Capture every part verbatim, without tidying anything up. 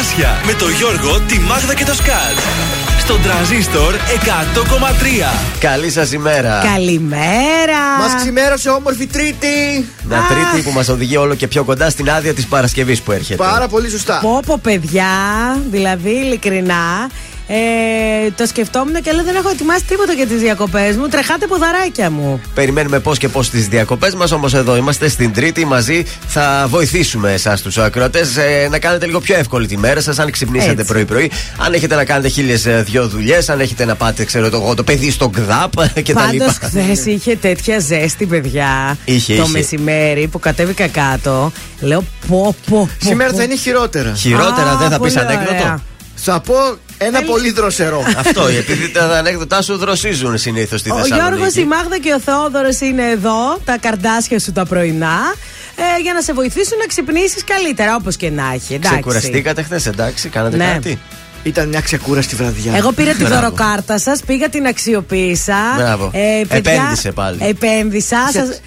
Καρντάσια με τον Γιώργο, τη Μάγδα και το Σκάτς. Στον Τρανζίστορ εκατό κόμμα τρία. Καλή σας ημέρα. Καλημέρα. Μας ξημέρωσε όμορφη Τρίτη. Μια ah. Τρίτη που μας οδηγεί όλο και πιο κοντά στην άδεια της Παρασκευής που έρχεται. Πάρα πολύ σωστά. Πω πω παιδιά, δηλαδή ειλικρινά. Ε, το σκεφτόμουν και λέω δεν έχω ετοιμάσει τίποτα για τις διακοπές μου. Τρεχάτε ποδαράκια μου. Περιμένουμε πώς και πώς τις διακοπές μας. Όμως εδώ είμαστε στην Τρίτη μαζί. Θα βοηθήσουμε εσάς τους ακροατές ε, να κάνετε λίγο πιο εύκολη τη μέρα σας. Αν ξυπνήσατε πρωί-πρωί, αν έχετε να κάνετε χίλιες δυο δουλειές, αν έχετε να πάτε ξέρω το, το παιδί στο ΚΔΑΠ κτλ. Πάντως χθες είχε τέτοια ζέστη, παιδιά. Είχε, το είχε. Μεσημέρι που κατέβηκα κάτω. Λέω πω πω. Σήμερα θα είναι χειρότερα. Χειρότερα, δεν θα πει ανέκδοτο. Θα πω ένα Θέλει. πολύ δροσερό. Αυτό, επειδή τα ανέκδοτά σου δροσίζουν συνήθως στη Θεσσαλονίκη. Ο Γιώργος, η Μάγδα και ο Θεόδωρος είναι εδώ, τα καρντάσια σου τα πρωινά, ε, για να σε βοηθήσουν να ξυπνήσεις καλύτερα, όπως και να έχει. Εντάξει. Ξεκουραστήκατε χθες, εντάξει, κάνατε ναι. κάτι. Ήταν μια ξεκούραστη βραδιά. Εγώ πήρα τη δωροκάρτα σας, πήγα την αξιοποίησα. Μπράβο. Ε, παιδιά, επένδυσε πάλι. Επένδυσα.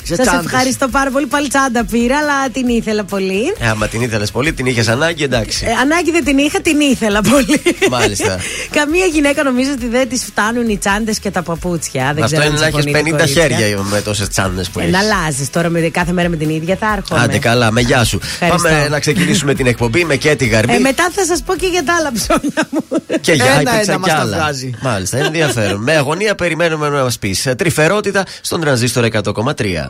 Σας ευχαριστώ πάρα πολύ. Πάλι τσάντα πήρα, αλλά την ήθελα πολύ. Ε, άμα την ήθελες πολύ, την είχες ανάγκη, εντάξει. Ε, ανάγκη δεν την είχα, την ήθελα πολύ. Μάλιστα. Καμία γυναίκα νομίζω ότι δεν της φτάνουν οι τσάντες και τα παπούτσια. Δεν αυτό ξέρω, είναι να έχεις πενήντα χέρια με τόσες τσάντες που έχεις. Να αλλάζεις τώρα με, κάθε μέρα με την ίδια, θα έρχομαι. Άντε καλά, με γεια σου. Πάμε να ξεκινήσουμε την εκπομπή με Κέτη Γαρμπή. Μετά θα σας πω και για τα άλλα ψώνια. Και για υπήρξαν κι άλλα. Μάλιστα, ενδιαφέρον. Με αγωνία περιμένουμε να μας πεις τρυφερότητα στον Τρανζίστορ εκατό κόμμα τρία.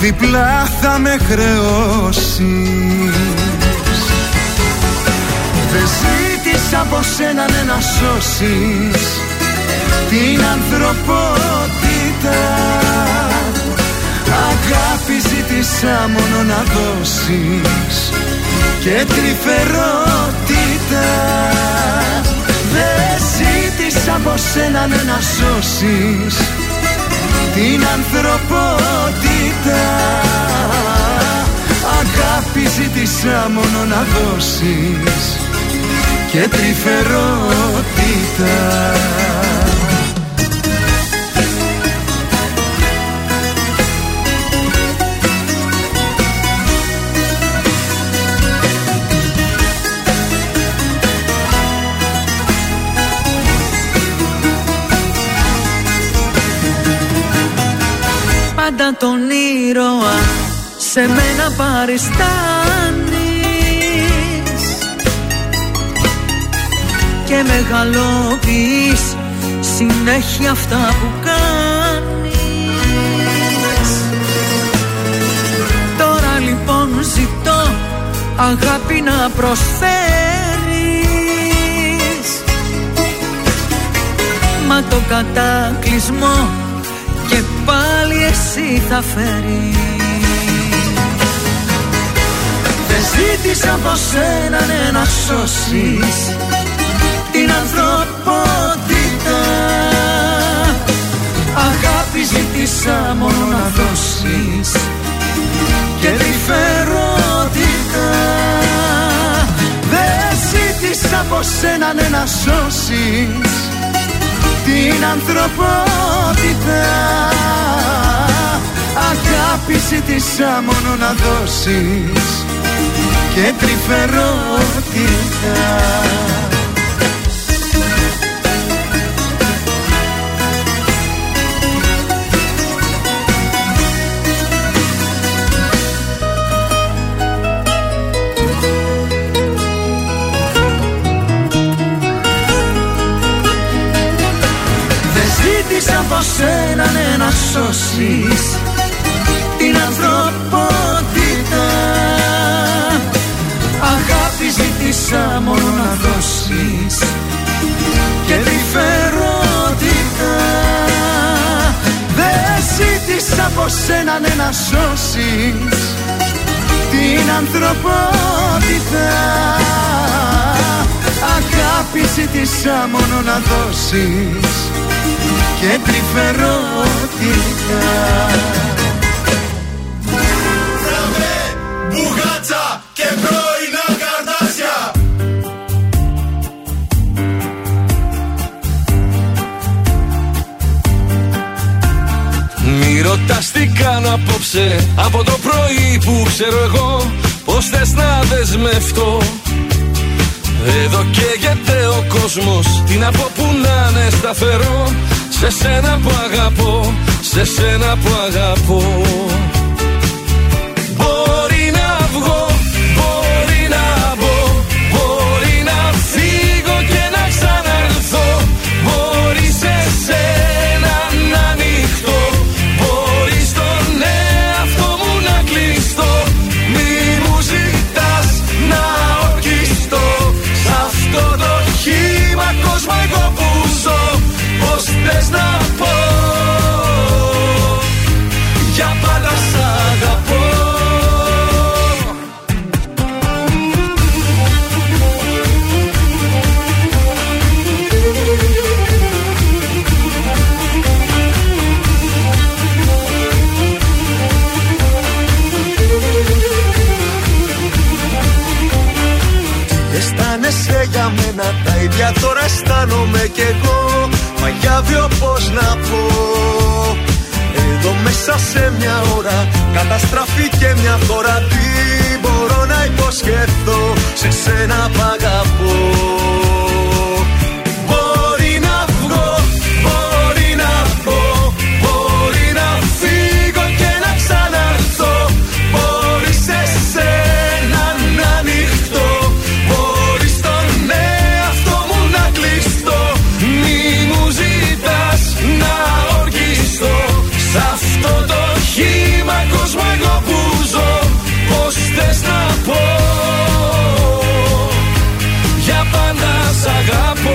διπλά θα με χρεώσεις. Δεν ζήτησα από σένα ναι, να σώσεις την ανθρωπότητα. Αγάπη ζήτησα μόνο να δώσεις και τρυφερότητα. Δεν ζήτησα από σένα ναι, να σώσεις την ανθρωπότητα. Αγάπη ζήτησα μόνο να δώσεις και τρυφερότητα. Πάντα τον ήρωα σε μένα παριστάνεις και μεγαλοποιείς συνέχεια αυτά που κάνεις. Τώρα λοιπόν ζητώ αγάπη να προσφέρεις, μα το κατάκλυσμό και πάλι εσύ θα φέρεις. Δεν ζήτησα από σένα ναι, να σώσεις την ανθρωπότητα. Αγάπη ζήτησα μόνο να δώσεις και τρυφερότητα. Δεν ζήτησα από σένα ναι, να σώσεις την ανθρωπότητα. Αγάπη ζήτησα μόνο να δώσεις και τρυφερότητα. εσένα ναι, να σώσεις την ανθρωπότητα. Αγάπη ζήτησα μόνο να δώσεις και διφερότητα. Δεν ζήτησα από σένα ναι, να σώσεις την ανθρωπότητα. Αγάπη ζήτησα μόνο να δώσεις και τρυφερότητα. Φραβέ, μπουγάτσα και πρωινά καρντάσια. Μη ρωτάς τι κάνω απόψε, από το πρωί που ξέρω εγώ πως θες να δεσμευτώ. Εδώ καίγεται ο κόσμος, τι να πω που να είναι σταθερό. Σε σένα που αγαπώ, σε σένα που αγαπώ. Μπορεί να βγω, μπορεί να μπω, μπορεί να φύγω και να ξαναρθώ. Μπορεί σε σένα να ανοιχτώ, μπορεί στον εαυτό μου να κλειστώ. Μη μου ζητάς να ορκιστώ, σ' αυτό το χήμα κόσμο εγώ που ζω. Πώς θες να πω, για πάντα σ' αγαπώ. Αισθάνεσαι για μένα τα ίδια τώρα αισθάνομαι κι εγώ. Μα για αύριο πώς να πω. Εδώ μέσα σε μια ώρα καταστραφεί και μια χώρα. Τι μπορώ να υποσχεθώ, σε σένα π' αγαπώ. Μπορεί να βγω, μπορεί να πω, μπορεί να φύγω και να ξαναρθώ. Μπορεί σε σένα να ανοιχτώ, μπορεί στον εαυτό μου να κλειστώ. Να οργιστώ, σ' αυτό το χήμα κόσμο εγώ που ζω. Πώς θες να πω, για πάντα σ' αγαπώ.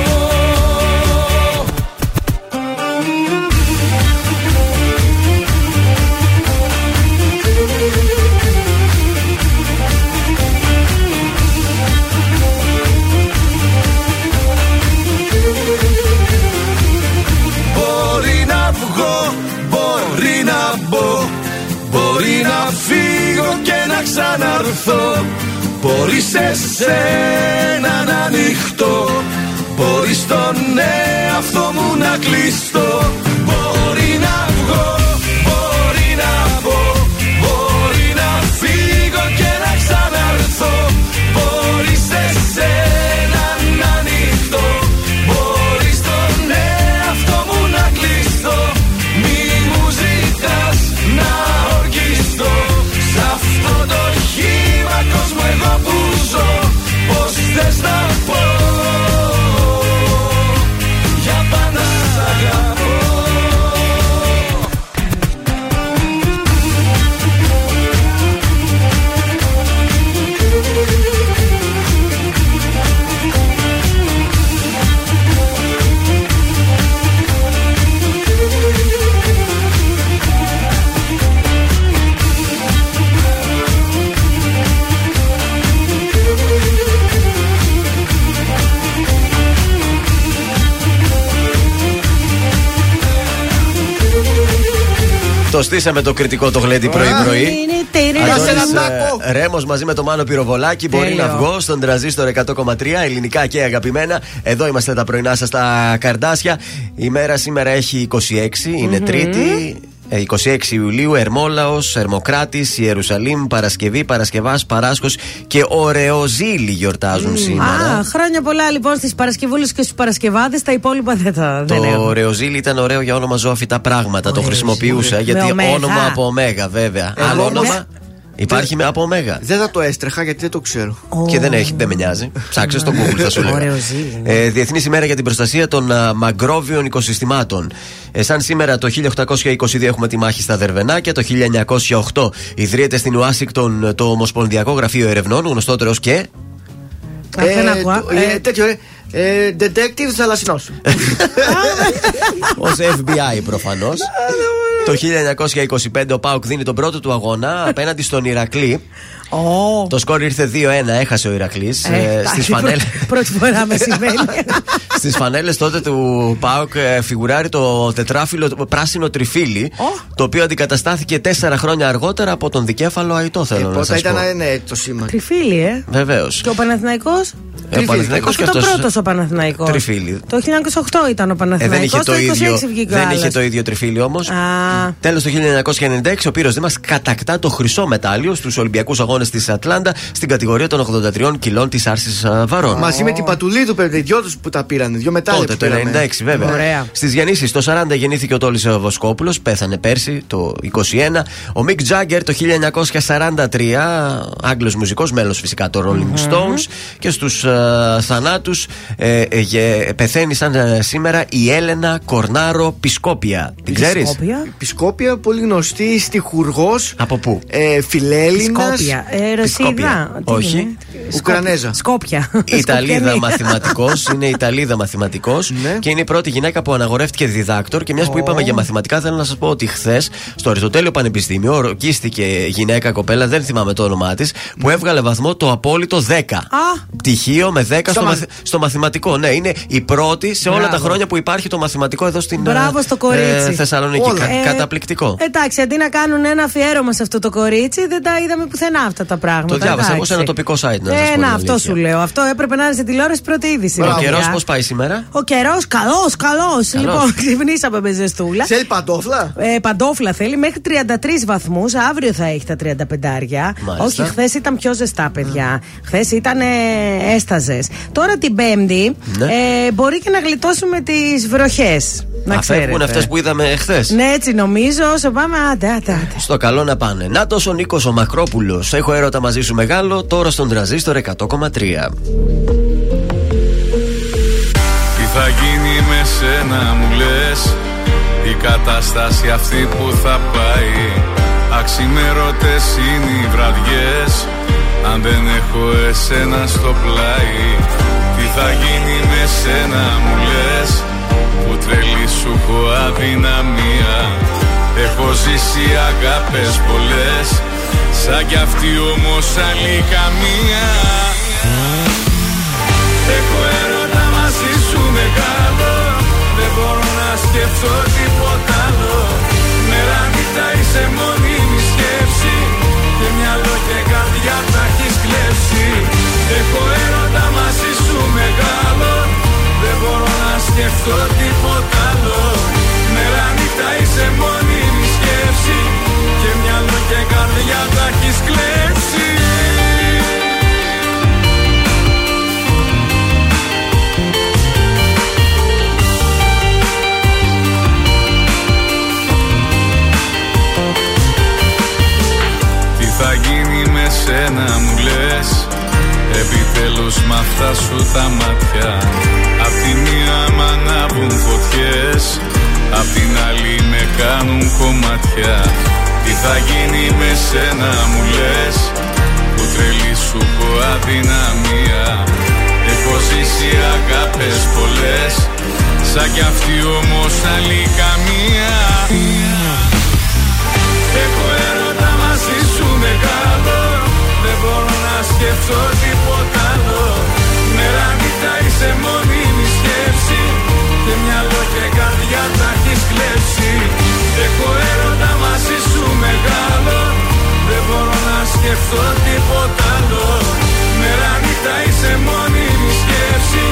Ξαναρθώ, μπορεί σε σένα να ανοιχτώ, μπορεί στον εαυτό μου να κλειστώ. Μπορεί να βγω, μπορεί να πω, μπορεί να φύγω και να ξαναρθώ, μπορεί σε σένα να ανοιχτώ, μπορεί στον εαυτό μου να κλειστώ. Μη μου ζητάς να οργιστώ, σ' αυτό το χήμα κόσμο εγώ που ζω. Πώς θες να πω, για πάντα σ' αγαπώ. Το στήσαμε το κριτικό το γλέντι πρωί-πρωί. Αντώνης Ρέμος μαζί με το Μάνο Πυροβολάκη. Μπορεί να βγω στον Τρανζίστορ εκατό κόμμα τρία, ελληνικά και αγαπημένα. Εδώ είμαστε τα πρωινά σας στα Καρντάσια. Η μέρα σήμερα έχει είκοσι έξι, είναι Τρίτη. είκοσι έξι Ιουλίου, Ερμόλαος, Ερμοκράτης, Ιερουσαλήμ, Παρασκευή, Παρασκευάς, Παράσχος και Ωραιοζήλη γιορτάζουν mm. σήμερα. Α, χρόνια πολλά λοιπόν στις Παρασκευούλες και στους Παρασκευάδες, τα υπόλοιπα δεν τα. Το δεν Ωραιοζήλη ήταν ωραίο για όνομα ζώα φυτά πράγματα, Ωραιοζήλη. Το χρησιμοποιούσα γιατί με ωμέγα. Όνομα από ωμέγα βέβαια. Εγώ, άλλο όνομα. Υπάρχει με από Μέγα. Δεν θα το έστρεχα γιατί δεν το ξέρω. Oh. Και δεν έχει, δεν με νοιάζει. Ψάξε στο Google, θα σου λέω. ε, Διεθνής ημέρα για την προστασία των α, μαγκρόβιων οικοσυστημάτων. Ε, σαν σήμερα το χίλια οκτακόσια είκοσι δύο έχουμε τη μάχη στα Δερβενάκια. Το χίλια εννιακόσια οκτώ ιδρύεται στην Ουάσιγκτον το Ομοσπονδιακό Γραφείο Ερευνών, γνωστότερο ως και. Τέτοιο ρε. Detective Θαλασσινός. Ως εφ μπι άι προφανώς. Το χίλια εννιακόσια είκοσι πέντε ο ΠΑΟΚ δίνει τον πρώτο του αγώνα απέναντι στον Ηρακλή. Oh. Το σκορ ήρθε δύο ένα, έχασε ο Ηρακλής. Ε, ε, στις φανέλες. Πρώτη φορά με συμβαίνει. Στις φανέλες τότε του ΠΑΟΚ ε, φιγουράρει το τετράφυλλο το πράσινο τριφύλι. Oh. Το οποίο αντικαταστάθηκε τέσσερα χρόνια αργότερα από τον δικέφαλο Αητό. Θέλω ε, να σας ήταν, πω. Ήταν ναι, το σήμα. Τριφύλι, ε. Βεβαίως. Και ο Παναθηναϊκός. Ε, ο Παναθηναϊκός και αυτός... το πρώτος ο Παναθηναϊκός. Τριφύλι. Το χίλια εννιακόσια οκτώ ήταν ο Παναθηναϊκός. Ε, δεν είχε το ίδιο τριφύλι όμως. Τέλος το χίλια εννιακόσια ενενήντα έξι ο Πύρος Δήμα κατακτά το χρυσό μετάλλιο στους Ολυμπιακούς Αγώνες της Ατλάντα στην κατηγορία των ογδόντα τριών κιλών της άρσης βαρών. Oh. Μαζί με την πατουλή του παιδί, δυο τους που τα πήραν, δυο μετάλλια. Τότε το ενενήντα έξι βέβαια. Ωραία. Στις γεννήσεις το σαράντα γεννήθηκε ο Τόλης Βοσκόπουλος, πέθανε πέρσι το είκοσι ένα. Ο Μικ Τζάγκερ το χίλια εννιακόσια σαράντα τρία, Άγγλος μουσικός, μέλος φυσικά των Rolling Stones. Mm-hmm. Και στους ε, θανάτους ε, ε, ε, πεθαίνει σαν ε, σήμερα η Έλενα Κορνάρο Πισκόπια. Την ξέρεις? Πισκόπια, πολύ γνωστή, στιχουργός. Από πού? Ε, Φιλέλληνας. Πισκόπια. Ε, Ρωσίδα. Όχι. Ουκρανέζα. Σκόπια. Ιταλίδα μαθηματικός. Είναι Ιταλίδα μαθηματικός. Ναι. Και είναι η πρώτη γυναίκα που αναγορεύτηκε διδάκτορ. Και μιας που oh. είπαμε για μαθηματικά, θέλω να σας πω ότι χθες στο Αριστοτέλειο Πανεπιστήμιο ορκίστηκε γυναίκα, κοπέλα, δεν θυμάμαι το όνομά της, που έβγαλε βαθμό το απόλυτο δέκα. Ah. Πτυχίο με δέκα στο, μαθ... στο μαθηματικό. Ναι, είναι η πρώτη σε όλα Μπράβο. Τα χρόνια που υπάρχει το μαθηματικό εδώ στην ε, Θεσσαλονίκη. Ε, Καταπληκτικό. Εντάξει, αντί να κάνουν ένα αφιέρωμα σε αυτό το κορίτσι, δεν τα είδαμε πουθενά αυτά τα πράγματα. Το διάβασα εγώ σε ένα τοπικό site. Να ε, να, αυτό σου λέω. Αυτό έπρεπε να είναι σε τηλεόραση πρώτη είδηση. Ο καιρός πώς πάει σήμερα? Ο καιρός καλός, καλός. Λοιπόν, ξυπνήσαμε με ζεστούλα. Θέλει παντόφλα. Ε, παντόφλα θέλει μέχρι τριάντα τρεις βαθμούς. Αύριο θα έχει τα τριάντα πέντε άρια. Όχι, χθες ήταν πιο ζεστά, παιδιά. Mm. Χθες ήταν ε, έσταζες. Τώρα την Πέμπτη ναι. ε, μπορεί και να γλιτώσουμε τις βροχές. Αφεύγουν αυτές που είδαμε χθες. Ναι, έτσι νομίζω. Όσο πάμε, άντε, άντε, άντε. Στο καλό να πάνε. Νάτος ο Νίκος ο Μακρόπουλος. Έχω έρωτα μαζί σου μεγάλο. Τώρα στον Τρανζίστορ εκατό κόμμα τρία. Τι θα γίνει με σένα, μου λες? Η κατάσταση αυτή που θα πάει. Αξιμερώτες είναι οι βραδιές. Αν δεν έχω εσένα στο πλάι. Τι θα γίνει με σένα, μου λες? Που τρελή σου έχω αδυναμία. Έχω ζήσει αγάπες πολλές, σαν κι αυτή όμως άλλη καμία. Έχω έρωτα μαζί σου μεγάλο, δεν μπορώ να σκέψω τίποτα άλλο. Μέρα νύχτα είσαι μόνιμη σκέψη, και μυαλό και καρδιά τα έχεις κλέψει. Έχω έρωτα μαζί σου μεγάλο, δεν μπορώ να σκεφτώ τίποτα άλλο. Μέρα νύχτα είσαι μόνιμη σκέψη, και μυαλό και καρδιά τα έχεις κλέψει. Τι θα γίνει με σένα μου λες? Επιτέλους μ' αυτά σου τα μάτια. Απ' τη μία μ' ανάβουν φωτιές, απ' την άλλη με κάνουν κομμάτια. Τι θα γίνει με σένα μου λες? Που τρελή σου έχω αδυναμία. Έχω ζήσει αγάπες πολλές, σαν κι αυτή όμως άλλη καμία. Έχω έρωτα μαζί σου μεγάλο, δεν μπορώ να σκεφτώ τίποτα άλλο. Μέρα νύχτα είσαι μόνιμη σκέψη, και μυαλό και καρδιά τα έχεις κλέψει. Έχω έρωτα μαζί σου μεγάλο, δεν μπορώ να σκεφτώ τίποτα άλλο. Μέρα νύχτα είσαι μόνιμη σκέψη,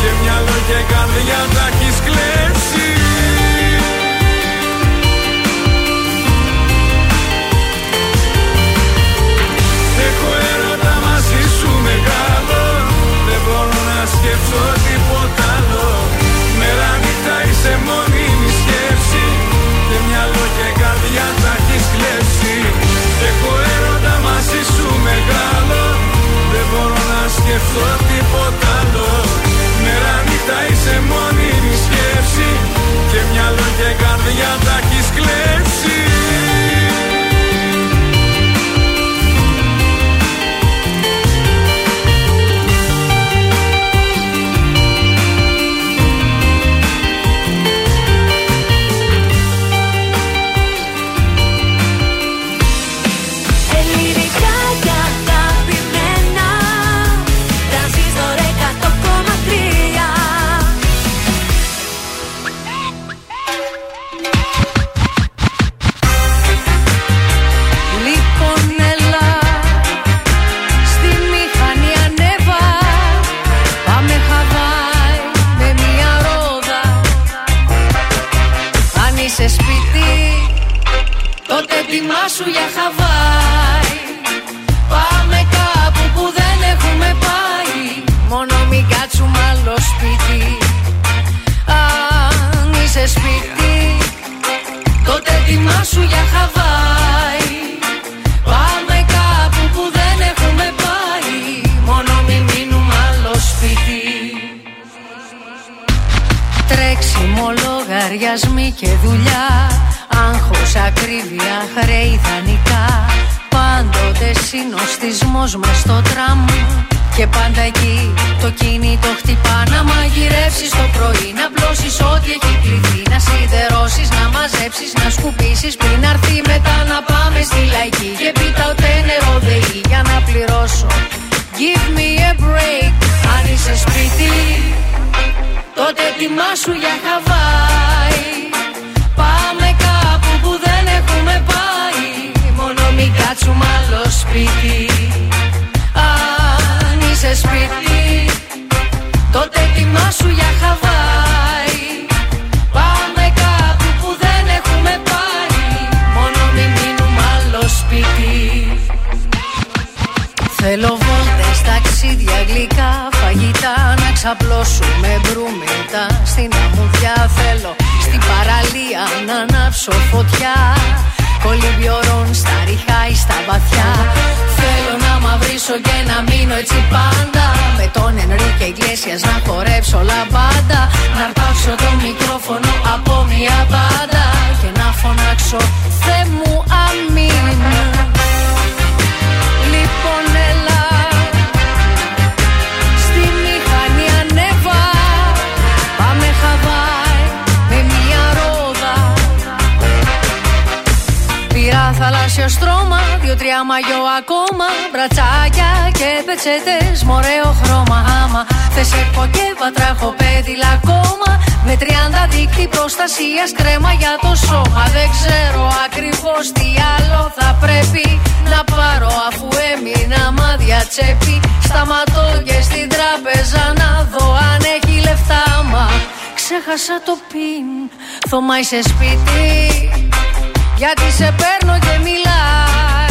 και μυαλό και καρδιά τα έχεις κλέψει. Έχω έρωτα μαζί σου μεγάλο, δεν μπορώ να σκεφτώ τίποτα άλλο. Μέρα νύχτα είσαι μόνιμη σκέψη, και μυαλό και καρδιά τα έχεις κλέψει. Έχω έρωτα μαζί έτοιμά σου για Χαβάι. Πάμε κάπου που δεν έχουμε πάει, μόνο μην κάτσουμε άλλο σπίτι. Αν είσαι σπίτι, τότε έτοιμά σου για Χαβάι. Πάμε κάπου που δεν έχουμε πάει, μόνο μην μείνουμε άλλο σπίτι. Τρέξιμο, λογαριασμοί και δουλειά, άγχος, ακρίβεια, χρέη, δανεικά. Πάντοτε συνοστισμός μας στο τραμ, και πάντα εκεί το κινητό χτυπά. Να μαγειρεύσεις το πρωί, να πλώσεις ό,τι έχει πληθεί, να σιδερώσεις, να μαζέψεις, να σκουπίσεις, πριν αρθεί μετά να πάμε στη λαϊκή. Και πίτα ούτε νερό δεΐ για να πληρώσω, give me a break. Αν είσαι σπίτι, τότε ετοιμάσου για Χαβάι. Πάμε κάπου που δεν έχουμε πάει, μόνο μην κάτσουμε άλλο σπίτι. Αν είσαι σπίτι, τότε ετοιμάσου για Χαβάι. Πάμε κάπου που δεν έχουμε πάει, μόνο μην μείνουμε άλλο σπίτι. Θέλω βόλτες, ταξίδια, γλυκά, φαγητά, να ξαπλώσουμε μπρούμετα στην αμμουδιά. Θέλω στην παραλία να ανάψω φωτιά, κολυμπιορών στα ριχά ή στα βαθιά. Θέλω να μαυρίσω και να μείνω έτσι πάντα, με τον Ενρίκε Ιγκλέσιας να χορέψω λαμπάντα, να αρπάξω το μικρόφωνο από μια μπάντα και να φωνάξω Θε μου αμήν. Λοιπόν έλα στη μηχανή, ανέβα, πάμε Χαβάι με μια ρόδα. Πήρα θαλάσσιο στρώμα, δύο-τρία μαγιό ακόμα, μπρατσάκια και πετσέτες με ωραίο χρώμα. Άμα θες έχω και βατράχο πέδιλα κόμμα, με τριάντα δίκτυ προστασίας, κρέμα για το σώμα. Δεν ξέρω ακριβώς τι άλλο θα πρέπει να πάρω, αφού έμεινα μάδια τσέπη. Σταματώ και στην τράπεζα να δω αν έχει λεφτά, μα ξέχασα το πιν. Θωμά είσαι σπίτι, γιατί σε παίρνω και μιλάει.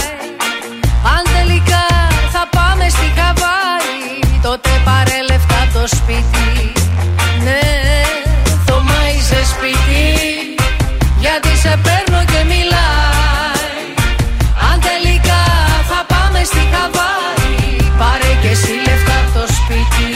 Αν τελικά θα πάμε στη Χαβάι, τότε παρέλευτα το σπίτι. Ναι, Θωμά είσαι σπίτι, γιατί σε παίρνω και μιλάει. Αν τελικά θα πάμε στη Χαβάι, πάρε και εσύ λεφτά από το σπίτι.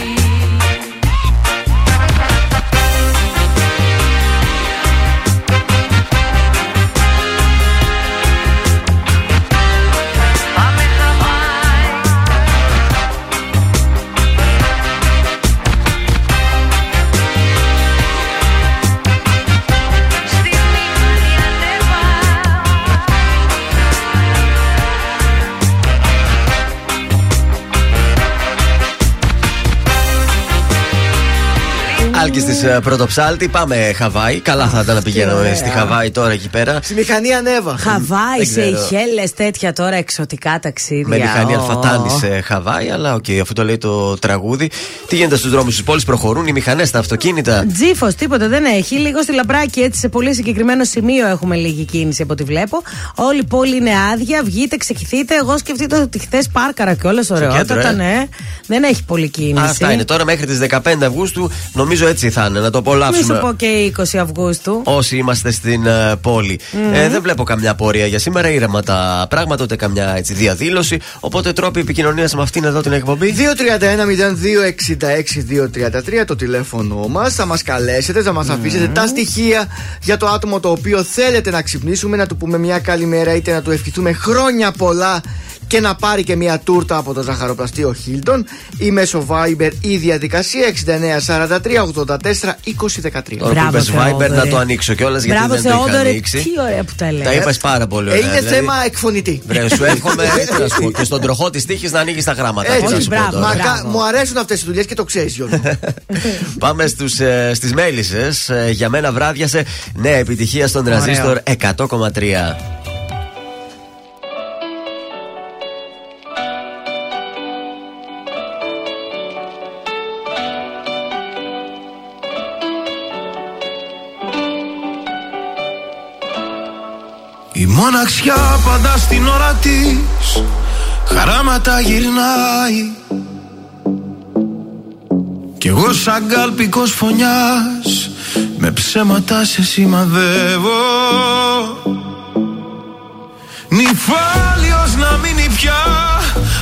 Και στις Πρωτοψάλτη πάμε Χαβάι. Καλά θα ήταν να πηγαίνουμε στη Χαβάι τώρα εκεί πέρα. Στη μηχανή ανέβα. Χαβάι, Σεϊχέλες, τέτοια τώρα εξωτικά ταξίδια. Με μηχανή oh. Αλφατάνη σε Χαβάι, αλλά οκ, okay, αφού το λέει το τραγούδι. Τι γίνεται στους δρόμους της πόλης, προχωρούν οι μηχανές, τα αυτοκίνητα. Τζίφος, τίποτα δεν έχει. Λίγο στη Λαμπράκη, έτσι σε πολύ συγκεκριμένο σημείο έχουμε λίγη κίνηση από ό,τι βλέπω. Όλη η πόλη είναι άδεια. Βγείτε, ξεκινηθείτε. Εγώ σκεφτείτε ότι χθες πάρκαρα και όλα ωραιότατα, ναι. Δεν έχει πολύ κίνηση. Αυτά είναι τώρα μέχρι τις δεκαπέντε Αυγούστου, νομίζω έτσι θα είναι, να το απολαύσουμε. Μη σου πω και είκοσι Αυγούστου. Όσοι είμαστε στην uh, πόλη. Mm-hmm. Ε, δεν βλέπω καμιά πορεία για σήμερα, ήρεμα τα πράγματα, ούτε καμιά έτσι, διαδήλωση. Οπότε τρόποι επικοινωνίας με αυτήν εδώ την εκπομπή. δύο τρία ένα μηδέν δύο έξι έξι δύο τρία τρία το τηλέφωνο μας. Θα μας καλέσετε, θα μας αφήσετε mm-hmm. τα στοιχεία για το άτομο το οποίο θέλετε να ξυπνήσουμε, να του πούμε μια καλημέρα, είτε να του ευχηθούμε χρόνια πολλά και να πάρει και μια τούρτα από το ζαχαροπλαστείο Χίλτον, ή μέσω Viber η διαδικασία εξήντα εννέα σαράντα τρία ογδόντα τέσσερα είκοσι δεκατρία. Τώρα που είπες Viber να το ανοίξω κιόλας, γιατί δεν το είχα ανοίξει. Τι ωραία που τα λέτε. Τα είπες πάρα πολύ ωραία. Είναι θέμα εκφωνητή. Σου εύχομαι και στον τροχό της τύχης να ανοίγεις τα γράμματα. Μου αρέσουν αυτές οι δουλειές και το ξέρεις, Γιώργο. Πάμε στις μέλισσες. Για μένα βράδιασε. Νέα επιτυχία στον Τρανζίστορ εκατό κόμμα τρία. Η μοναξιά πάντα στην ώρα της χαράματα γυρνάει. Κι εγώ σαν κάλπικος φωνιάς με ψέματα σε σημαδεύω. Νυφάλιος να μείνει πια,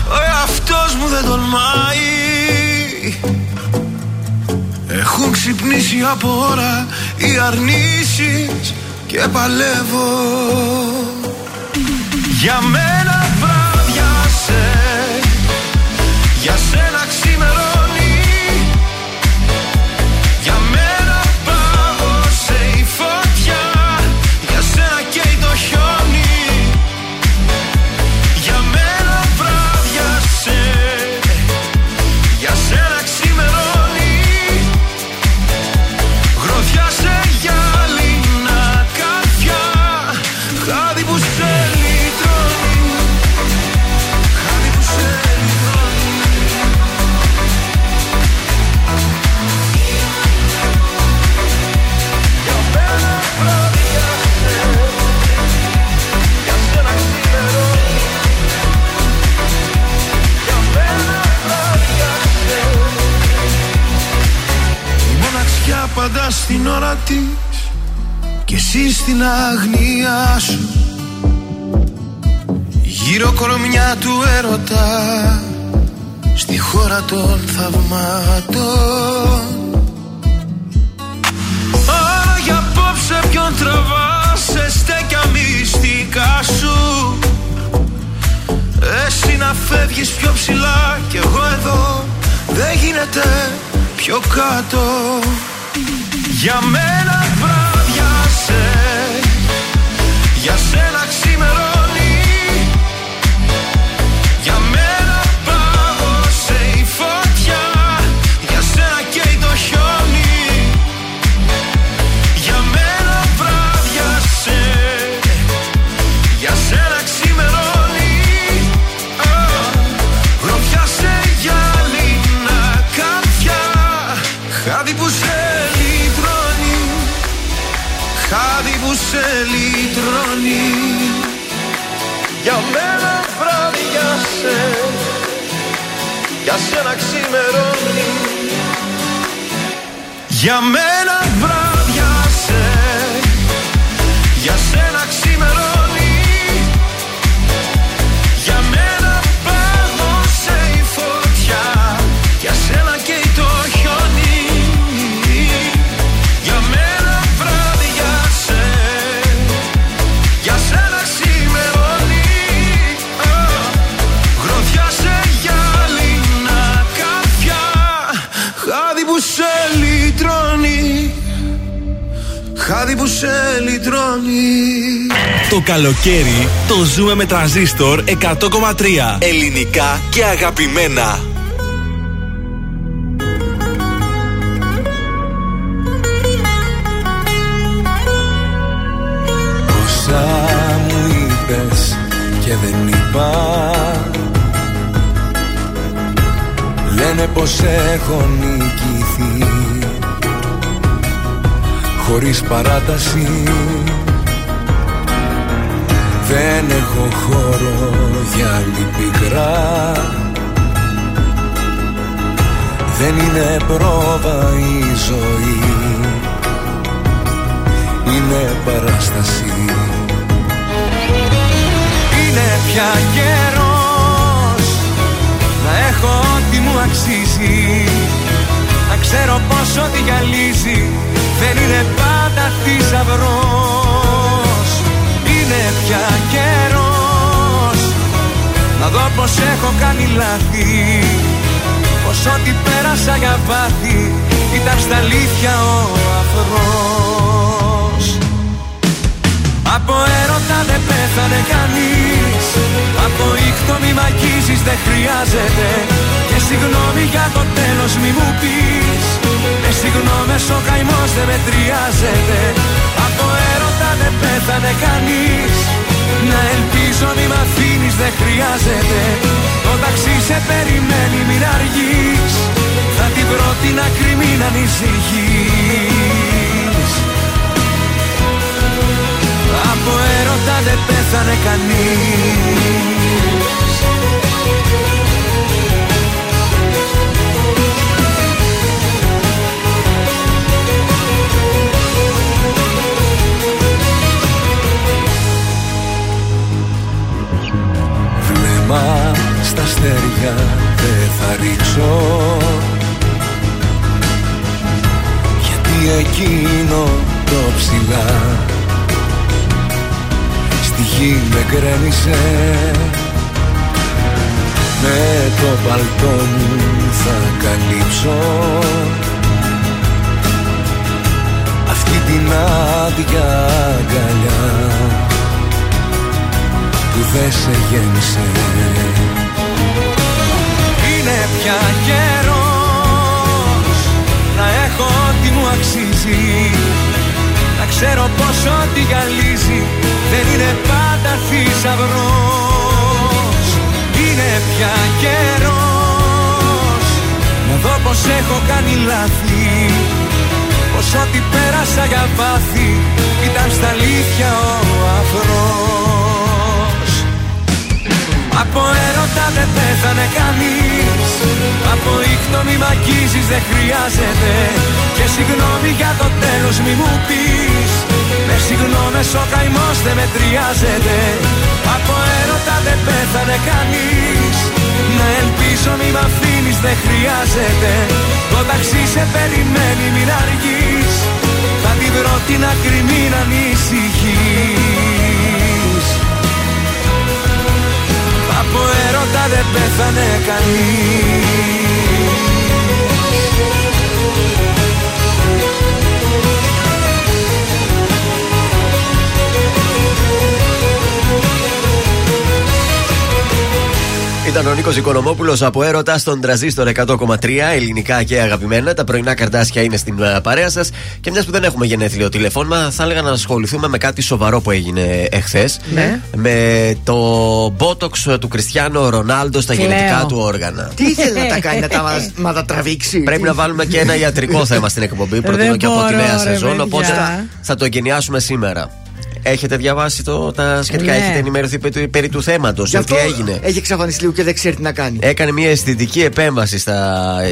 ο εαυτός μου δεν τολμάει. Έχουν ξυπνήσει από ώρα οι αρνήσεις και παλεύω. Για μένα βράδιασε, για σένα ξημερώνει. Για μένα πάγωσε η φωτιά, για σένα καίει το χιόνι. Για μένα βράδιασε, για σένα ξημερώνει. Γροθιά σε γυάλινα καρφιά, χάδι που σε λυτρώνει. Χάδι που σε λυτρώνει. Μοναξιά πάντα στην ώρα της και εσύ στην αγνία σου. Γύρω κορμιά του έρωτα στη χώρα των θαυμάτων. Άρα για απόψε ποιον τραβάς, στέκια μυστικά σου. Εσύ να φεύγεις πιο ψηλά κι εγώ εδώ δεν γίνεται πιο κάτω. Για μένα βράδιασε, για σένα ξημερώνει. Για μένα πάγωσε η φωτιά, για σένα καίει το χιόνι. Για μένα βράδιασε, για σένα ξημερώνει. Γροθιά σε γυάλινα καρφιά, χάδι που σε λυτρώνει. Χάδι που σε λυτρώνει. Για μένα βράδιασε, για σένα ξημερώνει. Για μένα βράδιασε, για σένα ξημερώνει. Για μένα πάγωσε η φωτιά, για σένα καίει το χιόνι. Για μένα βράδιασε, για σένα ξημερώνει. Α, γροθιά σε γυάλινα καρφιά, χάδι που σε λυτρώνει. Χάδι που σε λυτρώνει. Το καλοκαίρι το ζούμε με Τρανζίστορ εκατό κόμμα τρία. Ελληνικά και αγαπημένα. Όσα μου είπες και δεν είπα, λένε πως έχω νικηθεί. Χωρίς παράταση δεν έχω χώρο για άλλη πικρά. Δεν είναι πρόβα η ζωή, είναι παράσταση. Είναι πια καιρός να έχω ό,τι μου αξίζει. Να ξέρω πως ό,τι γυαλίζει δεν είναι πάντα θησαυρός. Είναι πια καιρός να δω πως έχω κάνει λάθη, πως ό,τι πέρασα για πάθη ήταν στα αλήθεια ο αφρός. Από έρωτα δεν πέθανε κανείς, από ήχτο μη μαγίζεις δεν χρειάζεται. Και συγγνώμη για το τέλος μη μου πεις, με συγγνώμες ο καημός δεν μετριάζεται. Από έρωτα δεν πέθανε κανείς, να ελπίζω μη μ' αφήνεις δεν χρειάζεται. Το ταξί σε περιμένει μην αργείς, θα την πρώτη να κρυμεί να ανησυχείς. Από έρωτα δεν πέθανε. κανείς. Βλέμμα στα αστέρια δεν θα ρίξω, γιατί εκείνο το ψηλά στη γη με κρέμισε. Με το παλτό μου θα καλύψω αυτή την άδεια αγκαλιά που δεν σε γέμισε. Είναι πια καιρός να έχω ό,τι μου αξίζει, να ξέρω πως ό,τι γυαλίζει δεν είναι πάντα θησαυρός. Είναι πια καιρός να δω πως έχω κάνει λάθη, πως ό,τι πέρασα για πάθη ήταν στα αλήθεια ο αφρός. Από έρωτα δεν πέθανε κανείς, από ήχτο μη μακίζεις δεν χρειάζεται, και συγγνώμη για το τέλος μη μου πεις, με συγγνώμες ο καημός δεν μετριάζεται. Από έρωτα δεν πέθανε κανείς, να ελπίζω μη μ' αφήνεις δεν χρειάζεται, το ταξί σε περιμένει μην αργείς, θα την βρω την άκρη μην ανησυχείς. Από έρωτα δεν πέθανε κανείς. Ήταν ο Νίκος Οικονομόπουλος από έρωτα στον Τρανζίστορ εκατό κόμμα τρία, ελληνικά και αγαπημένα. Τα πρωινά Καρντάσια είναι στην uh, παρέα σας. Και μιας που δεν έχουμε γενέθλιο τηλεφώνημα, θα έλεγα να ασχοληθούμε με κάτι σοβαρό που έγινε εχθές. Ναι. Με το μπότοξ του Κριστιάνο Ρονάλντο στα Λέω. γεννητικά του όργανα. Τι ήθελε να τα κάνει, να τα ματατραβήξει. Πρέπει να βάλουμε και ένα ιατρικό θέμα στην εκπομπή, προτείνω και από τη νέα σεζόν. Οπότε θα, θα το εγκαινιάσουμε σήμερα. Έχετε διαβάσει το, τα σχετικά, ναι. έχετε ενημερωθεί περί, περί του θέματος. Για τι έγινε. Έχει εξαφανιστεί λίγο και δεν ξέρει τι να κάνει. Έκανε μια αισθητική επέμβαση στα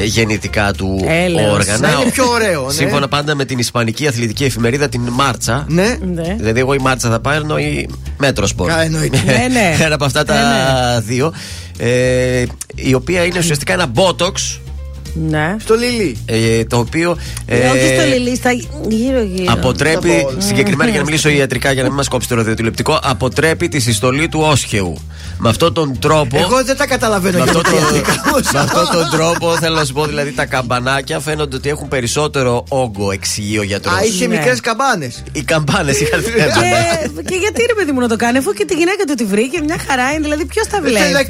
γεννητικά του Έλεος. όργανα. Είναι πιο ωραίο. Ναι. Σύμφωνα πάντα με την ισπανική αθλητική εφημερίδα, την Μάρτσα. Ναι. ναι. Δηλαδή, εγώ η Μάρτσα θα πάω, ενώ η Μέτρο Σπορ. Ένα από αυτά τα ναι, ναι. δύο. Ε, η οποία είναι ουσιαστικά ένα μπότοξ. Ναι. Στο Λιλί. Ε, το οποίο. Ε, ε, όχι στο Λιλί, στα γύρω-γύρω. Αποτρέπει, συγκεκριμένα για να μιλήσω ιατρικά, για να μην μας κόψει το ραδιοτηλεπτικό, αποτρέπει τη συστολή του όσχεου. Με αυτόν τον τρόπο. Εγώ δεν τα καταλαβαίνω με αυτόν τον τρόπο, θέλω να σου πω, δηλαδή τα καμπανάκια φαίνονται ότι έχουν περισσότερο όγκο, εξηγεί ο γιατρός. Α, είχε ναι. μικρές καμπάνες. Οι καμπάνες είχαν φέρει. Και γιατί ρε παιδί μου να το κάνει, αφού και τη γυναίκα του τη βρήκε, μια χαρά είναι, δηλαδή ποιο τα βλέπει.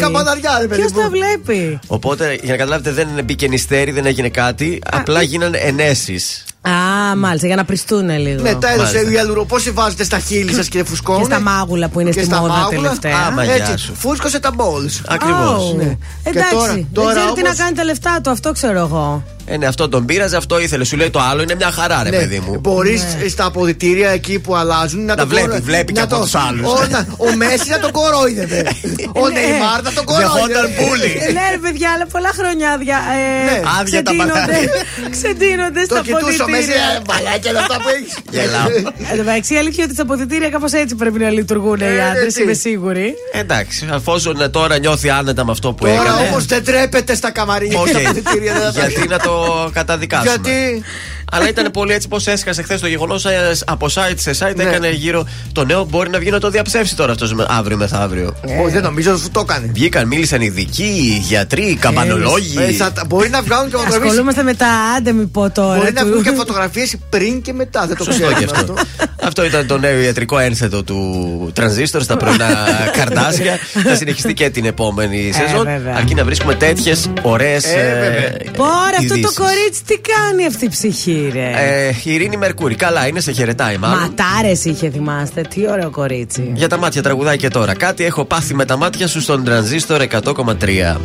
Ποιο τα βλέπει. Οπότε για να καταλάβετε, δεν μπήκε νηστή. Δεν έγινε κάτι, Α, απλά γίνανε ενέσεις. Α, μάλιστα, για να πριστούν λίγο. Μετά έδωσε γυαλουρό. Πόσοι βάζετε στα χείλη σας και φουσκώνουν. Και στα μάγουλα που είναι στη μόδα τελευταία. Α, έτσι, φούσκωσε τα μπολς. Ακριβώς. Oh, ναι. Εντάξει, τώρα, δεν τώρα ξέρω όμως... τι να κάνει τα λεφτά του, αυτό ξέρω εγώ. Ε, ναι, αυτό τον πείραζε, αυτό ήθελε. Σου λέει το άλλο, είναι μια χαρά, ρε ναι. παιδί μου. Μπορείς ναι. στα αποδυτήρια εκεί που αλλάζουν να τα το βλέπει, κορο... βλέπει να και το... από τους άλλους. Ο, ο Μέση να το κορόιδευε. Ο Νεϊμάρ να το κορόιδευε. Δεχόταν πουλί. Ναι, ρε παιδιά, αλλά πολλά χρόνια άδεια. Άδεια τα μπαλάκια. Ξεντίνονται στα αποδυτήρια. Μπαλάκια είναι αυτά που έχεις. Γελάω. Η αλήθεια ότι στα αποδυτήρια κάπως έτσι πρέπει να λειτουργούν οι άντρες, είμαι σίγουρη. Εντάξει, αφόσον τώρα νιώθει άνετα με αυτό που έκανε. Τώρα όμως δεν τρέπεται στα καμαρίνια. Γιατί να το. Καταδικάσουμε. Γιατί... Αλλά ήταν πολύ έτσι πως έσκασε χθες το γεγονός από site σε site, ναι. έκανε γύρω το νέο. Μπορεί να βγει να το διαψεύσει τώρα αυτός αύριο μεθαύριο. Όχι, ε, δεν νομίζω ότι το έκανε. Βγήκαν, μίλησαν ειδικοί, γιατροί, καμπανολόγοι. Ε, θα, μπορεί να βγάλουν και φωτογραφίες. Ασχολούμαστε με τα άντε, μη πω τώρα. Μπορεί να βγουν και φωτογραφίες πριν και μετά. Δεν το ξέρω και αυτό. Αυτό ήταν το νέο ιατρικό ένθετο του Τρανζίστορ στα πρωινά Καρντάσια. Θα συνεχιστεί και την επόμενη σεζόν. Αρκεί να βρίσκουμε τέτοιες ωραίες. Ωραία, αυτό το κορίτσι τι κάνει αυτή η ψυχή. Ε, η Ειρήνη Μερκούρη, καλά είναι, σε χαιρετάει μάλλον. Ματάρες είχε, θυμάστε, τι ωραίο κορίτσι. Για τα μάτια τραγουδάει και τώρα. Κάτι έχω πάθει με τα μάτια σου στον Τρανζίστορ εκατό κόμμα τρία.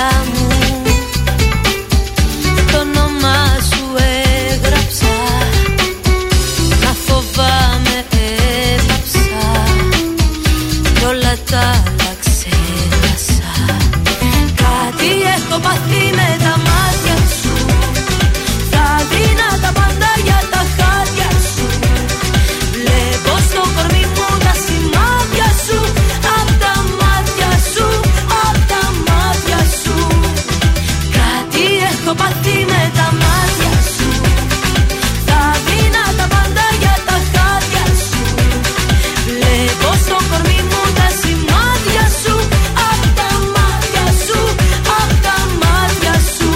καρδιά μου. Το όνομά σου έγραψα, να φοβάμαι έβαψα, κι όλα τα άλλα ξέχασα. Κάτι έχω πάθει με τα μάτια σου, θα δίνα τα πάντα για τα χάρια σου. Βλέπω στο κορμί μου τα σημάδια σου, απ' τα μάτια σου, απ' τα μάτια σου. Κάτι έχω πάθει με τα μάτια σου, θα δίνα τα πάντα για τα χάρια σου. Βλέπω στο κορμί μου τα σημάδια σου, απ' τα μάτια σου, απ' τα μάτια σου.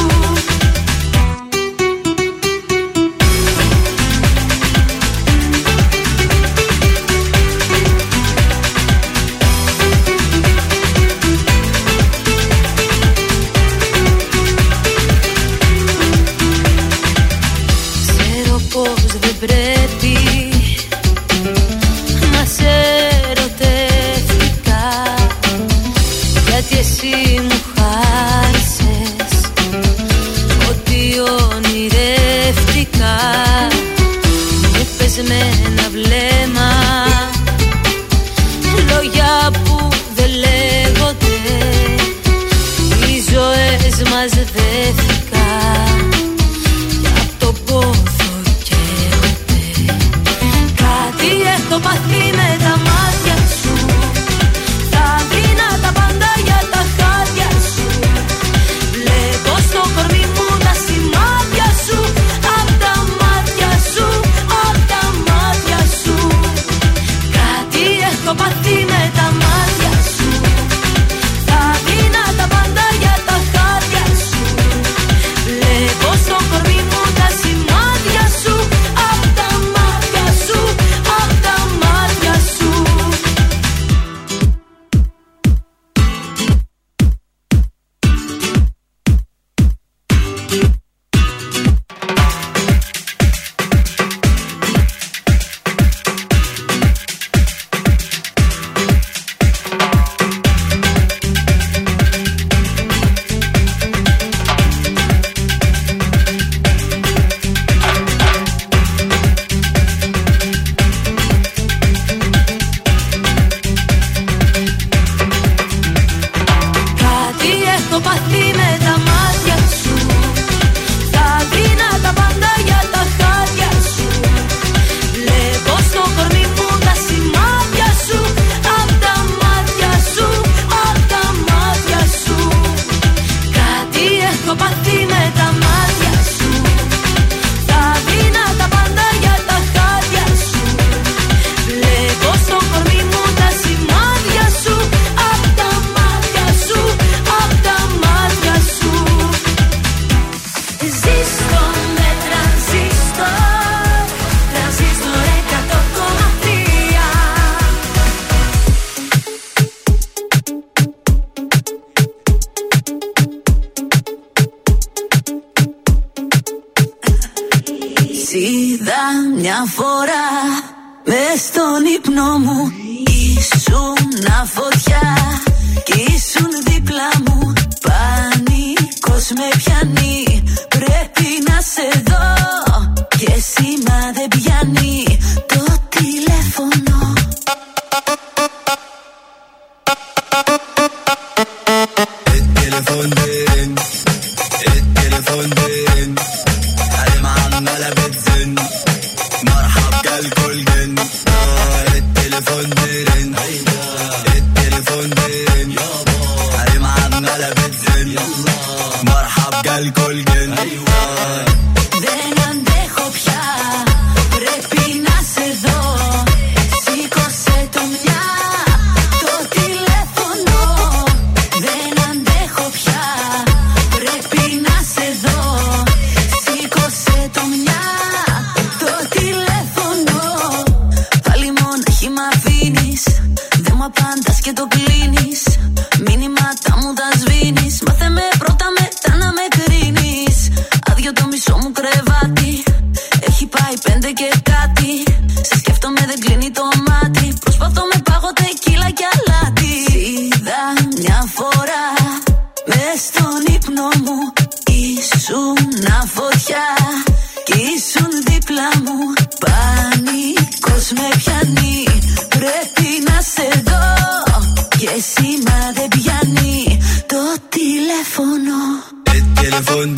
Ξέρω πως δεν πρέπει να σε ερωτεύτηκα, γιατί εσύ μου χάρισες ότι ονειρεύτηκα. Μου πες με ένα βλέμμα λόγια που δεν λέγονται, οι ζωές μας δέθηκαν και απ' το πόθο καίγονται. Κάτι έχω πάθει με τα μάτια σου, τα δίνα τα πάντα για τα χάρια σου. Βλέπω στο κορμί μου τα σημάδια σου, απ' τα μάτια σου, απ' τα μάτια σου. Κάτι έχω πάθει με τα μάτια σου, τα δίνα τα πάντα για τα χάρια σου. Βλέπω στο κορμί μου τα σημάδια σου, απ' τα μάτια σου, απ' τα μάτια σου. Κάτι έχω πάθει με τα μάτια σου, θα δίνα τα πάντα για τα χάρια σου. Βλέπω στο κορμί μου τα σημάδια σου, απ' τα μάτια σου, απ' τα μάτια σου. Κάτι έχω πάθει με τα μάτια σου, θα δίνα τα πάντα για τα χάρια σου. Βλέπω στο κορμί μου τα σημάδια σου, απ' τα μάτια σου, απ' τα μάτια σου. Ζήστο με τρανζίστορ, τρανζίστορ εκατό κόμμα τρία. Σ' είδα μια φορά μες στον ύπνο μου, ήσουνα φωτιά κι ήσουν δίπλα μου. Πανικός με πιάνει, πρέπει να σε δω και σήμα δεν πιάνει το τηλέφωνο. El telefon derin, el telefon derin. Halim ambala bitsin, marhab gel kol gün. El telefon derin, el telefon derin. Halim ambala bitsin, marhab gel kol gün. Δεν αντέχω πια, πρέπει να σε δω. Σήκωσε το μια, το τηλέφωνο. Δεν αντέχω πια, πρέπει να σε δω. Σήκωσε το μια, το τηλέφωνο. Πάλι μοναχή μ' αφήνεις, δεν μου απάντας και το κλείνεις. Μήνυματα μου τα σβήνεις, μάθε με πρώτα μετά να με κρίνεις. Άδειο το μισό μου κρατάς, στον ύπνο μου. Ήσουν αφωτιά κι ήσουν δίπλα μου. Πανικός με πιάνει, πρέπει να σε δω. Και εσύ μα δεν πιάνει το τηλέφωνο. التلفون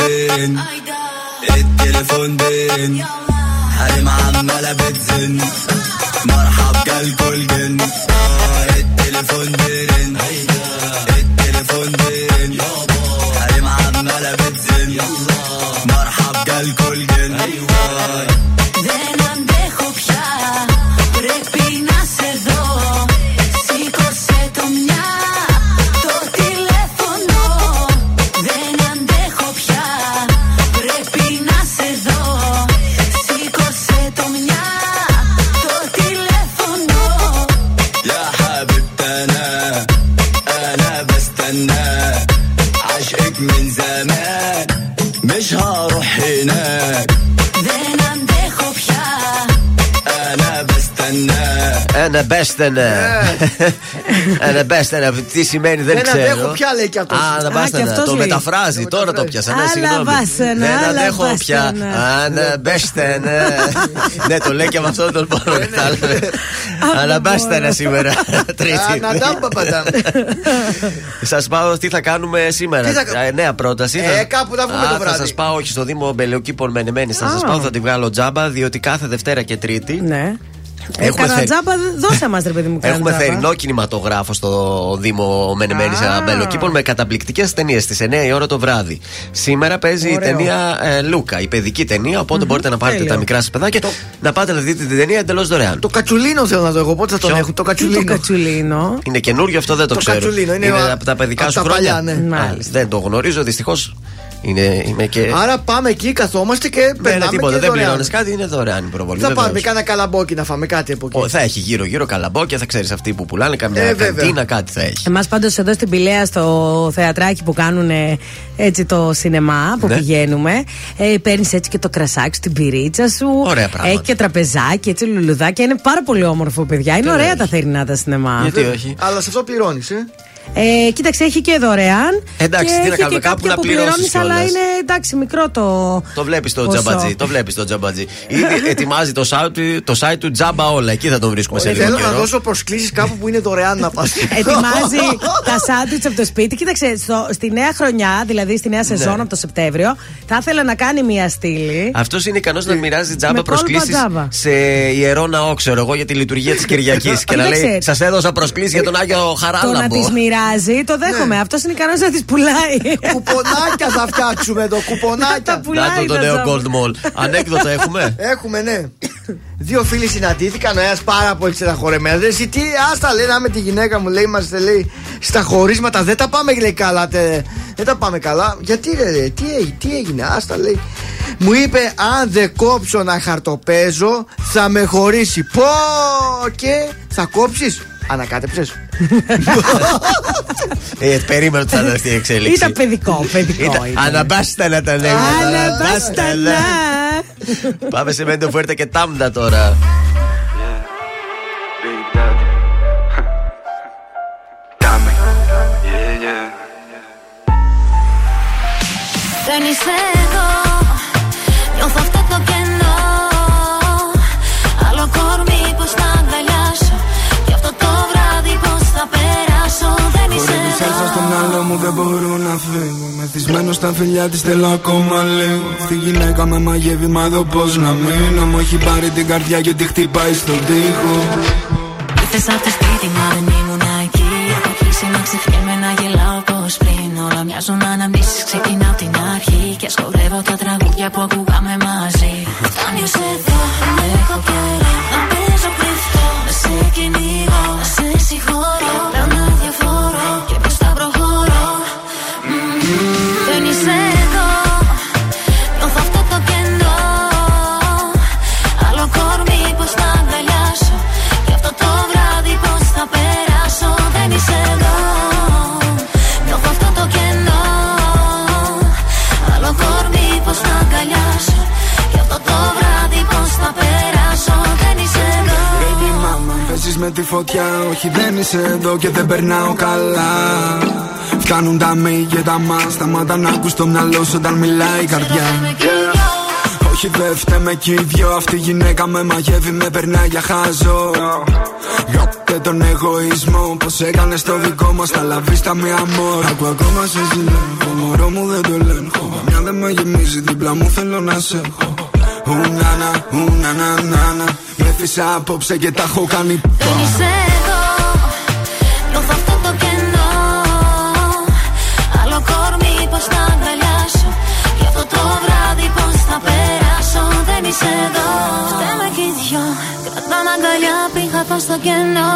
التلفون بين حريم عماله بتزن مرحب جالكل جن التلفون بين التلفون بين يابا حريم عماله بتزن يلا مرحب جالكل جن Αναμπέστανε. Αναμπέστανε. Τι σημαίνει δεν ξέρω. Δεν αντέχω πια λέει και αυτό. Αναμπέστανε. Το μεταφράζει. Τώρα το πιάσα. Συγγνώμη. Δεν αντέχω πια. Αναμπέστανε. Ναι, το λέει και με αυτόν τον πόνο. Αναμπέστανε σήμερα. Τρίτη. Σας πάω τι θα κάνουμε σήμερα. Νέα πρόταση. Κάπου θα βγούμε το βράδυ. Θα σας πάω όχι στο Δήμο Μπελαιοκήπων Μενεμένης. Θα σας πάω, θα τη βγάλω τζάμπα διότι κάθε Δευτέρα και Τρίτη. Έκανα φερ... τζάμπα, δώσε μας ρε παιδί μου. Έχουμε θερινό κινηματογράφο στο Δήμο Μενεμένης Αμπελοκήπων με καταπληκτικές ταινίες στις εννιά η ώρα το βράδυ. Σήμερα παίζει Ωραίο. η ταινία ε, Λούκα, η παιδική ταινία. Οπότε mm-hmm. μπορείτε να πάρετε Τέλειο. τα μικρά σας παιδάκια το... να πάτε να δείτε την ταινία εντελώς δωρεάν. Το κατσουλίνο θέλω να το εγώ. Πότε θα τον Ποιο? έχω. Το κατσουλίνο. Το κατσουλίνο. Είναι καινούριο αυτό, δεν το, το ξέρω. Είναι, είναι α... από τα παιδικά από σου τα χρόνια. Παλιά, ναι. Ά, δεν το γνωρίζω δυστυχώς. Είναι, είμαι και... Άρα πάμε εκεί, καθόμαστε και περνάμε τίποτα, και δεν πληρώνεις κάτι, είναι δωρεάν η προβολή. Θα πάμε κάνα καλαμπόκι να φάμε, κάτι από εκεί. Ο, θα έχει γύρω-γύρω καλαμπόκια, θα ξέρεις αυτοί που πουλάνε, καμιά ε, καντίνα, κάτι θα έχει. Εμάς πάντως εδώ στην Πηλαία, στο θεατράκι που κάνουν έτσι το σινεμά που ναι. πηγαίνουμε, ε, παίρνεις έτσι και το κρασάκι στην πυρίτσα σου. Ωραία πράγματα. Έχει και τραπεζάκι, έτσι λουλουδάκια. Είναι πάρα πολύ όμορφο, παιδιά. Είναι ωραία τα θερινά τα σινεμά. Γιατί όχι. Αλλά σε αυτό πληρώνεις, ε. Ε, κοίταξε, έχει και δωρεάν. Εντάξει, και τι να κάνουμε, κάπου να πληρώνεις. Αλλά είναι εντάξει, μικρό το. Το βλέπεις το τζαμπατζή. Το βλέπεις το τζαμπατζή. Ήδη ετοιμάζει το site, το site του τζάμπα όλα. Εκεί θα τον βρίσκουμε σε λίγο καιρό. Θέλω να δώσω προσκλήσεις κάπου που είναι δωρεάν να πας. Ετοιμάζει τα σάντουιτς από το σπίτι. Κοίταξε, στο, στη νέα χρονιά, δηλαδή στη νέα σεζόν ναι. από το Σεπτέμβριο, θα ήθελα να κάνει μία στήλη. Αυτός είναι ικανός να μοιράζει τζάμπα προσκλήσεις σε ιερό ναό, ξέρω εγώ, για τη λειτουργία της Κυριακής. Και να λέει σας έδωσα προσκλήσεις για τον Άγιο Χαράλαμπο. Το δέχομαι. Ναι. Αυτό είναι ικανός να τις πουλάει. Κουπονάκια θα φτιάξουμε εδώ. Κουπονάκια. Να το νέο Gold Mall. Ανέκδοτα έχουμε. Έχουμε, ναι. Δύο φίλοι συναντήθηκαν. Ο ένας πάρα πολύ στεναχωρεμένος. Εσύ τι, άστα λέει, να με τη γυναίκα μου λέει, μας λέει στα χωρίσματα δεν τα πάμε λέει, καλά. Τε, δεν τα πάμε καλά. Γιατί ρε, τι, τι έγινε, άστα λέει. Μου είπε, αν δεν κόψω να χαρτοπέζω, θα με χωρίσει. Πω και θα κόψεις. Ανακάτεψες. ε, περίμενα ότι θα ήταν αυτή η εξέλιξη. Ήταν παιδικό, παιδικό. Αναμπάστανα τα λέγω. Αναμπάστανα. Πάμε σε Μέντο Φουέρτα και Τάμντα τώρα. Δεν είσαι εδώ, νιώθω αυτό το κενό. Άλλο κορμί πως να αγκαλιάσω. Γι' αυτό το βράδυ πως θα περάσω. Δεν είσαι εδώ. Χωρίς έλθα στο μυαλό μου δεν μπορώ να φύγω. Μεθυσμένος στα φιλιά της θέλω ακόμα λίγο. Αυτή η γυναίκα με μαγεύει μα εδώ πως να μείνω. Μου έχει πάρει την καρδιά και τη χτυπάει στον τοίχο. Ήρθες απ' το σπίτι μα δεν ήμουν εκεί. Έχω αρχίσει να ξεχνιέμαι να γελάω πως πριν. Όλα μοιάζουν αναμνήσεις, ξεκινάω την αρχή. Και σκορεύω τα τραγούδια που ακούγαμε μαζί. Φτάνει ως εδώ, αν έχω καιρό να παίζω κρυφτό. Να σε κυνηγώ, να σε συγχωρώ. Λέω να διαφορώ και πως θα προχωρώ. Δεν είσαι εδώ, νιώθω αυτό το κενό. Άλλο κορμί πως να αγκαλιάσω. Γι' αυτό το βράδυ πως θα περάσω. Δεν είσαι εδώ. Με τη φωτιά, όχι δεν είσαι εδώ και δεν περνάω καλά. Κάνουν τα μη και τα μα. Σταμάτα να ακούς το μυαλό σου όταν μιλάει η καρδιά. Yeah. Όχι δε φταίμε κι οι δυο. Αυτή η γυναίκα με μαγεύει, με περνάει για χάζο. Γάπτε τον εγωισμό. Πως έκανες το δικό μας, θα λαβείς τα μία μόρα. Ακού ακόμα σε ζηλεύω, μωρό μου δεν το ελέγχω. Μια δεν με γεμίζει, δίπλα μου θέλω να σε έχω. Ουνάνα, ουνάνα, νάνα. Με φύσα απόψε και τα έχω κάνει πάνω. Φταίμε κι οι δυο. Κρατάνε αγκαλιά, πήγα πάνω στο κενό.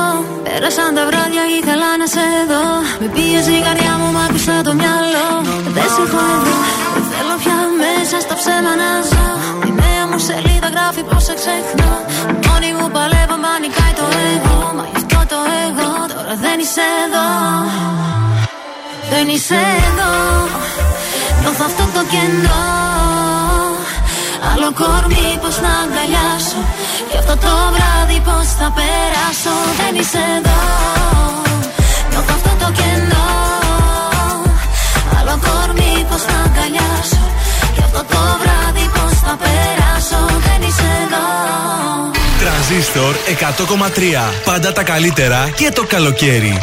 Πέρασαν τα βράδια, ήθελα να σε δω. Με πίεζε η καρδιά μου, μ' άκουσα το μυαλό. Δεν σηκώ εδώ, δεν θέλω πια μέσα στα ψέμα να ζω. Η νέα μου σελίδα γράφει πως σε ξεχνώ. Μόνη μου παλεύω, μ' ανικάει το εγώ. Μα γι' αυτό το εγώ τώρα δεν είσαι εδώ. Δεν είσαι εδώ. Νιώθω αυτό το κενό. Άλλο κορμί πως να αγκαλιάσω. Γι' αυτό το βράδυ πως θα περάσω. Δεν είσαι εδώ. Νιώθω αυτό το κενό. Άλλο κορμί πως να αγκαλιάσω. Γι' αυτό το βράδυ πως θα περάσω. Δεν είσαι εδώ. Τρανζίστορ εκατό κόμμα τρία. Πάντα τα καλύτερα και το καλοκαίρι.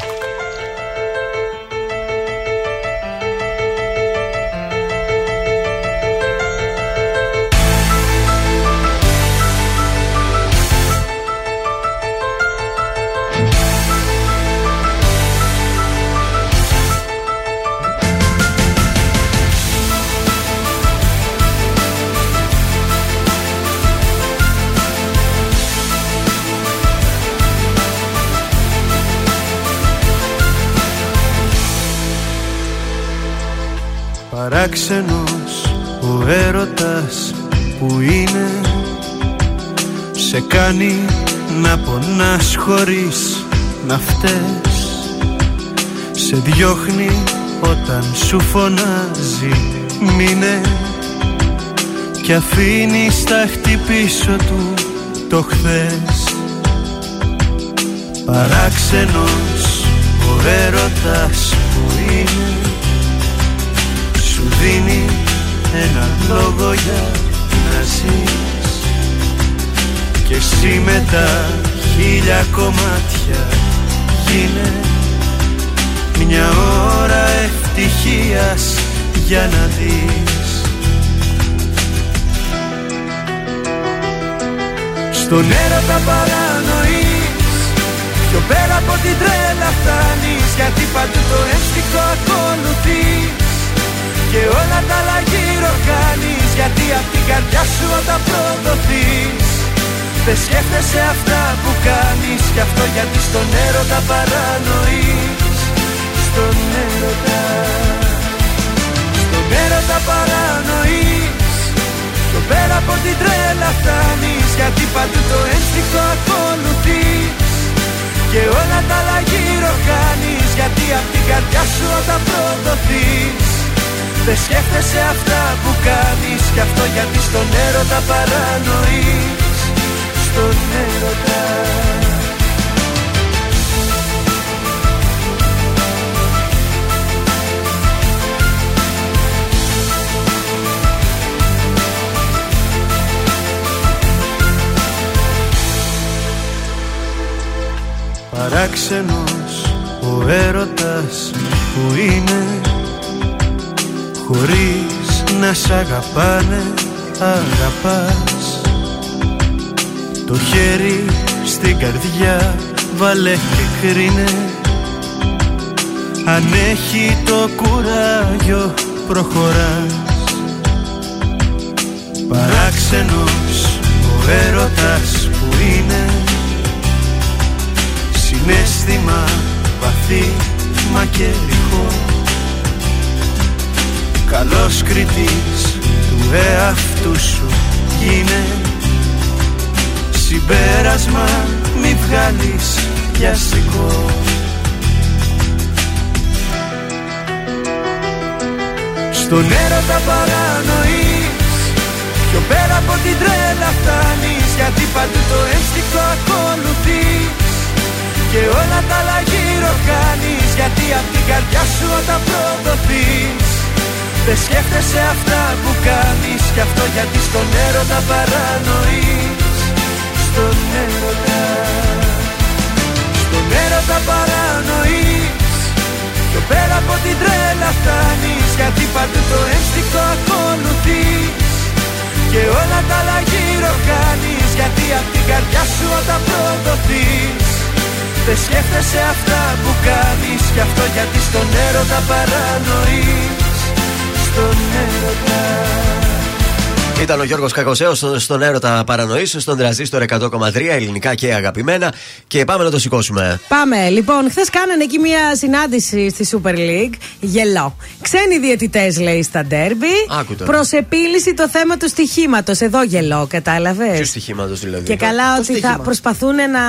Παράξενος ο έρωτας που είναι. Σε κάνει να πονάς χωρίς να φταίς. Σε διώχνει όταν σου φωνάζει μείνε. Κι αφήνει στάχτη πίσω του το χθες. Παράξενος ο έρωτας που είναι. Δίνει ένα λόγο για να ζεις. Και εσύ με τα χίλια κομμάτια γίνε. Μια ώρα ευτυχίας για να δεις. Στον έρωτα παρανοείς. Πιο πέρα από την τρέλα φτάνεις. Γιατί παντού το ένστικτο ακολουθείς. Και όλα τα άλλα γύρω κάνεις. Γιατί απ' την καρδιά σου όταν προδοθείς δεν σκέφτεσαι αυτά που κάνεις. Γι' αυτό γιατί στον έρωτα παρανοείς. Στον έρωτα. Στον έρωτα παρανοείς. Πιο πέρα από την τρέλα φτάνεις. Γιατί παντού το ένστικτο ακολουθείς. Και όλα τα άλλα γύρω κάνεις. Γιατί απ' την καρδιά σου όταν προδοθείς δεν σκέφτεσαι αυτά που κάνεις. Κι αυτό γιατί στον έρωτα παρανοείς. Στον έρωτα. Παράξενος ο έρωτας που είναι. Χωρίς να σ' αγαπάνε, αγαπάς. Το χέρι στην καρδιά βάλε και κρίνε. Αν έχει το κουράγιο προχωράς. Παράξενος ο έρωτας που είναι. Συναίσθημα βαθύ μα και ρηχό. Καλός κριτής του εαυτού σου γίνε. Συμπέρασμα μη βγάλεις πιαστικό. Στον έρωτα παρανοείς. Πιο πέρα από την τρέλα φτάνεις. Γιατί παντού το ένστικτο ακολουθείς. και όλα τα άλλα γύρω κάνεις, γιατί απ' την καρδιά σου όταν προδοθείς δεν σκέφτεσαι αυτά που κάνεις, και αυτό γιατί στον έρωτα παρανοείς. Στον έρωτα, στον έρωτα παρανοείς, κι πέρα από την τρέλα φτάνεις, γιατί παντού το ένστικτο ακολουθείς και όλα τα άλλα γύρω κάνεις, γιατί απ' την καρδιά σου όταν προδοθείς δεν σκέφτεσαι αυτά που κάνεις, κι αυτό γιατί στον έρωτα παρανοείς. Στον έρωτα. Ήταν ο Γιώργος Κακοσέος στον έρωτα παρανοείς, στον Τρανζίστορ εκατό κόμμα τρία, ελληνικά και αγαπημένα. Και πάμε να το σηκώσουμε. Πάμε. Λοιπόν, χθες κάνανε εκεί μια συνάντηση στη Super League. Γελό. Ξένοι διαιτητές, λέει, στα ντέρμπι. Προς επίλυση το θέμα του στοιχήματος. Εδώ γελό, κατάλαβες. Του στοιχήματος δηλαδή. Και καλά το ότι στοιχήμα. Θα προσπαθούν να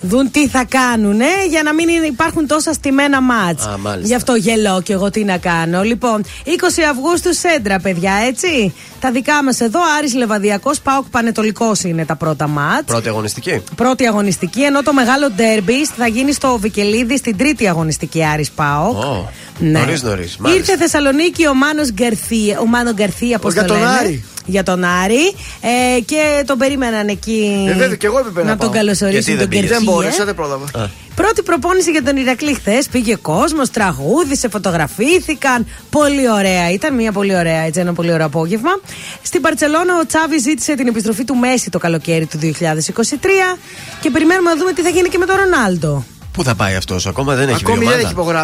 δουν τι θα κάνουν ε, για να μην υπάρχουν τόσα στημένα μάτς. Γι' αυτό γελώ και εγώ τι να κάνω. Λοιπόν, είκοσι Αυγούστου Σέντρα, παιδιά, έτσι. Τα δικά μας εδώ, Άρης Λεβαδιακός, ΠΑΟΚ Πανετολικός είναι τα πρώτα μάτς. Πρώτη αγωνιστική. Πρώτη αγωνιστική, ενώ το μεγάλο ντέρμπι θα γίνει στο Βικελίδη στην τρίτη αγωνιστική Άρης ΠΑΟΚ. Oh, ναι. Νωρίς νωρίς. Ήρθε Θεσσαλονίκη ο Μάνος Γκαρθία, ο Μάνο Γκαρθία, πώς το λένε. Άρη. Για τον Άρη ε, και τον περίμεναν εκεί. Ε, βέβαια, και εγώ έπρεπε να, να τον καλωσορίσουν τον Γκαρθία. Δεν μπόρεσα, δεν πρόλαβα. Α. Πρώτη προπόνηση για τον Ηρακλή χθες. Πήγε κόσμος, τραγούδισε, φωτογραφήθηκαν. Πολύ ωραία. Ήταν μια πολύ ωραία, έτσι, ένα πολύ ωραίο απόγευμα. Στην Μπαρτσελόνα ο Τσάβη ζήτησε την επιστροφή του Μέση το καλοκαίρι του δύο χιλιάδες είκοσι τρία και περιμένουμε να δούμε τι θα γίνει και με τον Ρονάλντο. Πού θα πάει αυτός, ακόμα δεν έχει βγει.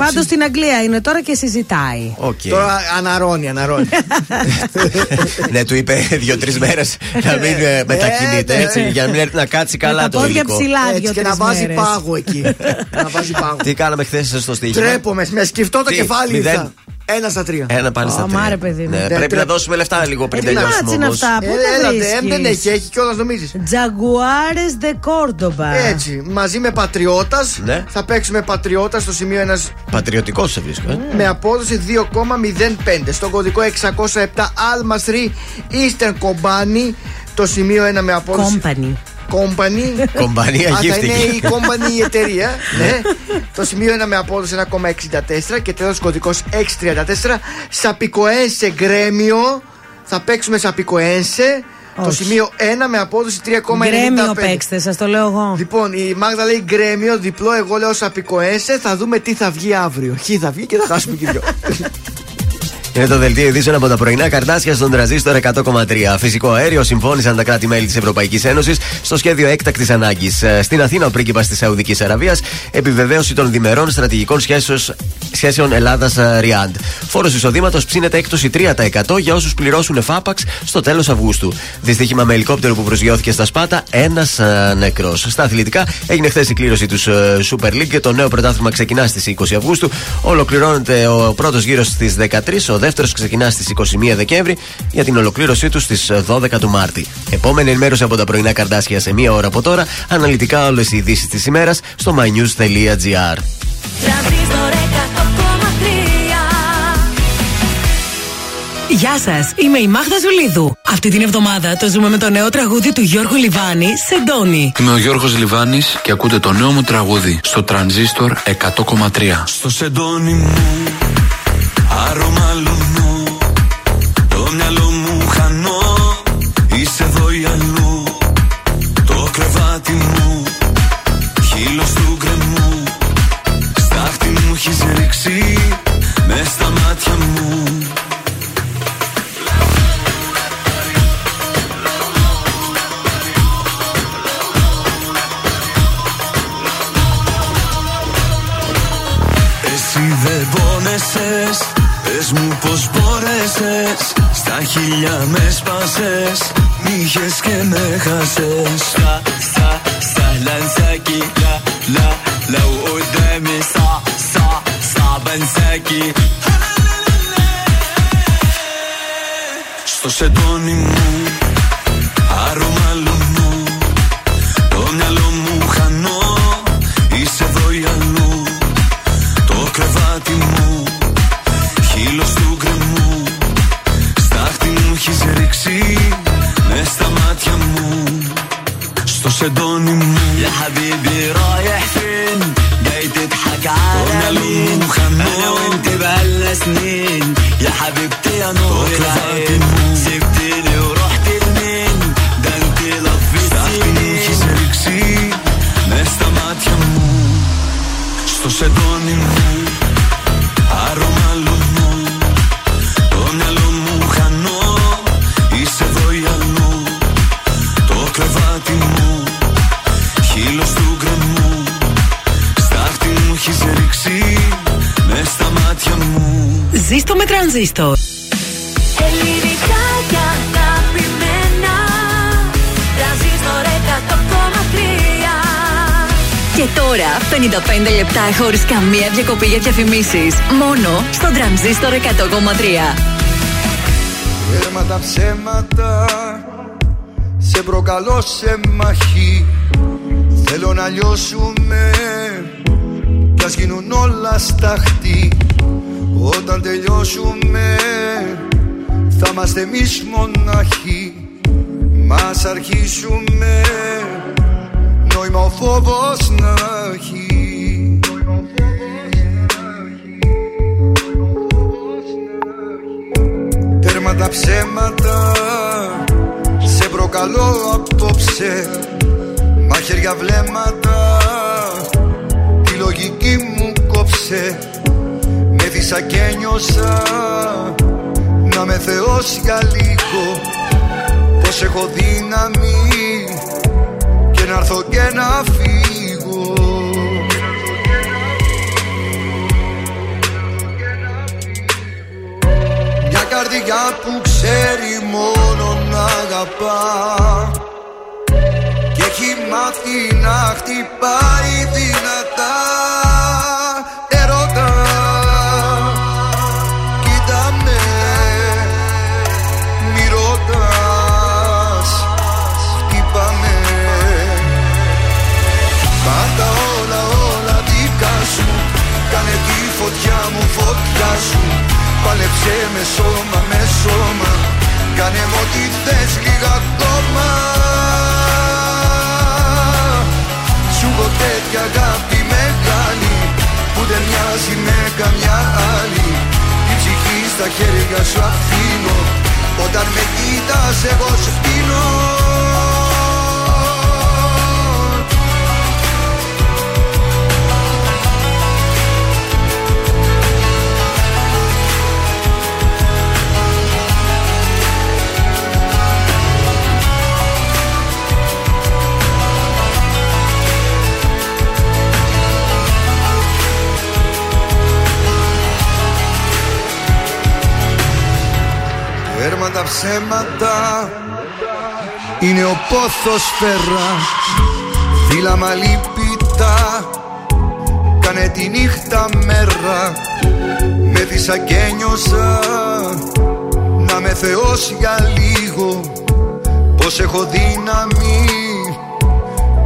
Πάντως στην Αγγλία είναι τώρα και συζητάει. Okay. Τώρα αναρώνει, αναρώνει. Ναι, του είπε δύο-τρεις μέρες να μην μετακινείται έτσι, για να μην έρθει να κάτσει καλά το υλικό. Και να βάζει πάγο εκεί. Τι κάναμε χθες στο στοίχημα. Τρέπομαι, με σκυφτό το κεφάλι ήρθα. Ένα στα τρία. Ένα πάλι στα τρία. Πρέπει να δώσουμε λεφτά λίγο πριν τελειώσουμε. Είναι αυτά. Έλατε, δεν έχει, έχει κιόλας νομίζεις. Τζαγκουάρες δε Κόρντομπα. Έτσι. Μαζί με Πατριώτας. Θα παίξουμε Πατριώτα στο σημείο ένα. Πατριωτικό σε βρίσκω. Με απόδοση δύο κόμμα μηδέν πέντε. Στον κωδικό εξακόσια επτά Al-Masri Eastern Kobani. Το σημείο ένα με απόδοση. Company. Company. Κομπανία γύφτηκε. Είναι η Company η εταιρεία. Ναι. Το σημείο είναι με απόδοση ένα κόμμα εξήντα τέσσερα και τέλος κωδικός έξι τρία τέσσερα. Σαπικοένσε Γκρέμιο. Θα παίξουμε Σαπικοένσε. Το σημείο ένα με απόδοση τρία κόμμα ενενήντα πέντε. Γκρέμιο παίξτε, σας το λέω εγώ. Λοιπόν, η Μάγδα λέει Γκρέμιο, διπλό. Εγώ λέω Σαπικοένσε. Θα δούμε τι θα βγει αύριο. Χι θα βγει και θα χάσουμε και δυο. Είναι το δελτίο ειδήσεων από τα πρωινά Καρντάσια στον Τρανζίστορ εκατό κόμμα τρία. Φυσικό αέριο συμφώνησαν τα κράτη-μέλη της Ευρωπαϊκής Ένωσης στο σχέδιο έκτακτης ανάγκης. Στην Αθήνα, ο πρίγκιπας της Σαουδικής Αραβίας, επιβεβαίωση των διμερών στρατηγικών σχέσεων Ελλάδα-Ριάντ. Φόρος εισοδήματος ψήνεται έκπτωση τρία τοις εκατό για όσους πληρώσουν εφάπαξ στο τέλος Αυγούστου. Δυστύχημα με ελικόπτερο που προσγειώθηκε στα Σπάτα, ένας νεκρός. Στα αθλητικά έγινε χθες η κλήρωση του Super League και το νέο πρωτάθλημα ξεκινά στις είκοσι Αυγούστου. Ολοκληρώνεται ο πρώτος γύρος στις δεκατρείς. Ο δεύτερος ξεκινά στις είκοσι μία Δεκέμβρη για την ολοκλήρωσή του στις δώδεκα του Μάρτη. Επόμενη ενημέρωση από τα πρωινά Καρντάσια σε μία ώρα από τώρα. Αναλυτικά όλες οι ειδήσεις της ημέρας στο mynews.gr. Γεια σας, είμαι η Μάγδα Ζουλίδου. Αυτή την εβδομάδα το ζούμε με το νέο τραγούδι του Γιώργου Λιβάνη, Σεντόνι. Είμαι ο Γιώργος Λιβάνης και ακούτε το νέο μου τραγούδι στο Τρανζίστορ εκατό κόμμα τρία. Στο σεντόνι μου, άρωμα λουνού, το μυαλό μου χανώ. Είσαι εδώ ή αλλού, το κρεβάτι μου, χείλος του γκρεμού. Στάχτη μου έχεις ρίξει μες στα μάτια μου. Εσύ δεν πόνεσες, πες μου πως μπόρεσες, στα χίλια με σπάσες, μ' είχες και με χάσες. Σα, σα, σα, λανσάκι, λα, λα, λαου, οδέμι, σα, σα, σα, μπανσάκι. Στο σεντόνι μου, άρωμα λουνού, το μυαλό μου χανώ, είσαι εδώ ή αλλού, το κρεβάτι μου, χείλος του γκρεμού, στάχτη μου έχεις ρίξει μες στα μάτια μου. Στο σεντόνι μου, για χαβίβι, ράιε, φιν. طلعتي نور العين سبتيلي ورحت لمين ده انتي لطفتيني خسركسي ما استمعت يمو στο σεντόνι μου άρωμα λουνό. Το μυαλό μου χανό, είσαι εδώ ή αλλού. Το κρεβάτι μου χείλος του γκρεμού. Στάχτη μου έχεις ρίξει μες στα μάτια μου. Ζήστο με Τρανζίστορ. Ελληνικά και αγαπημένα, Τρανζίστορ εκατό κόμμα τρία. Και τώρα πενήντα πέντε λεπτά χωρίς καμία διακοπή για διαφημίσεις. Μόνο στον Τρανζίστορ εκατό κόμμα τρία. Τέρματα ψέματα, σε προκαλώ σε μαχή. Θέλω να λιώσουμε κι ας γίνουν όλα σταχτή. Όταν τελειώσουμε θα είμαστε εμείς μοναχοί. Μας αρχίσουμε νόημα ο φόβος να έχει. Τέρμα τα ψέματα, σε προκαλώ απόψε. Μαχαίρια βλέμματα, τη λογική μου κόψε. Με δίσα και νιώσα να με θεός για λίγο. Πως έχω δύναμη να έρθω και να φύγω. Μια καρδιά που ξέρει μόνο να αγαπά και έχει μάθει να χτυπάει δυνατά. Ερώτα, κοίτα με, μη ρωτάς, χτύπα με. Πάντα όλα, όλα δικά σου. Κάνε τη φωτιά μου, φωτιά σου. Παλέψε με σώμα, με σώμα. Κάνε μου ό,τι θες λίγα ακόμα. Σου έχω τέτοια αγάπη μεγάλη που δεν μοιάζει με καμιά άλλη. Την ψυχή στα χέρια σου αφήνω. Όταν με κοίτας εγώ σου πίνω. Τα ψέματα είναι ο πόθος φέρα. Φύλαμα λύπητα, κάνε τη νύχτα μέρα. Με δίσα και νιώσα να με θεώσει για λίγο. Πως έχω δύναμη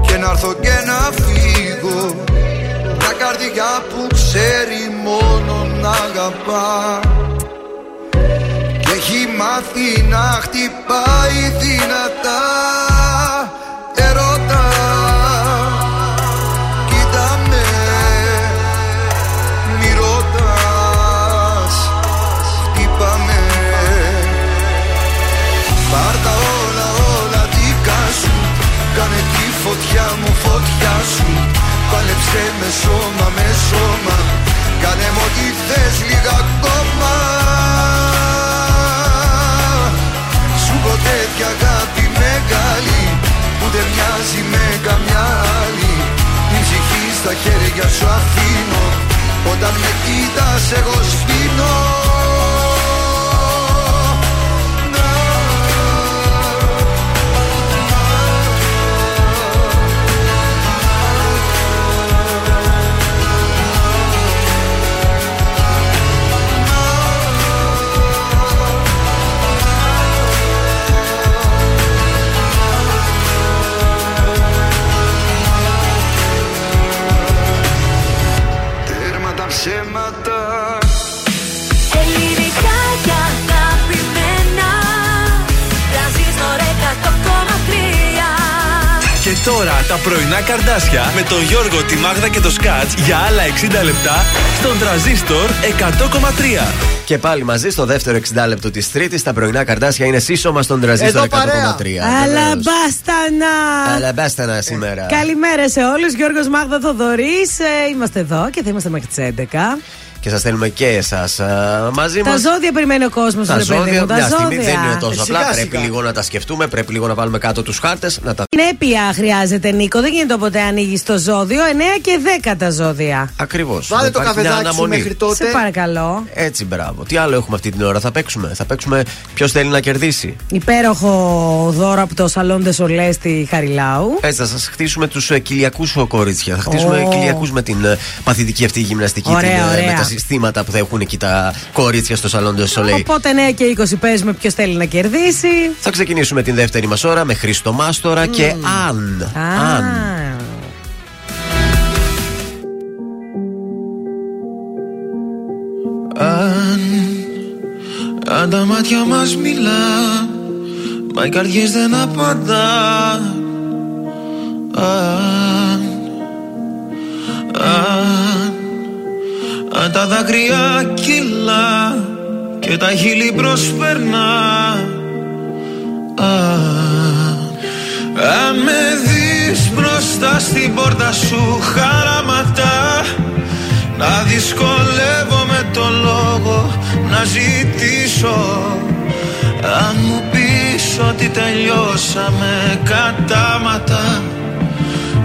και να έρθω και να φύγω. Μια καρδιά που ξέρει μόνο να αγαπά. Έχει μάθει να χτυπάει δυνατά. Ερώτα, κοίτα με, μη ρωτάς, χτύπα με. Πάρ' τα όλα, όλα δικά σου. Κάνε τη φωτιά μου, φωτιά σου. Πάλεψε με σώμα, με σώμα. Κάνε μου ό,τι θες λίγα ακόμα. Τέτοια αγάπη μεγάλη που δεν μοιάζει με καμιά άλλη. Την ψυχή στα χέρια σου αφήνω. Όταν με κοίτας εγώ σφήνω. Ψέματα. τώρα τα πρωινά Καρντάσια με τον Γιώργο, τη Μάγδα και το Σκάτς για άλλα εξήντα λεπτά στον Τρανζίστορ εκατό κόμμα τρία. Και πάλι μαζί στο δεύτερο εξήντα λεπτό της Τρίτης, τα πρωινά Καρντάσια είναι σύσσωμα στον Τρανζίστορ εκατό κόμμα τρία. Αλαμπάστανα! Αλαμπάστανα σήμερα. Καλημέρα σε όλους, Γιώργος, Μάγδα, Θοδωρής. Είμαστε εδώ και θα είμαστε μέχρι τις έντεκα. Και σας θέλουμε και εσάς μαζί μας. Τα ζώδια περιμένει ο κόσμος. Τα ζώδια μια στιγμή δεν είναι τόσο απλά. Πρέπει λίγο να τα σκεφτούμε, πρέπει λίγο να βάλουμε κάτω τους χάρτες. Συνέπεια χρειάζεται, Νίκο. Δεν γίνεται όποτε ανοίγει το ζώδιο. εννέα και δέκα τα ζώδια. Ακριβώς. Βάλε το καφεδάκι σου μέχρι τότε. Σε παρακαλώ. Έτσι, μπράβο. Τι άλλο έχουμε αυτή την ώρα, θα παίξουμε. Θα παίξουμε ποιος θέλει να κερδίσει. Υπέροχο δώρο από το Σαλόν Ντε Σολέ στη Χαριλάου. Έτσι, θα σας χτίσουμε τους κοιλιακούς κορίτσια. Θα χτίσουμε κοιλιακούς με την παθητική αυτή γυμναστική μεταστασία. Συστήματα που θα έχουν εκεί τα κορίτσια στο Σαλόν Ντε Σολέ. Οπότε εννέα και είκοσι παίζουμε ποιος θέλει να κερδίσει. Θα ξεκινήσουμε την δεύτερη μας ώρα με Χρήστο Μάστορα mm. και Αν. Ah. Αν. Αν, αν τα μάτια μας μιλά, μα οι καρδιές δεν απαντά. Αν, αν, αν τα δάκρυα κυλά και τα χείλη προσπερνά. Α, αν με δεις μπροστά στην πόρτα σου χαραματά, να δυσκολεύομαι το λόγο να ζητήσω. Αν μου πεις ότι τελειώσαμε κατάματα,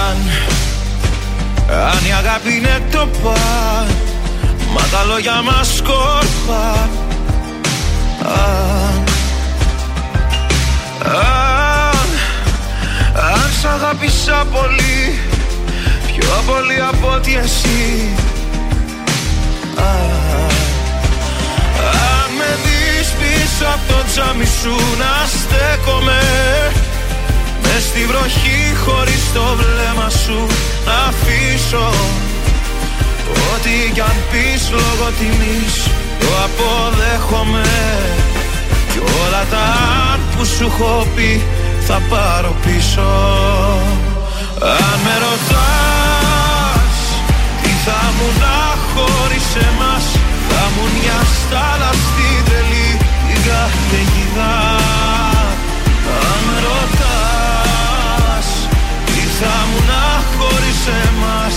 Αν, αν η αγάπη είναι το παν, μα τα λόγια μας σκόρπαν. Αν, αν, αν σ' αγάπησα πολύ, πιο πολύ από ό,τι εσύ. Αν, αν με δεις πίσω από το τζάμι σου να στέκομαι, μες στη βροχή χωρίς το βλέμμα σου να αφήσω. Ό,τι κι αν πεις λόγω τιμής το αποδέχομαι, κι όλα τα αν που σου έχω πει θα πάρω πίσω. Αν με ρωτάς τι θα μου να χωρίς εμάς, θα μου μια στάλα στην τρελή την καταιγίδα. Αν με ρωτάς τι θα μου να χωρίς εμάς,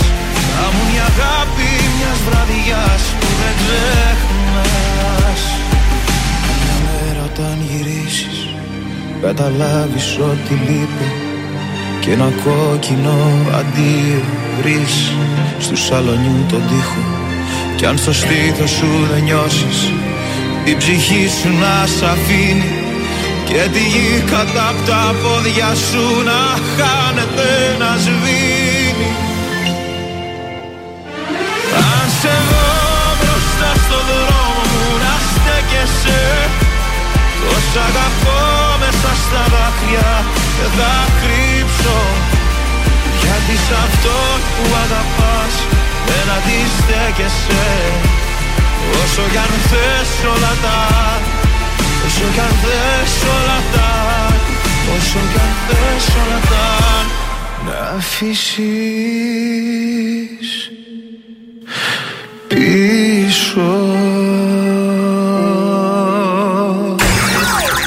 θα μου η αγάπη μιας βραδιάς που δεν ξεχνάς. Μια μέρα όταν γυρίσεις καταλάβεις ότι λείπει και ένα κόκκινο αντίο βρεις στου σαλονιού τον τοίχο. Κι αν στο στήθος σου δεν νιώσεις η ψυχή σου να σ' αφήνει και τη γη κατά απ' τα πόδια σου να χάνεται, να σβήνει. Αν σε δω μπροστά στον δρόμο μου να στέκεσαι, πως αγαπώ μέσα στα δάκρυα δεν θα κρύψω, γιατί σ' αυτόν που αγαπάς δεν αντιστέκεσαι. Όσο κι αν θες όλα τα, όσο κι αν θες όλα τα, όσο κι αν θες όλα τα, να αφήσεις πίσω.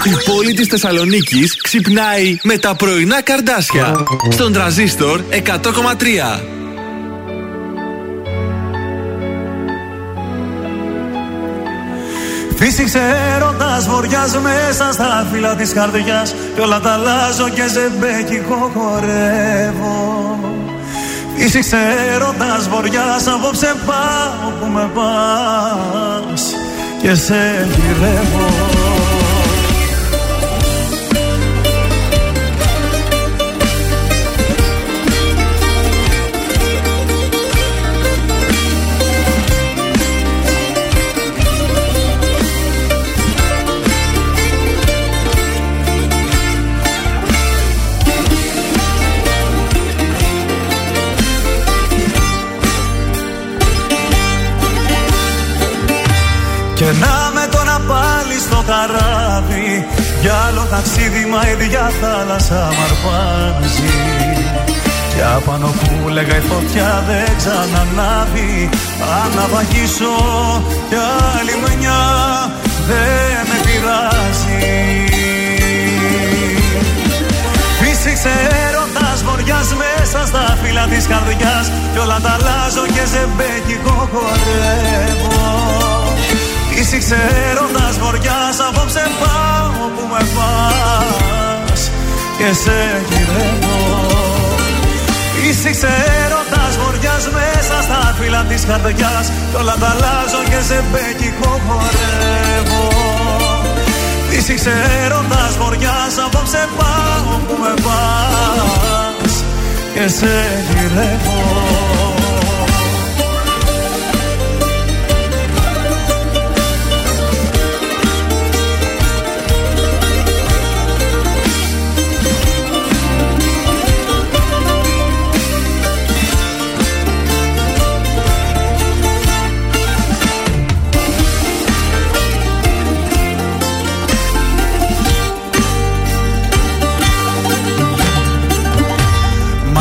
Η πόλη της Θεσσαλονίκης ξυπνάει με τα πρωινά Καρντάσια στον Τρανζίστορ εκατό κόμμα τρία. Φύσηξε έρωτας βοριάς μέσα στα φύλλα της καρδιάς, κι όλα τα αλλάζω και ζεμπέκικο χορεύω. Φύσηξε έρωτας βοριάς, απόψε πάω που με πας και σε γυρεύω. λάβει. Κι άλλο ταξίδι μα η διαθάλασσα μ' αρπάζει. Κι απάνω που λέγα η φωτιά δεν ξανανάβει. Αν ναυαγίσω κι άλλη μια δεν με πειράζει. Φύσηξε έρωτας βοριάς μέσα στα φύλλα της καρδιάς. Κι όλα τα αλλάζω και ζεμπέκικο χορεύω. Είσαι ξέροντας βοριάς, απόψε πάω που με πας και σε γυρεύω. Είσαι ξέροντας βοριάς μέσα στα φύλλα της καρδιάς. Κι όλα τα αλλάζω και σε μπέκικο χορεύω. Είσαι ξέροντας βοριάς, απόψε πάω που με πας και σε γυρεύω.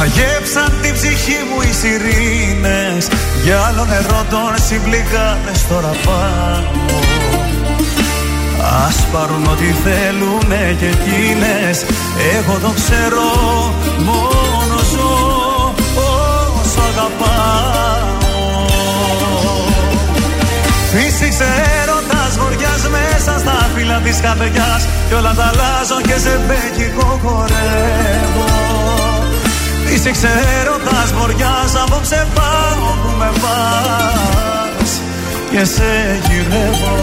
Μαγέψαν την ψυχή μου οι σιρήνες. Για άλλο νερό των συμπληγάδες τώρα πάνω. Ας πάρουν ό,τι θέλουνε και εκείνες. Εγώ το ξέρω, μόνο ζω όσο αγαπάω. Φύσηξε έρωτας βοριάς μέσα στα φύλλα της καρδιάς. Κι όλα τα αλλάζω και σε μπέκικο χορεύω. Είσαι ξέροντας βοριάς, απόψε πάω που με πας και σε γυρεύω.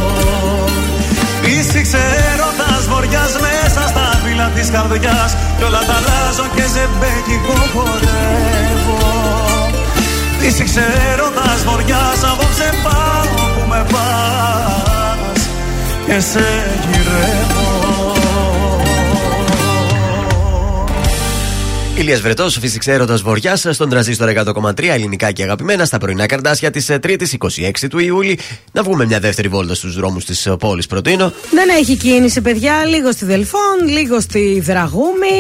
Είσαι ξέροντας βοριάς μέσα στα φύλλα της καρδιάς. Κι όλα τα αλλάζω και σε μπέκικο χορεύω. Είσαι ξέροντας βοριάς, απόψε πάω που με πας και σε γυρεύω. Ηλίας Βρετός, φύσηξε έρωτας βοριάς στον Τρανζίστορ εκατό κόμμα τρία, ελληνικά και αγαπημένα, στα πρωινά Καρντάσια της τρίτης εικοστή έκτη του Ιούλη. Να βγούμε μια δεύτερη βόλτα στους δρόμους της πόλης, προτείνω. Δεν έχει κίνηση, παιδιά. Λίγο στη Δελφών, λίγο στη Δραγούμη.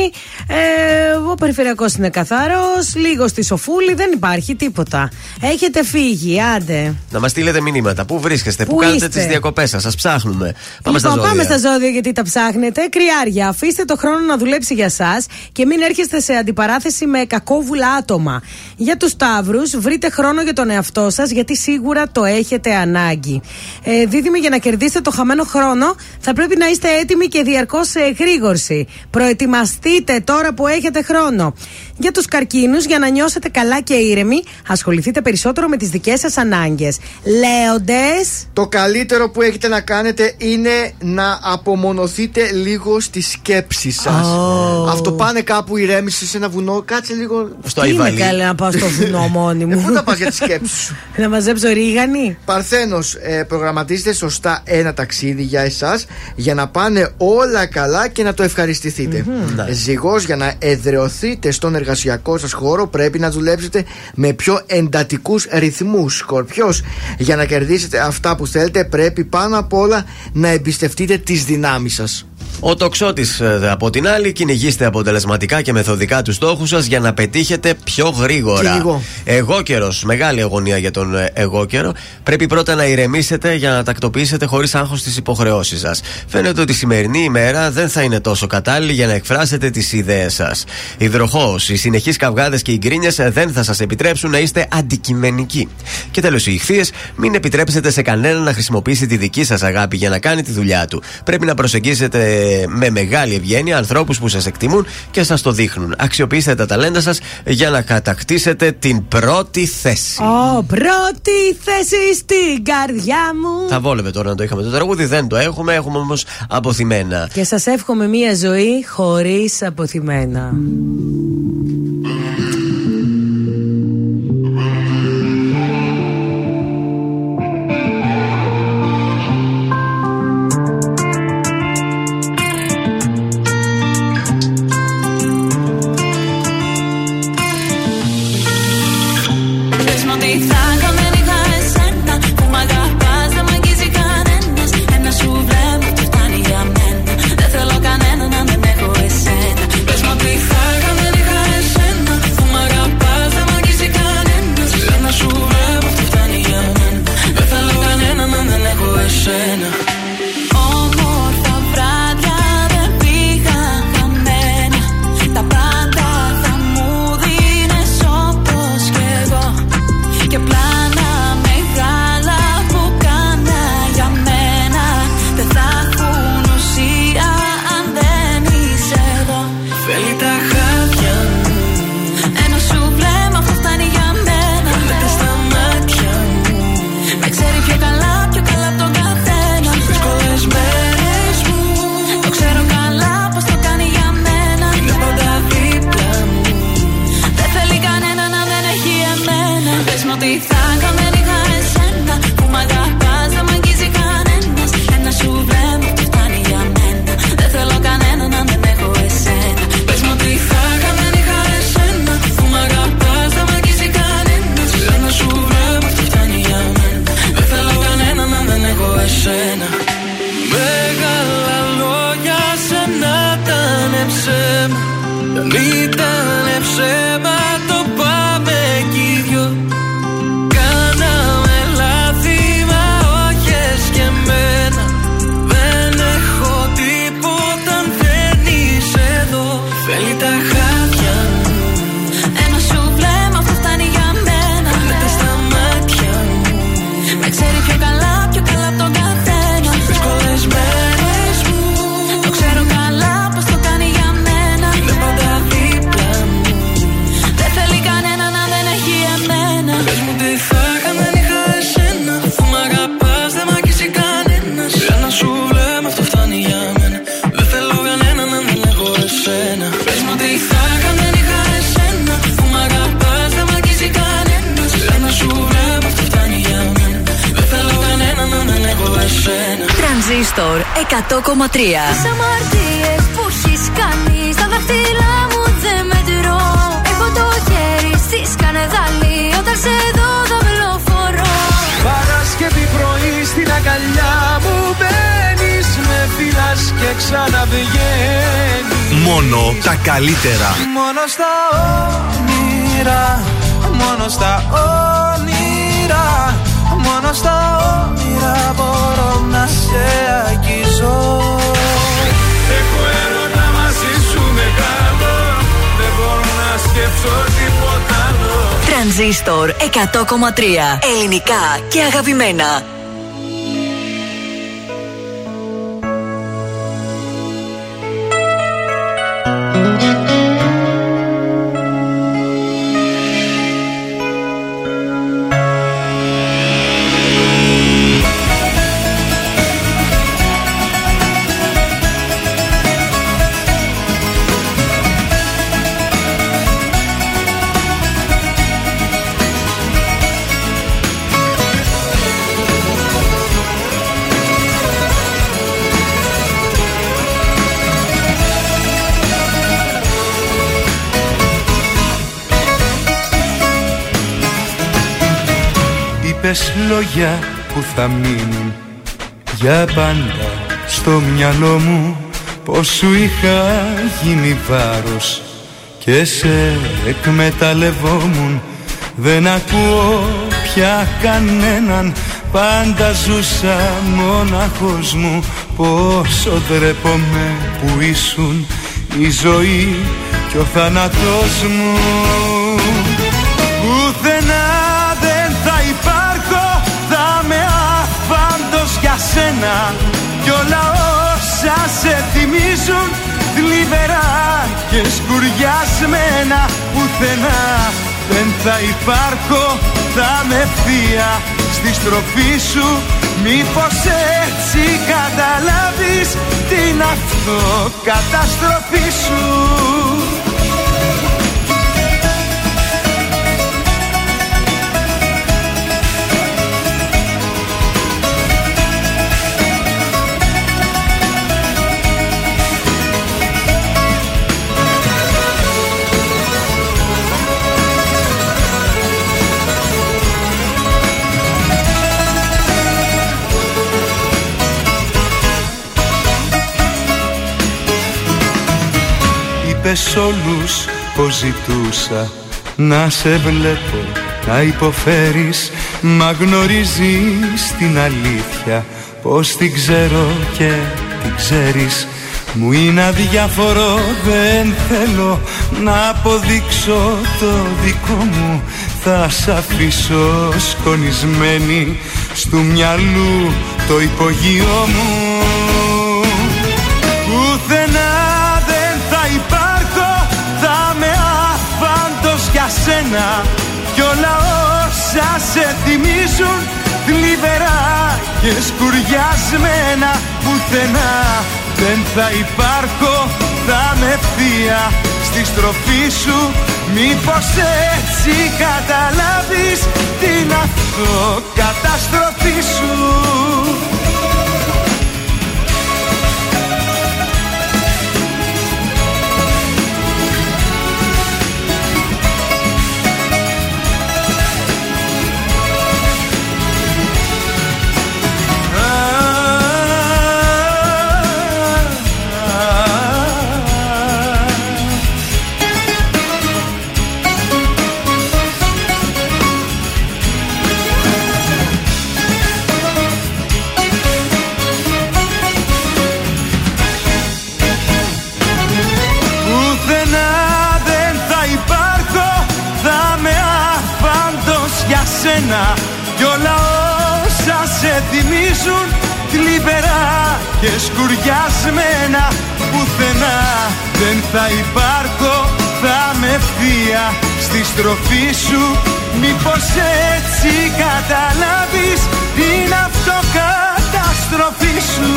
Ε, ο περιφερειακός είναι καθαρός. Λίγο στη Σοφούλη, δεν υπάρχει τίποτα. Έχετε φύγει, άντε. Να μας στείλετε μηνύματα. Πού βρίσκεστε, πού, πού κάνετε τις διακοπές σας, σας ψάχνουμε. Πάμε, λοιπόν, στα ζώδια. Πάμε στα ζώδια, γιατί τα ψάχνετε. Κριάρια, αφήστε το χρόνο να δουλέψει για σας και μην έρχεστε σε αντιπαράθεση με κακόβουλα άτομα. Για τους Σταύρους, βρείτε χρόνο για τον εαυτό σας, γιατί σίγουρα το έχετε ανάγκη. Ε, δίδυμοι, για να κερδίσετε το χαμένο χρόνο, θα πρέπει να είστε έτοιμοι και διαρκώς σε εγρήγορση. Προετοιμαστείτε τώρα που έχετε χρόνο. Για τους Καρκίνους, για να νιώσετε καλά και ήρεμοι, ασχοληθείτε περισσότερο με τις δικές σας ανάγκες. Λέοντες, το καλύτερο που έχετε να κάνετε είναι να απομονωθείτε λίγο στη σκέψη σας. Oh. Αυτό, πάνε κάπου, ηρέμηση σε ένα βουνό, κάτσε λίγο. Στο τι Ιβαλή. Είναι καλά να πάω στο βουνό μόνη μου. Ε, πού θα πας για τη σκέψη σου. Να μαζέψω ρίγανη. Παρθένος, ε, προγραμματίστε σωστά ένα ταξίδι για εσάς, για να πάνε όλα καλά και να το ευχαριστηθείτε. Mm-hmm. Ζυγός, για να εδραιωθείτε στον εργασιακό σας χώρο, πρέπει να δουλέψετε με πιο εντατικούς ρυθμούς. Σκορπιός, για να κερδίσετε αυτά που θέλετε, πρέπει πάνω απ' όλα να εμπιστευτείτε τις δυνάμεις σας. Ο Τοξότης, από την άλλη, κυνηγήστε αποτελεσματικά και μεθοδικά τους στόχους σας για να πετύχετε πιο γρήγορα. Εγώ. Εγώκερος, μεγάλη αγωνία για τον εγώκερο. Πρέπει πρώτα να ηρεμήσετε για να τακτοποιήσετε χωρίς άγχος τις υποχρεώσεις σας. Φαίνεται ότι η σημερινή ημέρα δεν θα είναι τόσο κατάλληλη για να εκφράσετε τις ιδέες σας. Υδροχόος, οι συνεχείς καυγάδες και οι γκρίνιες δεν θα σας επιτρέψουν να είστε αντικειμενικοί. Και τέλος, οι Ιχθύες, μην επιτρέψετε σε κανένα να χρησιμοποιήσει τη δική σας αγάπη για να κάνει τη δουλειά του. Πρέπει να προσεγγίσετε με μεγάλη ευγένεια ανθρώπους που σας εκτιμούν και σας το δείχνουν. Αξιοποιήστε τα ταλέντα σας για να κατακτήσετε την πρώτη θέση. Ω, πρώτη θέση στην καρδιά μου. Θα βόλευε τώρα να το είχαμε το τραγούδι, δεν το έχουμε, έχουμε όμως αποθυμένα. Και σας εύχομαι μια ζωή χωρίς αποθυμένα. Που μ' αγαπάς δεν μ' αγγίζει κανένας. Ένα σου βλέμμα και φτάνει για μένα. Ήτανε ψέμα, το πάμε κι οι δυο. Κάναμε λάθη, μα όχι εσκεμμένα. Δεν έχω τίποτα αν δεν είσαι εδώ. Θέλει τα χάπια μου, ένα σου βλέμμα που φτάνει για μένα. Βλέπετε στα μάτια μου, με ξέρει πιο καλά, πιο καλά απ' τον καθένα. Στις δύσκολες μέρες μου, το ξέρω καλά πως το κάνει για μένα. Είναι πάντα δίπλα μου, δεν θέλει κανένα να δεν έχει εμένα. Πες μου τι θα έκανα αν είχα εσένα. Αφού μ' αγαπάς δεν μ' αγγίζει κανένας. Ένα σου βλέμμα αυτό φτάνει για μένα. Δεν θέλω κανένα να μην έχω εσένα. Πες μου τι θα έκανα αν είχα εσένα. Αφού μ' αγαπάς δεν μ' αγγίζει κανένας. Ένα σου βλέμμα αυτό φτάνει για μένα. Δεν θέλω κανένα να μην έχω εσένα. Τρανζίστορ εκατό κόμμα τρία. Τις αμαρτίες που έχεις κάνει στα δάχτυλά μου δεν μετρώ. Έχω το χέρι στη σκανεδάλη όταν σε δω δαυλοφορώ. Παρασκευή πρωί στην αγκαλιά μου μπαίνεις, με φιλάς και ξαναβγαίνεις. Μόνο τα καλύτερα. Μόνο στα όνειρα, μόνο στα όνειρα, μόνο στα όνειρα μπορώ να σε αγγίζω. Έχω έρωτα μαζί σου μεγάλο, δεν μπορώ να σκέψω τίποτα άλλο. Τρανζίστορ εκατό κόμμα τρία. Ελληνικά και αγαπημένα. Λόγια που θα μείνουν για πάντα στο μυαλό μου, πως σου είχα γίνει βάρος και σε εκμεταλλευόμουν. Δεν ακούω πια κανέναν, πάντα ζούσα μόναχος μου. Πόσο ντρέπομαι που ήσουν η ζωή και ο θάνατός μου. Πουθενά για σένα κι όλα όσα σε θυμίζουν θλιβερά και σκουριασμένα. Πουθενά δεν θα υπάρχω, θα με ευθεία στη στροφή σου. Μήπως έτσι καταλάβεις την αυτοκαταστροφή σου. Πες όλους πως ζητούσα να σε βλέπω να υποφέρεις. Μα γνωρίζεις την αλήθεια, πως την ξέρω και την ξέρεις. Μου είναι αδιάφορο, δεν θέλω να αποδείξω το δικό μου. Θα σ' αφήσω σκονισμένη στου μυαλού το υπογείο μου. Σένα, κι όλα όσα σε θυμίζουν θλιβερά και σκουριασμένα. Πουθενά δεν θα υπάρχω, θα με ευθεία στη στροφή σου. Μήπως έτσι καταλάβεις την αυτοκαταστροφή σου. κι όλα όσα σε θυμίζουν θλιβερά και σκουριασμένα, πουθενά δεν θα υπάρχω, θα είμαι ευθεία στη στροφή σου. Μήπως έτσι καταλάβεις την αυτοκαταστροφή σου.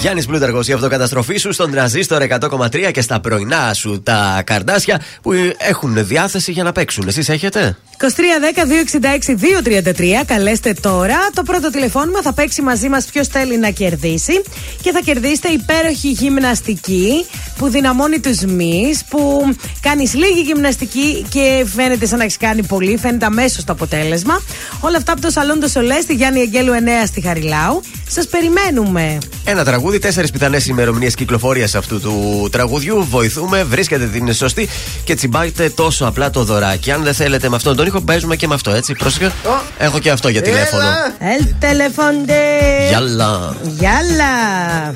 Γιάννης Πλούταρχος, η αυτοκαταστροφή σου στον Τρανζίστορ εκατό κόμμα τρία και στα πρωινά σου τα Καρντάσια που έχουν διάθεση για να παίξουν. Εσείς έχετε? είκοσι τρία δέκα δύο εξήντα έξι δύο τριάντα τρία. Καλέστε τώρα. Το πρώτο τηλεφώνημα θα παίξει μαζί μας ποιος θέλει να κερδίσει. Και θα κερδίσετε υπέροχη γυμναστική που δυναμώνει τους μυς. Που κάνεις λίγη γυμναστική και φαίνεται σαν να έχεις κάνει πολύ. Φαίνεται αμέσως το αποτέλεσμα. Όλα αυτά από το Σαλόν του Σολέ στη Γιάννη Αγγέλου εννιά στη Χαριλάου. Σας περιμένουμε. Ένα τραγούδι, τέσσερις πιθανές ημερομηνίες κυκλοφορίας αυτού του τραγουδιού. Βοηθούμε, βρίσκετε την σωστή και τσιμπάτε τόσο απλά το δωράκι. Αν δεν θέλετε με αυτόν τον ήχο, παίζουμε και με αυτό, έτσι. Πρόσεχε. Oh. Έχω και αυτό για τηλέφωνο. El telephone de. Γιαλά. Γιαλά.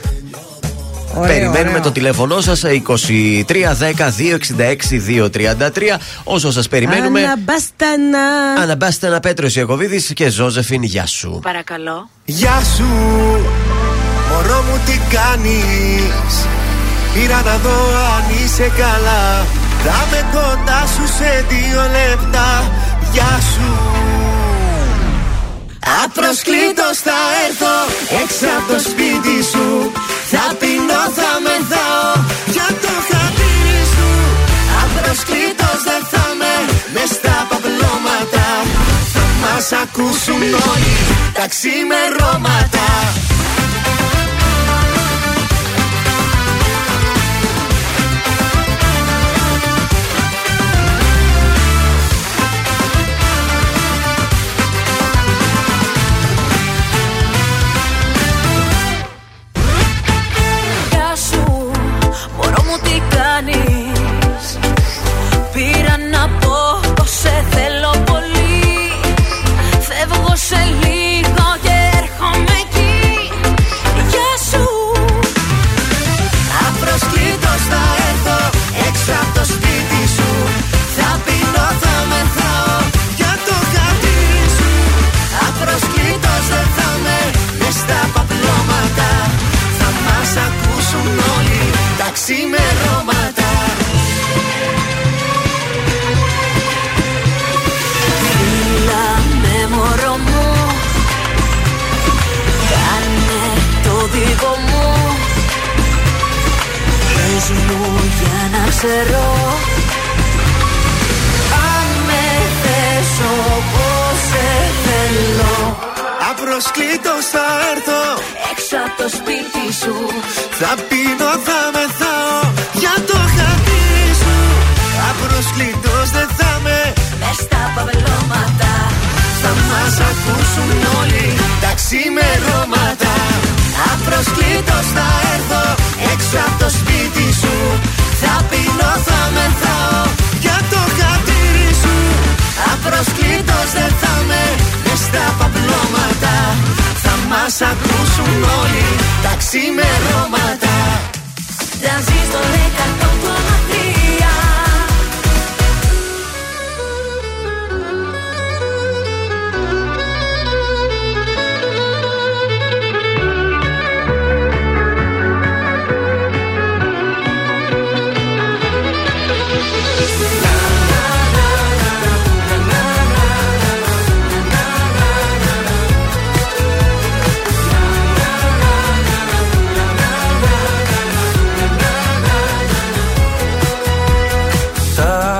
Ωραίο, περιμένουμε ωραίο. Το τηλέφωνό σας είκοσι τρία δέκα δύο εξήντα έξι δύο τριάντα τρία. Όσο σας περιμένουμε. Αναμπάστανα. Αναμπάστανα, Πέτρος Ιακωβίδης και Ζώζεφιν, γεια σου. Παρακαλώ. Γεια σου, μωρό μου, τι κάνεις? Πήρα να δω αν είσαι καλά. Θα με κοντά σου σε δύο λεπτά. Γεια σου. Απροσκλήτως θα έρθω έξω από το σπίτι σου. Θα πεινώ, θα μεθάω για το χατήρι σου. Απροσκλήτως δεν θα με μες στα παπλώματα. Θα μας ακούσουν όλοι τα ξημερώματα. Πήρα να πω πως σε θέλω πολύ. Φεύγω σε λίγο και έρχομαι εκεί. Γεια σου. Απροσκλήτως θα έρθω έξω από το σπίτι σου. Θα πεινώ, θα μεθάω για το χατήρι σου. Απροσκλήτως δεν θα με μες στα παπλώματα. Θα μας ακούσουν όλοι τα ξημερώματα. Μωρό μου, κάνε το δικό μου. Πες μου για να ξέρω αν με θες όπως σε θέλω. Απροσκλήτως θα έρθω έξω από το σπίτι σου. Θα πίνω, θα μεθάω για το χατήρι σου. Απροσκλήτως δεν θα με μες στα παπλώματα. Θα μας ακούσουν όλοι τα ξημερώματα. Απροσκλήτως θα έρθω έξω από το σπίτι σου. Θα πεινώ, θα μεθάω για το χατήρι σου. Απροσκλήτως δεν θα με μες στα παπλώματα. Θα μας ακούσουν όλοι τα ξημερώματα. Τρανζίστορ εκατό κόμμα τρία.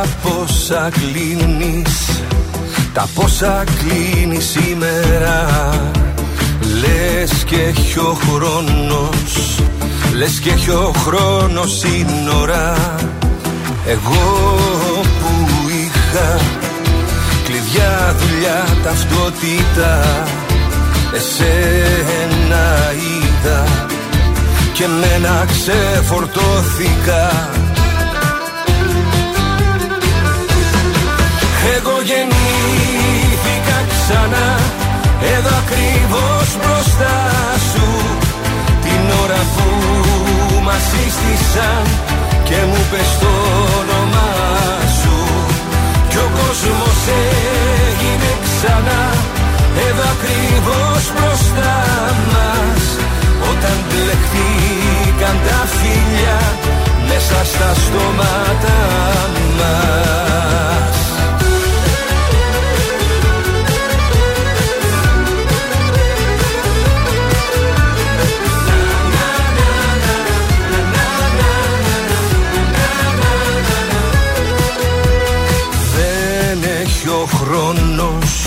Τα πόσα κλείνεις, τα πόσα κλείνεις σήμερα. Λες και έχει ο χρόνος, λες και έχει ο χρόνος σύνορα. Εγώ που είχα κλειδιά, δουλειά, ταυτότητα, εσένα είδα και μένα ξεφορτώθηκα. Εγώ γεννήθηκα ξανά, εδώ ακριβώς μπροστά σου, την ώρα που μας σύστησαν και μου πες το όνομά σου. Κι ο κόσμος έγινε Στηριχτήκαν τα φιλιά μέσα στα στόματα μας. Ο χρόνος,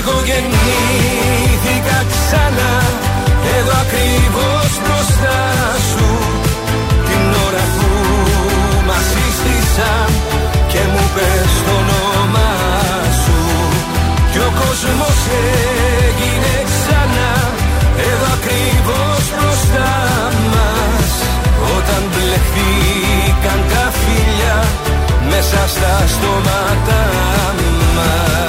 Εγώ γεννήθηκα ξανά, εδώ ακριβώς μπροστά σου. Την ώρα που μας σύστησαν και μου πες το όνομα σου. Και ο κόσμος έγινε ξανά, εδώ ακριβώς μπροστά μας. Όταν μπλεχθήκαν τα φιλιά μέσα στα στόματα μας.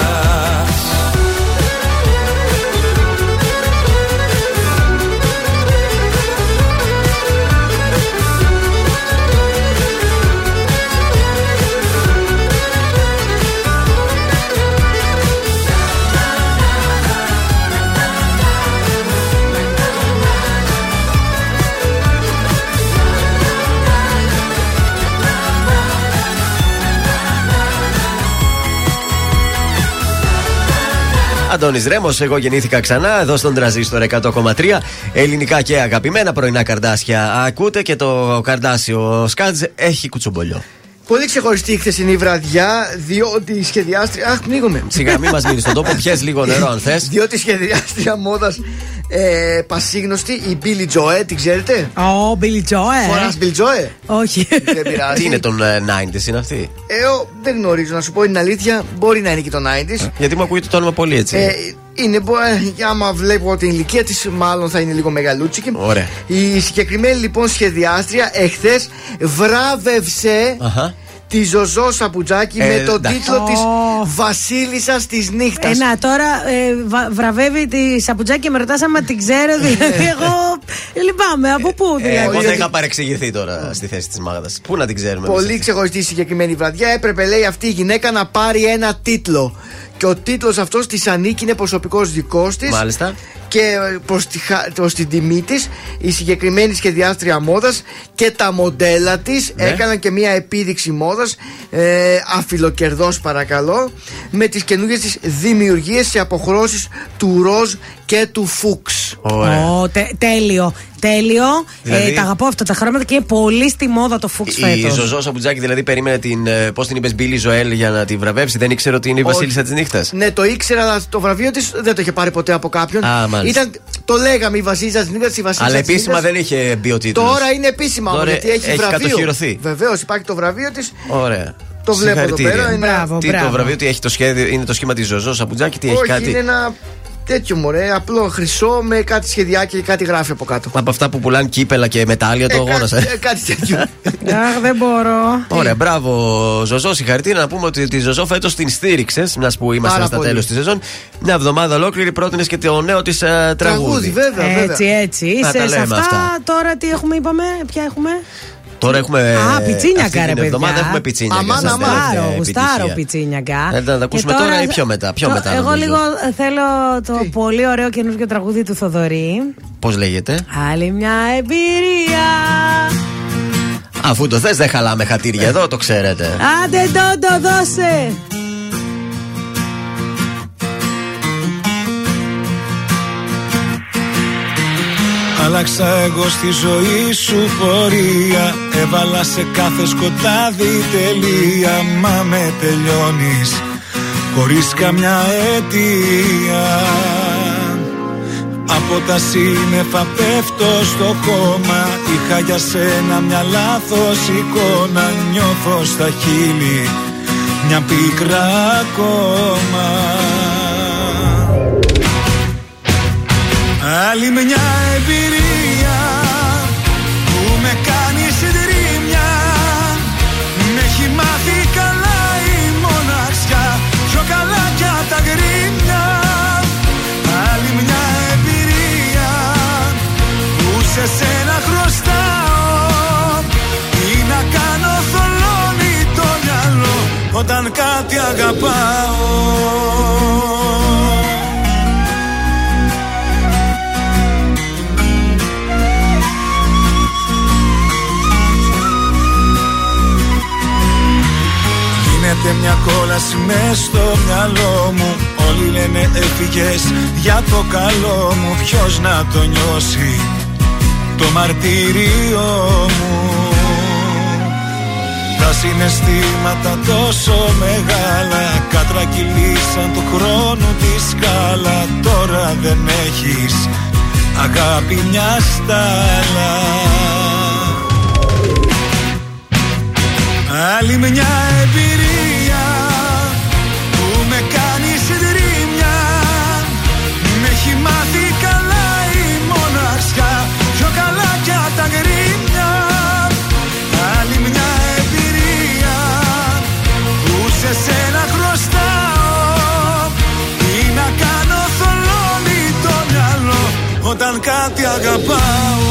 Αντώνης Ρέμος, εγώ γεννήθηκα ξανά εδώ στον Τρανζίστορ εκατό κόμμα τρία. Ελληνικά και αγαπημένα πρωινά Καρντάσια. Ακούτε και το Καρντάσιο. Ο Σκάτς έχει κουτσομπολιό. Πολύ ξεχωριστή η χθεσινή βραδιά, διότι η σχεδιάστρια. Αχ, πνίγομαι. Σιγά, μην μας μείνει στον τόπο, πιες λίγο νερό αν θες. Διότι η σχεδιάστρια μόδας ε, πασίγνωστη, η Billy Joe, την ξέρετε. Ω, oh, Billy Joe. Φοράς Billy Joe. Όχι. Δεν πειράζει. Τι είναι τον ενενήντα είναι αυτή. Ε, ο, δεν γνωρίζω, να σου πω είναι αλήθεια, μπορεί να είναι και το ενενήντα. Γιατί μου ακούγεται το όνομα πολύ έτσι. Ε, είναι, άμα βλέπω την ηλικία της, μάλλον θα είναι λίγο μεγαλούτσικη. Ωραία. Η συγκεκριμένη λοιπόν σχεδιάστρια εχθές βράβευσε uh-huh. τη Ζωζό Σαπουτζάκη ε, με τον εντάξει. τίτλο oh. της Βασίλισσας της Νύχτας. Ε, να, τώρα ε, βα, βραβεύει τη Σαπουτζάκη και με ρωτάς άμα την ξέρω, δηλαδή εγώ λυπάμαι, από πού δηλαδή. Ε, εγώ δεν είχα παρεξηγηθεί τώρα στη θέση της Μάγδας. Πού να την ξέρουμε. Πολύ ξεχωριστή η συγκεκριμένη βραδιά, έπρεπε λέει αυτή η γυναίκα να πάρει ένα τίτλο. Και ο τίτλος αυτός της ανήκει, είναι προσωπικός δικός της. Μάλιστα. Και προς, τη, προς την τιμή της, η συγκεκριμένη σχεδιάστρια μόδας και τα μοντέλα της ναι. έκαναν και μια επίδειξη μόδας, ε, αφιλοκερδός παρακαλώ, με τις καινούργιες της δημιουργίες σε αποχρώσεις του ροζ και του φούξ. Oh, τε, τέλειο. Τέλειο. Δηλαδή, ε, τα αγαπώ αυτά τα χρώματα και είναι πολύ στη μόδα το φούξ φέτος. Η Ζωζό Σαπουτζάκη δηλαδή περίμενε την. Πώς την είπες, Μπίλη Ζωέλ, για να τη βραβεύσει. Δεν ήξερε ότι είναι η Βασίλισσα της Νύχτας. Ναι, το ήξερα, αλλά το βραβείο της δεν το είχε πάρει ποτέ από κάποιον. Α, ήταν, το λέγαμε η Βασίλισσα της Νύχτας, η Βασίλισσα. Αλλά επίσημα δεν είχε μπει ο τίτλος. Τώρα είναι επίσημα όμως, γιατί έχει, έχει βραβείο. Βεβαίως υπάρχει το βραβείο της. Ωραία. Το βλέπω εδώ πέρα. Είναι... Μπράβο, τι, μπράβο. Το βραβείο τι έχει, το σχέδιο, είναι το σχήμα της Ζωζό Σαπουτζάκη, τι έχει κάτι. Τέτοιο μωρέ, απλό χρυσό με κάτι σχεδιάκι και κάτι γράφει από κάτω. Από αυτά που πουλάνε κύπελα και μετάλλια, το αγόρασε. Ε, κάτι τέτοιο. Αχ, δεν μπορώ. Ωραία, μπράβο, Ζωζό, συγχαρητήρια. Να πούμε ότι τη Ζωζό φέτος την στήριξες, μια που είμαστε στα τέλος της σεζόν. Μια εβδομάδα ολόκληρη πρότεινες και το νέο της τραγούδι. Τραγούδι, βέβαια. Έτσι, έτσι. Είσαι σε αυτά. Τώρα τι έχουμε, είπαμε, ποια έχουμε. Τώρα έχουμε. Α, πιτσίνιακα ρε παιδιά. Εβδομάδα έχουμε πιτσίνιακα. Αμάνα, αμάνα. Γουστάρω πιτσίνιακα. Ε, να τα ακούσουμε τώρα, τώρα ή πιο μετά. Πιο το, μετά εγώ νομίζω. Λίγο θέλω το τι? Πολύ ωραίο καινούργιο τραγούδι του Θοδωρή. Πώς λέγεται? Άλλη μια εμπειρία. Αφού το θες, δεν χαλάμε χατήρια εδώ, το ξέρετε. Άντε, το, το δώσε. Άλλαξα εγώ στη ζωή σου πορεία. Έβαλα σε κάθε σκοτάδι τελεία. Μα με τελειώνεις χωρίς καμιά αιτία. Από τα σύννεφα πέφτω στο χώμα. Είχα για σένα μια λάθος εικόνα. Νιώθω στα χείλη μια πίκρα ακόμα. Άλλη μια εμπειρία που τι αγαπάω. Μια κόλαση μες στο μυαλό μου. Όλοι λένε έφυγες για το καλό μου. Ποιος να το νιώσει το μαρτύριό μου. Τα συναισθήματα τόσο μεγάλα κατρακυλήσαν του χρόνου τη σκάλα. Τώρα δεν έχεις αγάπη μια στάλα. Άλλη μια εμπειρία όταν κάτι αγαπάω.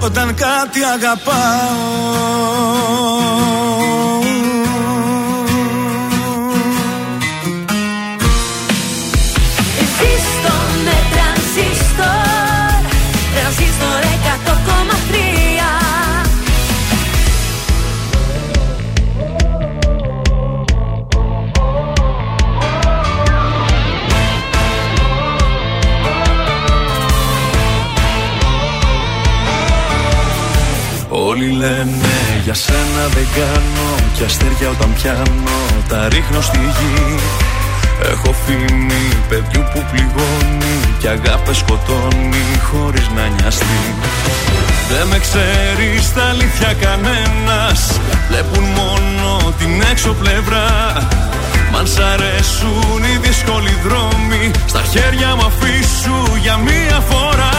Όταν κάτι αγαπάω. Ζήστο με τρανζίστορ, τρανζίστορ εκατό κόμμα τρία. Όλοι λένε για σένα δεν κάνω κι αστέρια όταν πιάνω τα ρίχνω στη γη. Έχω φήμη παιδιού που πληγώνει κι αγάπη σκοτώνει χωρίς να νοιαστεί. Δεν με ξέρεις τα αλήθεια κανένας, βλέπουν μόνο την έξω πλευρά. Μ' αν σ' αρέσουν οι δύσκολοι δρόμοι, στα χέρια μου αφήσου για μία φορά.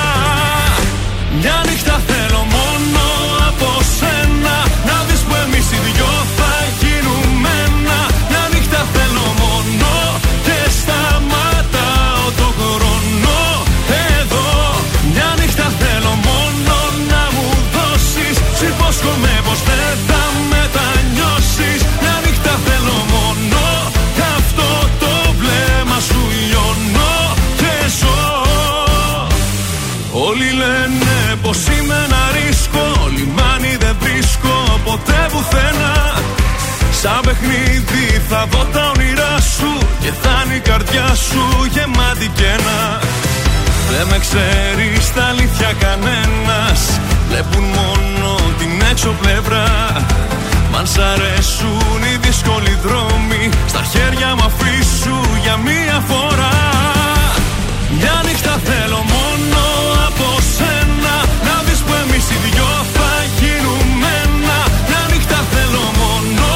Μια νύχτα θέλω μόνο από σένα, να δεις που εμείς οι δυο θα γίνουμε ένα. Μια νύχτα θέλω μόνο και σταματάω το χρόνο εδώ. Μια νύχτα θέλω μόνο να μου δώσεις, σ' υπόσχομαι πως δεν θα μετανιώσεις. Μια νύχτα θέλω μόνο κι αυτό το βλέμμα σου λιώνω και ζω. Όλοι λένε πως είμαι ένα ρίσκο, λιμάνι δεν βρίσκω ποτέ πουθενά. Σαν παιχνίδι θα δω τα όνειρά σου και θα είναι η καρδιά σου γεμάτη κενά. Δεν με ξέρεις τα αλήθεια κανένας, βλέπουν μόνο την έξω πλευρά. Μ' αν σ' αρέσουν οι δύσκολοι δρόμοι, στα χέρια μου αφήσου για μία φορά. Μια νύχτα θέλω μόνο από σένα, να δεις που εμείς οι δυο θα γίνουμε ένα. Μια νύχτα θέλω μόνο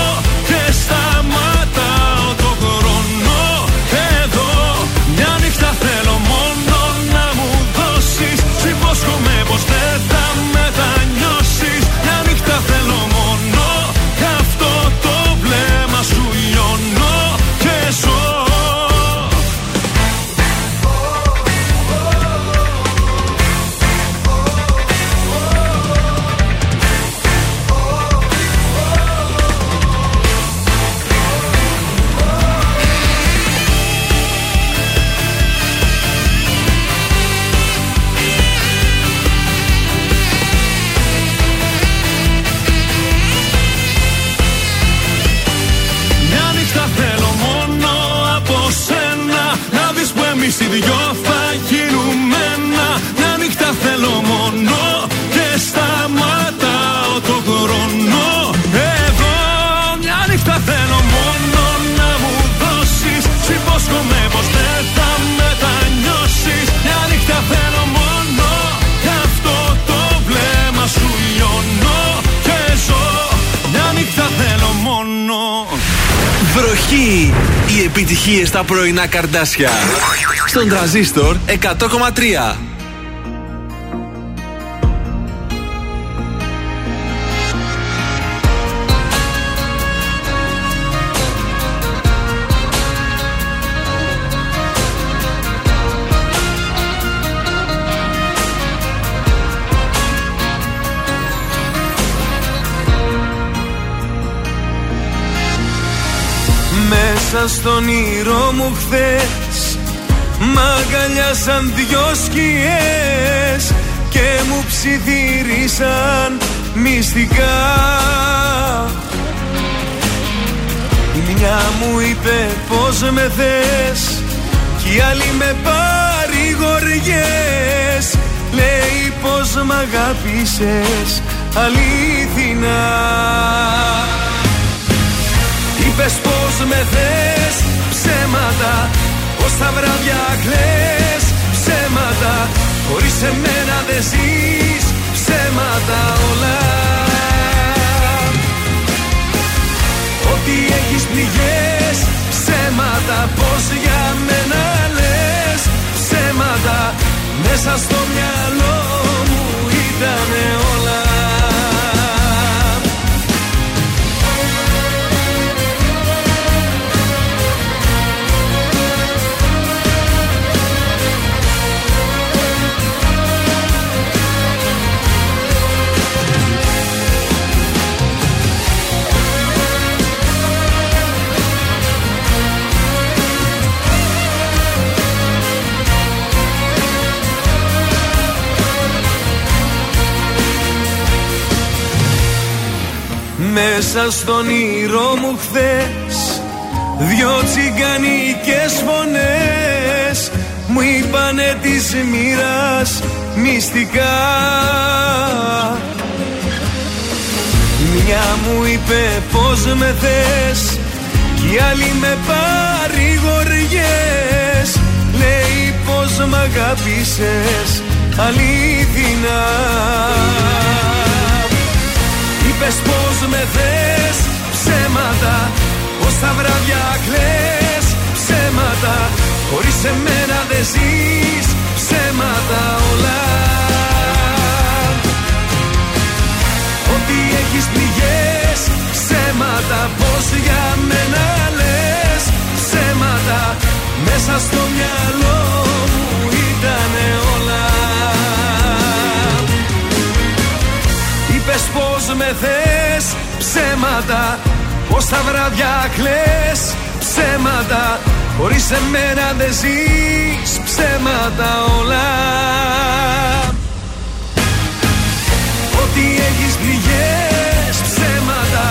και σταματάω το χρόνο εδώ. Μια νύχτα θέλω μόνο να μου δώσεις, υπόσχομαι. Εκεί οι επιτυχίες στα πρωινά Καρντάσια. Στον Τρανζίστορ εκατό κόμμα τρία. Στον όνειρό μου χθες μ' αγκαλιάσαν δυο σκιές και μου ψιθύρισαν μυστικά. Η μια μου είπε πως με θες κι η άλλη με παρηγοριές. Λέει πως μ' αγάπησες αλήθινα. Είπες πως με θες ψέματα, πως τα βράδια κλαις ψέματα, χωρίς εμένα δεν ζεις ψέματα όλα. Ότι έχεις πληγές ψέματα, πως για μένα λες ψέματα, μέσα στο μυαλό μου ήτανε όλα. Μέσα στον όνειρό μου χθες δυο τσιγκανικές φωνές μου είπανε της μοίρας μυστικά. Μια μου είπε πως με θες κι η άλλη με παρηγοριές. Λέει πως μ' αγάπησες αλήθινα. Πες πως με θες ψέματα, πως τα βράδια κλαις ψέματα, χωρίς εμένα δεν ζεις ψέματα όλα. Ότι έχεις πληγές ψέματα, πως για μένα λες ψέματα, μέσα στο μυαλό μου ήτανε όλα. Πες πως με θες ψέματα, πως τα βράδια κλαις ψέματα, χωρίς εμένα δεν ζεις ψέματα όλα. Ότι έχεις πληγές ψέματα,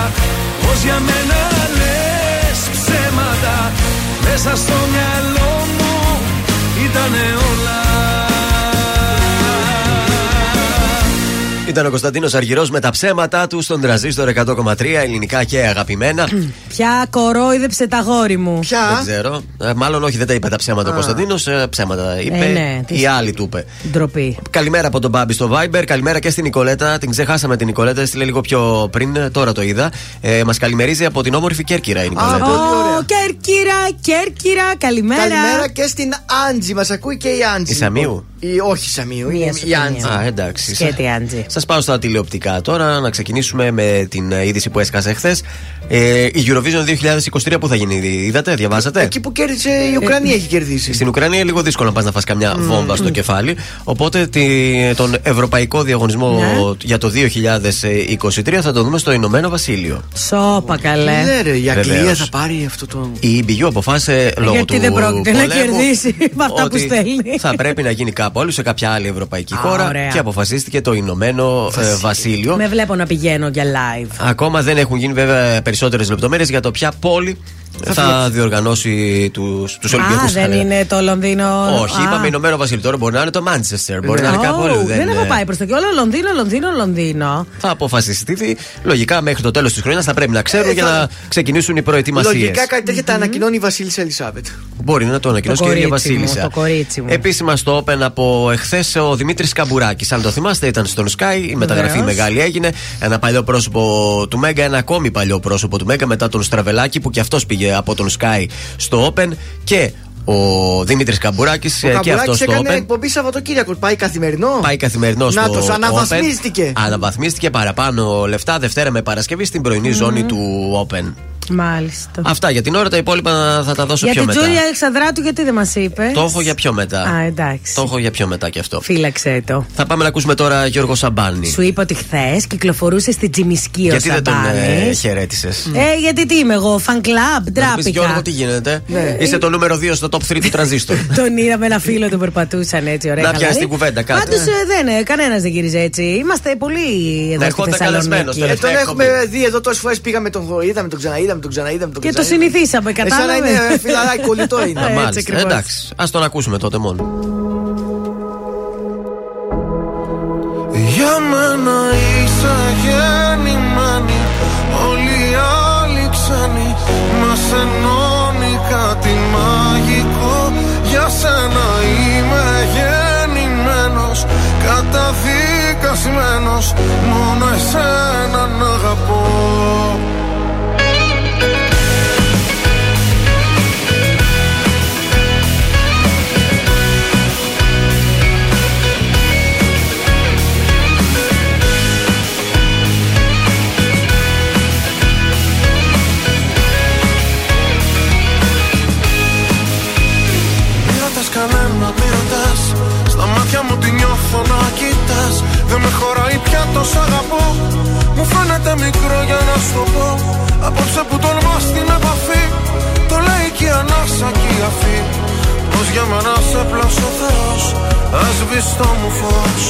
πως για μένα λες ψέματα, μέσα στο μυαλό μου ήτανε όλα. Ήταν ο Κωνσταντίνος Αργυρός με τα ψέματα του στον Τρανζίστορ εκατό κόμμα τρία, ελληνικά και αγαπημένα. Ποια κορόιδεψε τα γόρι μου. Ποια? Δεν ξέρω. Ε, μάλλον όχι, δεν τα είπε τα ψέματα ah. ο Κωνσταντίνος. Ε, ψέματα είπε. Ε, ναι, η τις... άλλη του είπε. Ντροπή. Καλημέρα από τον Μπάμπη στο Viber. Καλημέρα και στην Νικολέτα. Την ξεχάσαμε την Νικολέτα. Έστειλε λίγο πιο πριν. Τώρα το είδα. Ε, Μας καλημερίζει από την όμορφη Κέρκυρα η Νικολέτα. Oh, oh, Κέρκυρα, Κέρκυρα. Καλημέρα. Καλημέρα και στην Άντζη. Μας ακούει και η Άντζη. Η Σαμίου. Η, όχι Σαμίου, είναι η Άντζη. Α, εντάξει. Σκέτη Άντζη. Σας πάω στα τηλεοπτικά τώρα, να ξεκινήσουμε με την είδηση που έσκασε χθες. Ε, η Eurovision είκοσι είκοσι τρία που θα γίνει, είδατε, διαβάσατε. Εκεί που κέρδισε η Ουκρανία, έχει κερδίσει. Στην Ουκρανία λίγο δύσκολο να πας να φας καμιά βόμβα mm. στο mm. κεφάλι. Οπότε τη, τον ευρωπαϊκό διαγωνισμό ναι. για το δύο χιλιάδες είκοσι τρία θα το δούμε στο Ηνωμένο Βασίλειο. Σώπα καλέ. Ναι, ρε, η Αγγλία θα πάρει αυτό το. Η Ι Μπι Γιου αποφάσισε λόγω γιατί του. Γιατί δεν πρόκειται πολέμου, να κερδίσει με αυτά που στέλνει. Θα πρέπει να γίνει κάπου αλλού, σε κάποια άλλη ευρωπαϊκή χώρα. Και αποφασίστηκε το Ηνωμένο Βασίλειο. Με βλέπω να πηγαίνω για live. Ακόμα δεν έχουν γίνει βέβαια περισσότερες λεπτομέρειες για το ποια πόλη θα, θα διοργανώσει τους, τους Ολυμπιακούς. Α, δεν θα είναι το Λονδίνο. Όχι, α. είπαμε Ηνωμένο Βασίλειο. Τώρα μπορεί να είναι το Μάντσεστερ. Μπορεί no, να είναι κάπου αλλού. Δεν, δεν έχω πάει προς το κιόλα. Λονδίνο, Λονδίνο, Λονδίνο. Θα αποφασιστεί. Λογικά μέχρι το τέλος της χρονιάς θα πρέπει να ξέρουν ε, για θα... να ξεκινήσουν οι προετοιμασίες. Λογικά κάτι τέτοιο mm-hmm. τα ανακοινώνει η Βασίλισσα Ελισάβετ. Μπορεί να το ανακοινώσει και η Βασίλισσα. Επίσημα στο Open από εχθές ο Δημήτρης Καμπουράκης. Αν το θυμάστε, ήταν στον Sky. Η μεταγραφή μεγάλη έγινε. Ένα παλιό πρόσωπο του Μέγκα, ένα ακόμη παλιό πρόσωπο του Μέγκα μετά τον Στραβελάκη που κι αυτό πήγε από τον Sky στο Open και ο Δημήτρης Καμπουράκης. Ο και Καμπουράκης αυτός έκανε το Open. Εκπομπή Σαββατοκύριακο. Πάει καθημερινό. Πάει καθημερινό στο Open. Νάτος, αναβαθμίστηκε. Αναβαθμίστηκε παραπάνω λεφτά Δευτέρα με Παρασκευή στην πρωινή mm-hmm. ζώνη του Open. Μάλιστα. Αυτά για την ώρα, τα υπόλοιπα θα τα δώσω για πιο μετά. Για την Τζούλια Αλεξανδράτου, γιατί δεν μας είπε. Το έχω για πιο μετά. Α, εντάξει. Το έχω για πιο μετά κι αυτό. Φύλαξε το. Θα πάμε να ακούσουμε τώρα Γιώργο Σαμπάνη. Σου είπα ότι χθες κυκλοφορούσε στην Τζιμισκή ο Σαμπάνης. Γιατί δεν τον ε, χαιρέτησες. Mm. Ε, γιατί τι είμαι εγώ, fan club, ντράπηκα. Πεις Γιώργο, τι γίνεται. Ναι. Είσαι το νούμερο δύο στο top τρία του Τρανζίστορ. Τον είδαμε ένα φίλο, τον περπατούσαν έτσι ωραία. Να πιάσει την κουβέντα κάτω. Πάντως δεν, κανένα δεν γυρίζει έτσι. Είμαστε πολύ εδώ στη Θεσσαλονίκη. Τον έχουμε δει εδώ τόσες φορές, πήγαμε τον είδαμε, τον ξαναείδαμε. Τον ξαναείδαμε, τον και το συνηθίσαμε, κατάλαβε. Εσένα είναι φιλαράκι, κολλητό είναι. Μάλιστα, εντάξει, ας τον ακούσουμε τότε μόνο. Για μένα είσαι γεννημένη, όλοι οι άλλοι ξένοι. Μας ενώνει κάτι μαγικό. Για σένα είμαι γεννημένος, καταδικασμένος. Μόνο εσένα να αγαπώ. Κανένα μη ρωτάς, στα μάτια μου τη νιώθω να κοιτάς. Δεν με χωράει πια το σ' αγαπώ. Μου φαίνεται μικρό για να σου το πω. Απόψε που τολμά στην επαφή, το λέει και η ανάσα και η αφή. Πως για μένα σε πλάσω Θεός, ας βγεις το μου φως.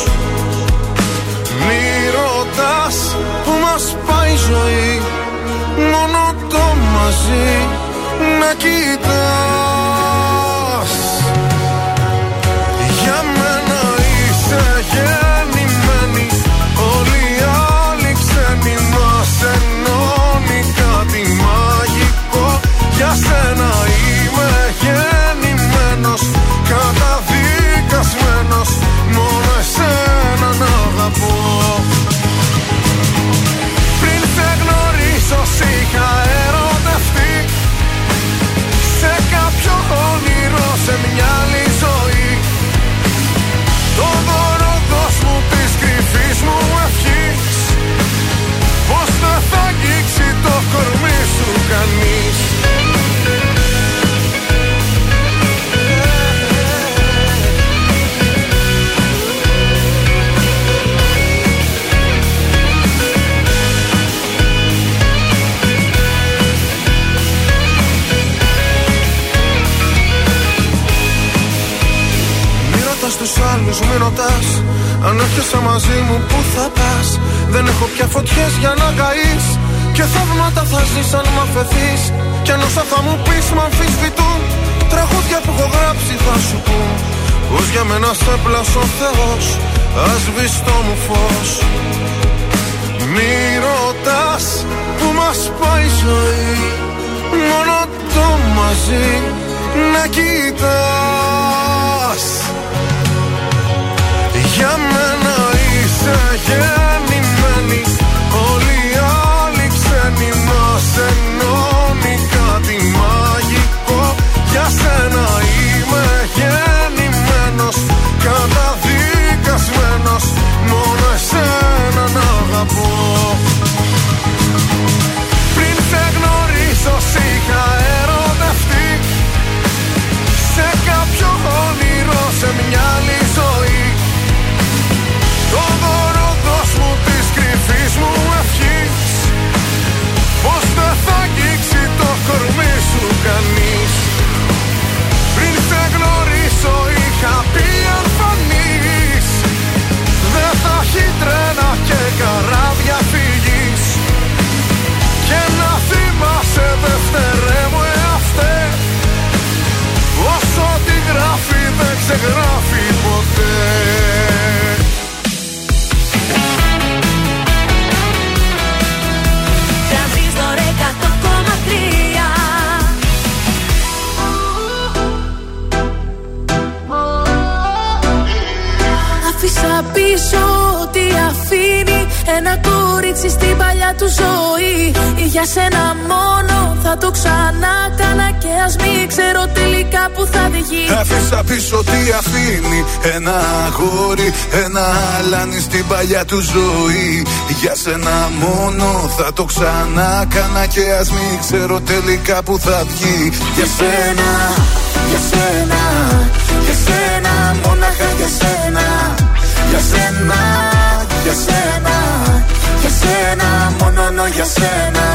Μη ρωτάς που μας πάει η ζωή, μόνο το μαζί με κοιτάς. Για μένα είσαι γεννημένη, όλοι οι άλλοι ξένοι. Μας ενώνει κάτι μαγικό. Για σένα είμαι γεννημένος, καταδικασμένος. Μόνο εσένα να αγαπώ. Πριν σε γνωρίσω είχα ερωτευτεί, σε κάποιο όνειρο, σε μια άλλη ζωή. Το δώρο δώσ' μου της κρυφής μου ευχής, πως δεν θα αγγίξει το κορμί σου κανείς. Στους άλλους μη ρωτάς, αν έρχεσαι μαζί μου που θα πας. Δεν έχω πια φωτιές για να καείς, και θαύματα θα ζεις αν μ' αφαιθείς. Κι αν όσα θα μου πεις μ' αμφισβητούν, τραγούδια που έχω γράψει θα σου πω. Πως για μένα σε πλάσε ο Θεός, ας βγεις το μου φως. Μη ρωτάς που μας πάει η ζωή, μόνο το μαζί να κοιτάς. Για μένα είσαι γεννημένη, όλοι οι άλλοι ξένοι. Μας ενώνει κάτι μαγικό. Για σένα είμαι γεννημένος, καταδικασμένος. Μόνο εσένα να αγαπώ. Πριν σε γνωρίσω είχα ερωτευτεί, σε κάποιο όνειρο, σε μια άλλη ζωή. Το δώρο δώσ' μου της κρυφής μου ευχής, πως δεν θα αγγίξει το κορμί σου κανείς. Πριν σε γνωρίσω είχα πει αν φανείς, δεν θα έχει τρένα και καράβια φυγής. Και να θυμάσαι Δευτέρε μου εαυτέ, όσο τη γράφει δεν ξεγράφει ποτέ. Αφήσα πίσω ό,τι αφήνει ένα κόρι ρίξεις την παλιά του ζωή. Ή για σένα μόνο θα το ξανακάνα. Και ας μην ξέρω τελικά που θα οδηγεί. Αφήσα πίσω τι αφήνει ένα αγόρι, ένα αλάνι στην παλιά του ζωή. Για σένα μόνο θα το ξανακάνα. Και ας μην ξέρω τελικά που θα βγει. Για σένα, για σένα, για σένα, μόναχα για σένα. Για σένα, για σένα, για σένα, μόνο για σένα.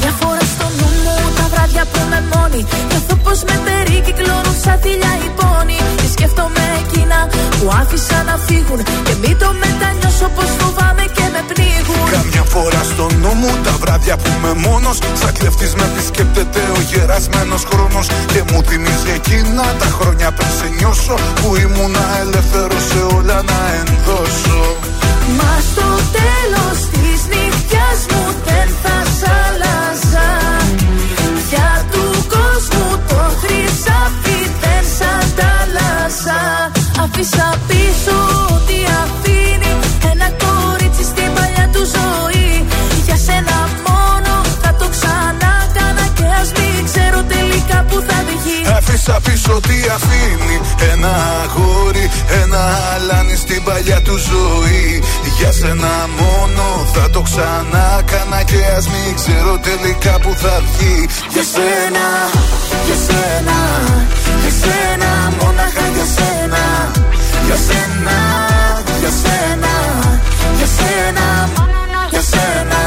Μια φορά στο νου μου τα βράδια που με μόνη, καθώ πως με περικυκλώνουν σαν θηλιά οι πόνοι. Και σκέφτομαι εκείνα που άφησα να φύγουν και μην το μετανιώσω πως φοβάμαι και με πνίγουν. Καμιά φορά στο νου μου τα βράδια που με μόνος, σαν κλεφτής με επισκέπτεται ο γερασμένος χρόνος. Και μου θυμίζει εκείνα τα χρόνια πριν σε νιώσω, που ήμουνα ελεύθερος σε όλα να ενδώσω. Μα στο τέλος της νυχτιάς μου δεν θα σ' άλλαζα. Για του κόσμου το χρυσάφι δεν σ' αντάλλαζα. Αφήσα πίσω ό,τι αφήνει ένα κορίτσι στην παλιά του ζωή. Για σένα μόνο θα το ξανακάνα και ας μην ξέρω τελικά που θα βγει. Αφήσα πίσω τι αφήνει ένα αγόρι, ένα αλάνι στην παλιά του ζωή. Για σένα μόνο θα το ξανακάνα και ας μην ξέρω τελικά που θα βγει. Για σένα, για σένα, για σένα, μόναχα για σένα. Για σένα, για σένα, για σένα, για σένα.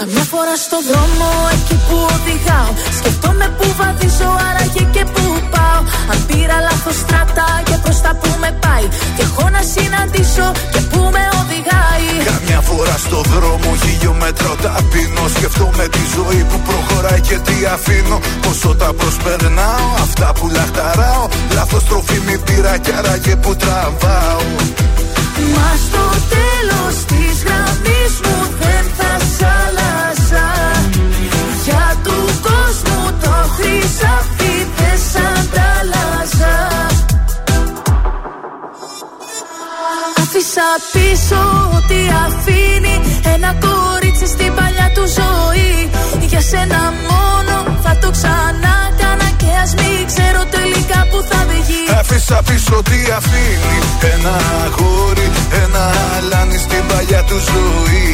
Καμιά φορά στον δρόμο εκεί που οδηγάω, σκεφτόμαι που βαδίζω άραγε και που πάω. Αν πήρα λάθος στράτα και προς τα που με πάει, και έχω να συναντήσω και που με οδηγάει. Καμιά φορά στον δρόμο χίλιο μέτρα ταπεινώ, σκεφτόμαι τη ζωή που προχωράει και τι αφήνω. Πως όταν προσπερνάω αυτά που λαχταράω, λάθος τροφή μη πήρα κι άραγε που τραβάω. Μα στο τέλος της γραμμής μου δεν θα σ' άλλαζα. Για του κόσμου το χρυσάφι δεν σ' αντάλλαζα. Αφήσα πίσω ό,τι αφήνει ένα κορίτσι στην παλιά του ζωή. Για σένα μόνο θα το ξανακάνα και ας μην ξέρω τελικά που θα βγει. Αφήσα πίσω τι αφήνει ένα αγόρι, ένα αλάνι στην παλιά του ζωή.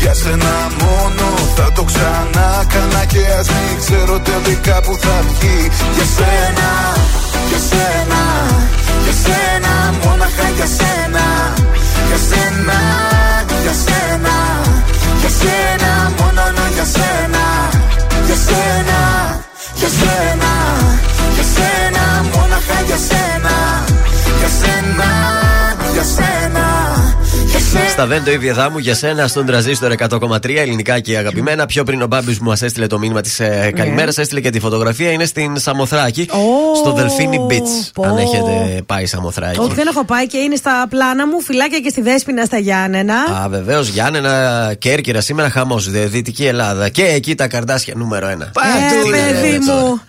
Για σένα μόνο θα το ξανακάνα και ας μην ξέρω τελικά που θα βγει. Για σένα, για σένα, για σένα, μόναχα για σένα. Για σένα, για σένα, για σένα, μόνο για σένα. Για σένα, για σένα, για σένα, μόναχα για σένα. Για σένα, για σένα, για σένα. Στα δεν το ίδιο δά μου, για σένα στον Τρανζίστορ εκατό κόμμα τρία, ελληνικά και αγαπημένα. Πιο πριν ο Μπάμπης μου μας έστειλε το μήνυμα της ε, καλημέρας, yeah. έστειλε και τη φωτογραφία, είναι στην Σαμοθράκη, oh, στο Δελφίνι Beach. Oh. Αν έχετε πάει Σαμοθράκη. Όχι, oh, δεν έχω πάει και είναι στα πλάνα μου, φυλάκια και στη Δέσποινα στα Γιάννενα. Α, βεβαίως, Γιάννενα, Κέρκυρα, σήμερα χαμός, Δυτική Ελλάδα. Και εκεί τα Καρντάσια νούμερο ένα. Ε, Παντού, παιδί μου.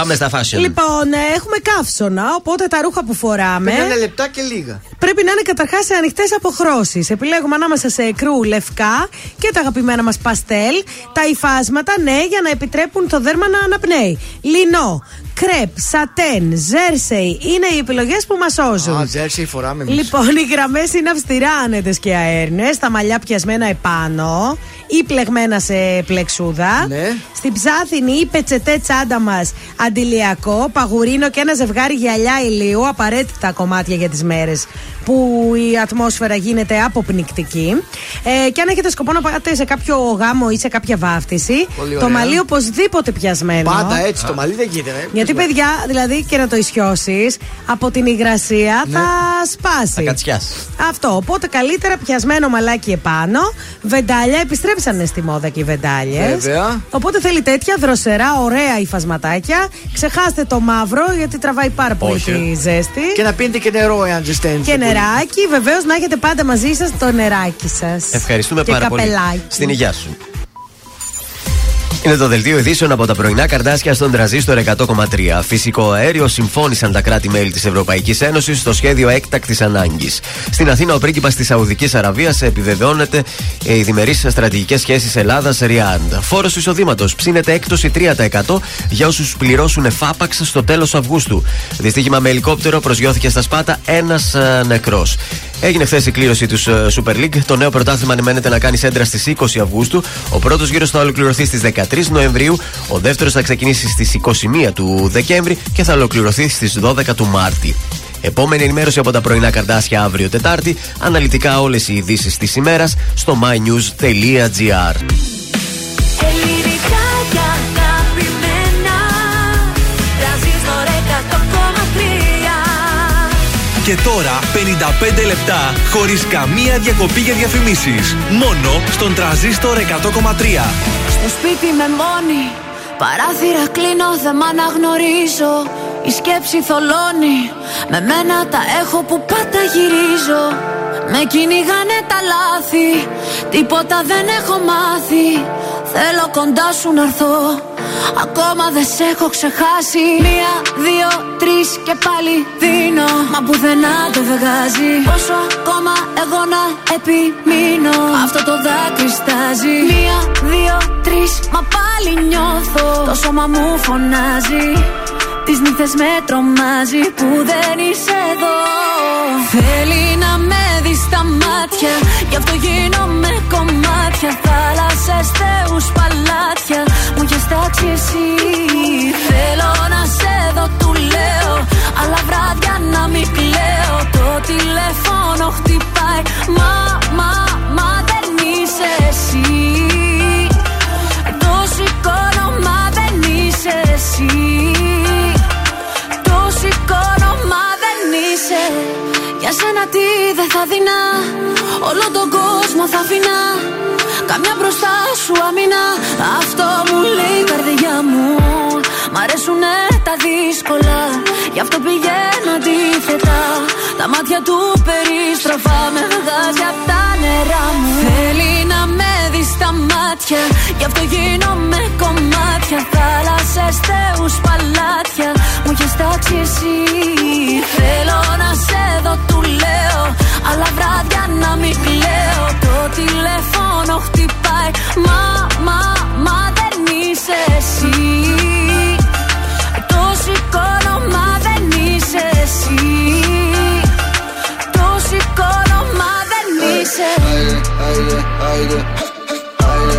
Πάμε στα fashion. Λοιπόν, έχουμε καύσωνα, οπότε τα ρούχα που φοράμε. Πρέπει ένα λεπτά και λίγα. Πρέπει να είναι καταρχάς σε ανοιχτές αποχρώσεις. Επιλέγουμε ανάμεσα σε κρού, λευκά και τα αγαπημένα μας παστέλ. Τα υφάσματα, ναι, για να επιτρέπουν το δέρμα να αναπνέει. Λινό, κρέπ, σατέν, ζέρσεϊ είναι οι επιλογές που μας σώζουν. Α, ζέρσεϊ φοράμε εμείς. Λοιπόν, οι γραμμές είναι αυστηρά, άνετες και αέρνες. Τα μαλλιά πιασμένα επάνω ή πλεγμένα σε πλεξούδα. Ναι. Στην ψάθινη ή πετσετέ τσάντα μας αντιλιακό, παγουρίνο και ένα ζευγάρι γυαλιά ηλίου. Απαραίτητα κομμάτια για τις μέρες που η ατμόσφαιρα γίνεται αποπνικτική. Ε, και αν έχετε σκοπό να πάτε σε κάποιο γάμο ή σε κάποια βάφτιση, το μαλλί οπωσδήποτε πιασμένο. Πάντα έτσι, α, το μαλλί δεν γίνεται. Γιατί, παιδιά, δηλαδή και να το ισιώσεις από την υγρασία, ναι, θα σπάσει. Θα κατσιάσει. Αυτό. Οπότε καλύτερα πιασμένο μαλάκι επάνω. Βεντάλια, επιστρέψανε στη μόδα και οι βεντάλιες. Βέβαια. Οπότε θέλει τέτοια δροσερά, ωραία υφασματάκια. Ξεχάστε το μαύρο γιατί τραβάει πάρα πολύ τη ζέστη. Και να πίνετε και νερό, εάν ζεσταίνει. Και νεράκι, βεβαίως να έχετε πάντα μαζί σας το νεράκι σας. Ευχαριστούμε και πάρα καπελάκι. Πολύ. Στην υγεία σου. Είναι το δελτίο ειδήσεων από τα πρωινά Καρντάσια στον Τρανζίστορ εκατό κόμμα τρία. Φυσικό αέριο συμφώνησαν τα κράτη-μέλη της Ευρωπαϊκής Ένωσης στο σχέδιο έκτακτης ανάγκης. Στην Αθήνα, ο πρίγκιπας της Σαουδικής Αραβίας επιβεβαιώνεται οι διμερείς στρατηγικές σχέσεις Ελλάδα-Ριάντα. Φόρος εισοδήματος ψήνεται έκπτωση τρία τοις εκατό για όσους πληρώσουν εφάπαξ στο τέλος Αυγούστου. Δυστύχημα με ελικόπτερο προσγειώθηκε στα Σπάτα ένας νεκρός. Έγινε χθες η κλήρωση του Super League. Το νέο πρωτάθλημα αναμένεται να κάνει σέντρα στις είκοσι Αυγούστου. Ο πρώτος γύρος θα ολοκληρωθεί στις δεκατρείς Νοεμβρίου. Ο δεύτερος θα ξεκινήσει στις εικοστή πρώτη του Δεκέμβρη και θα ολοκληρωθεί στις δωδέκατη του Μάρτη. Επόμενη ενημέρωση από τα πρωινά Καρντάσια αύριο Τετάρτη. Αναλυτικά όλες οι ειδήσεις της ημέρας στο mynews τελεία gr. Και τώρα πενήντα πέντε λεπτά χωρίς καμία διακοπή για διαφημίσεις. Μόνο στον Τρανζίστορ εκατό κόμμα τρία. Στο σπίτι με μόνη, παράθυρα κλείνω, δεν μ' αναγνωρίζω. Η σκέψη θολώνει, με μένα τα έχω που πάντα γυρίζω. Με κυνηγάνε τα λάθη, τίποτα δεν έχω μάθει. Θέλω κοντά σου να έρθω, ακόμα δεν σ' έχω ξεχάσει. Μία, δύο, τρεις και πάλι δίνω, μα πουθενά το δεν βγάζει. Όσο ακόμα εγώ να επιμείνω, αυτό το δάκρυ στάζει. Μία, δύο, τρεις, μα πάλι νιώθω, το σώμα μου φωνάζει. Τις νύχτες με τρομάζει που δεν είσαι εδώ. Θέλει να με δει στα μάτια, γι' αυτό γίνομαι κομμάτια. Θάλασσες, θεούς, παλάτια, μου έχεις τάξει εσύ. Θέλω να σε δω, του λέω, αλλά βράδια να μην κλαίω. Το τηλέφωνο χτυπάει, μα, μα, μα δεν είσαι εσύ. Το σηκώνω, μα δεν είσαι εσύ. Για σένα τι δεν θα δεινά, όλο τον κόσμο θα αφήνα. Καμιά μπροστά σου αμήνα, αυτό μου λέει η καρδιά μου. Μ' αρέσουνε τα δύσκολα, γι' αυτό πηγαίνω αντίθετα. Τα μάτια του περιστροφά με βγάζει απ' τα νερά μου. Θέλει να με δει στα μάτια, γι' αυτό γίνομαι κομμάτια. Θάλασσες, θεούς, παλάτια, μου έχεις τάξει εσύ. Θέλω να σε δω, του λέω, αλλά βράδια να μην κλαίω. Το τηλέφωνο χτυπάει, μα, μα, μα δεν είσαι εσύ. Το σηκώνω, μα δεν είσαι εσύ. Το σηκώνω, μα δεν είσαι. Άιλε, άιλε, άιλε, άιλε,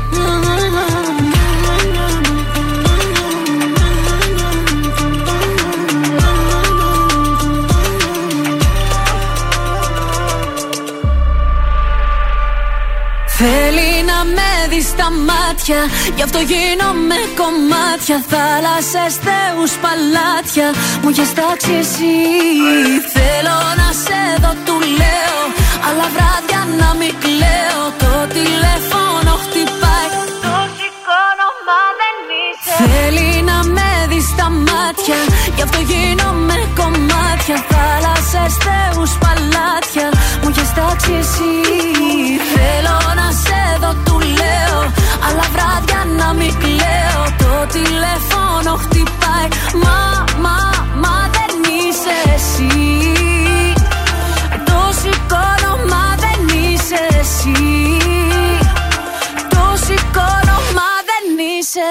Θέλει να με δει στα μάτια, γι' αυτό γίνομαι κομμάτια. Θάλασσες, θεούς, παλάτια, μου έχεις τάξει εσύ. Θέλω να σε δω, του λέω, αλλά βράδια να μην κλαίω. Το τηλέφωνο χτυπάει, το σηκώνω, μα δεν είσαι. Θέλει να με δει στα μάτια, γι' αυτό γίνομαι κομμάτια. Θάλασσες, θεούς, παλάτια, μου έχεις τάξει εσύ. Θέλω να σε δω, του λέω, αλλά βράδια να μην κλαίω. Το τηλέφωνο χτυπάει, μα, μα, μα δεν είσαι εσύ. Το σηκώνω, μα δεν είσαι εσύ. Το σηκώνω, μα δεν είσαι.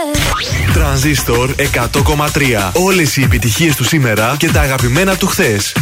Τρανζίστορ εκατό κόμμα τρία. Όλες οι επιτυχίες του σήμερα και τα αγαπημένα του χθες.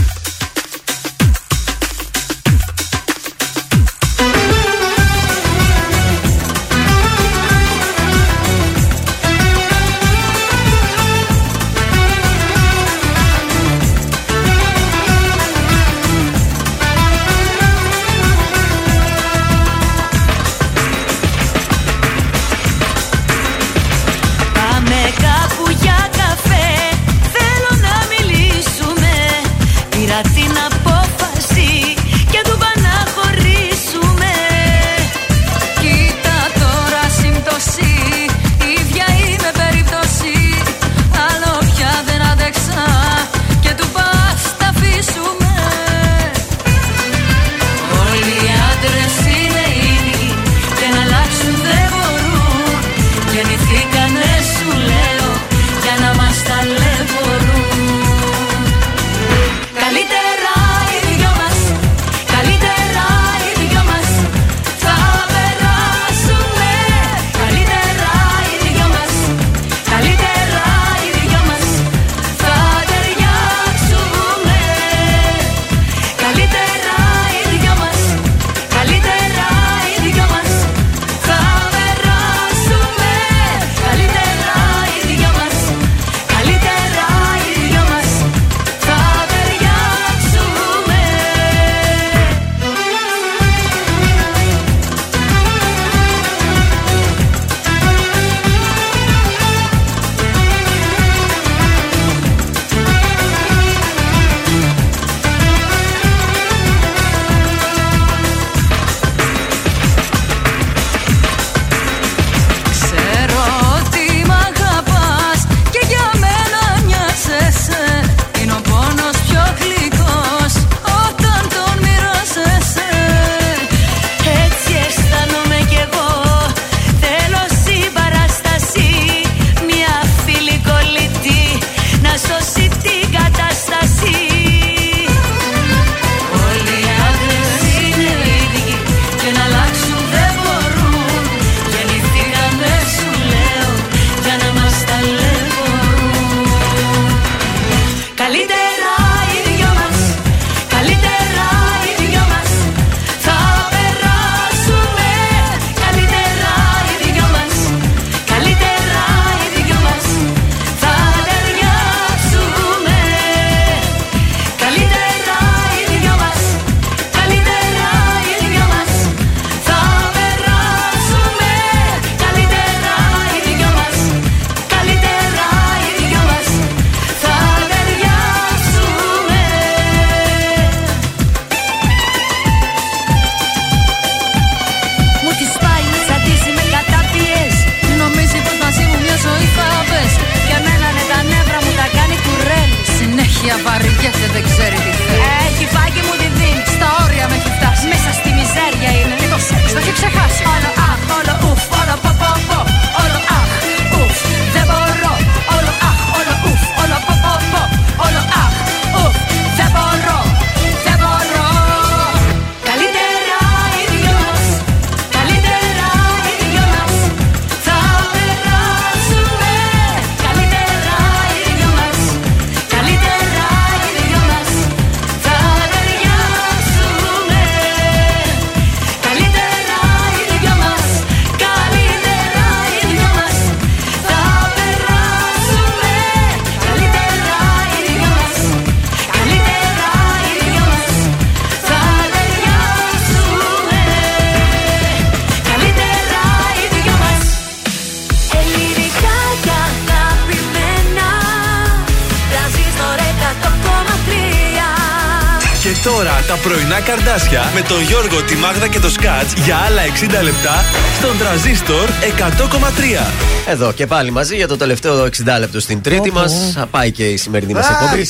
τώρα τα πρωινά Καρντάσια με τον Γιώργο, τη Μάγδα και το Σκάτς για άλλα εξήντα λεπτά στον Τρανζίστορ εκατό κόμμα τρία. Εδώ και πάλι μαζί για το τελευταίο εξήντα λεπτό στην Τρίτη μας. Πάει και η σημερινή μας εκπομπή.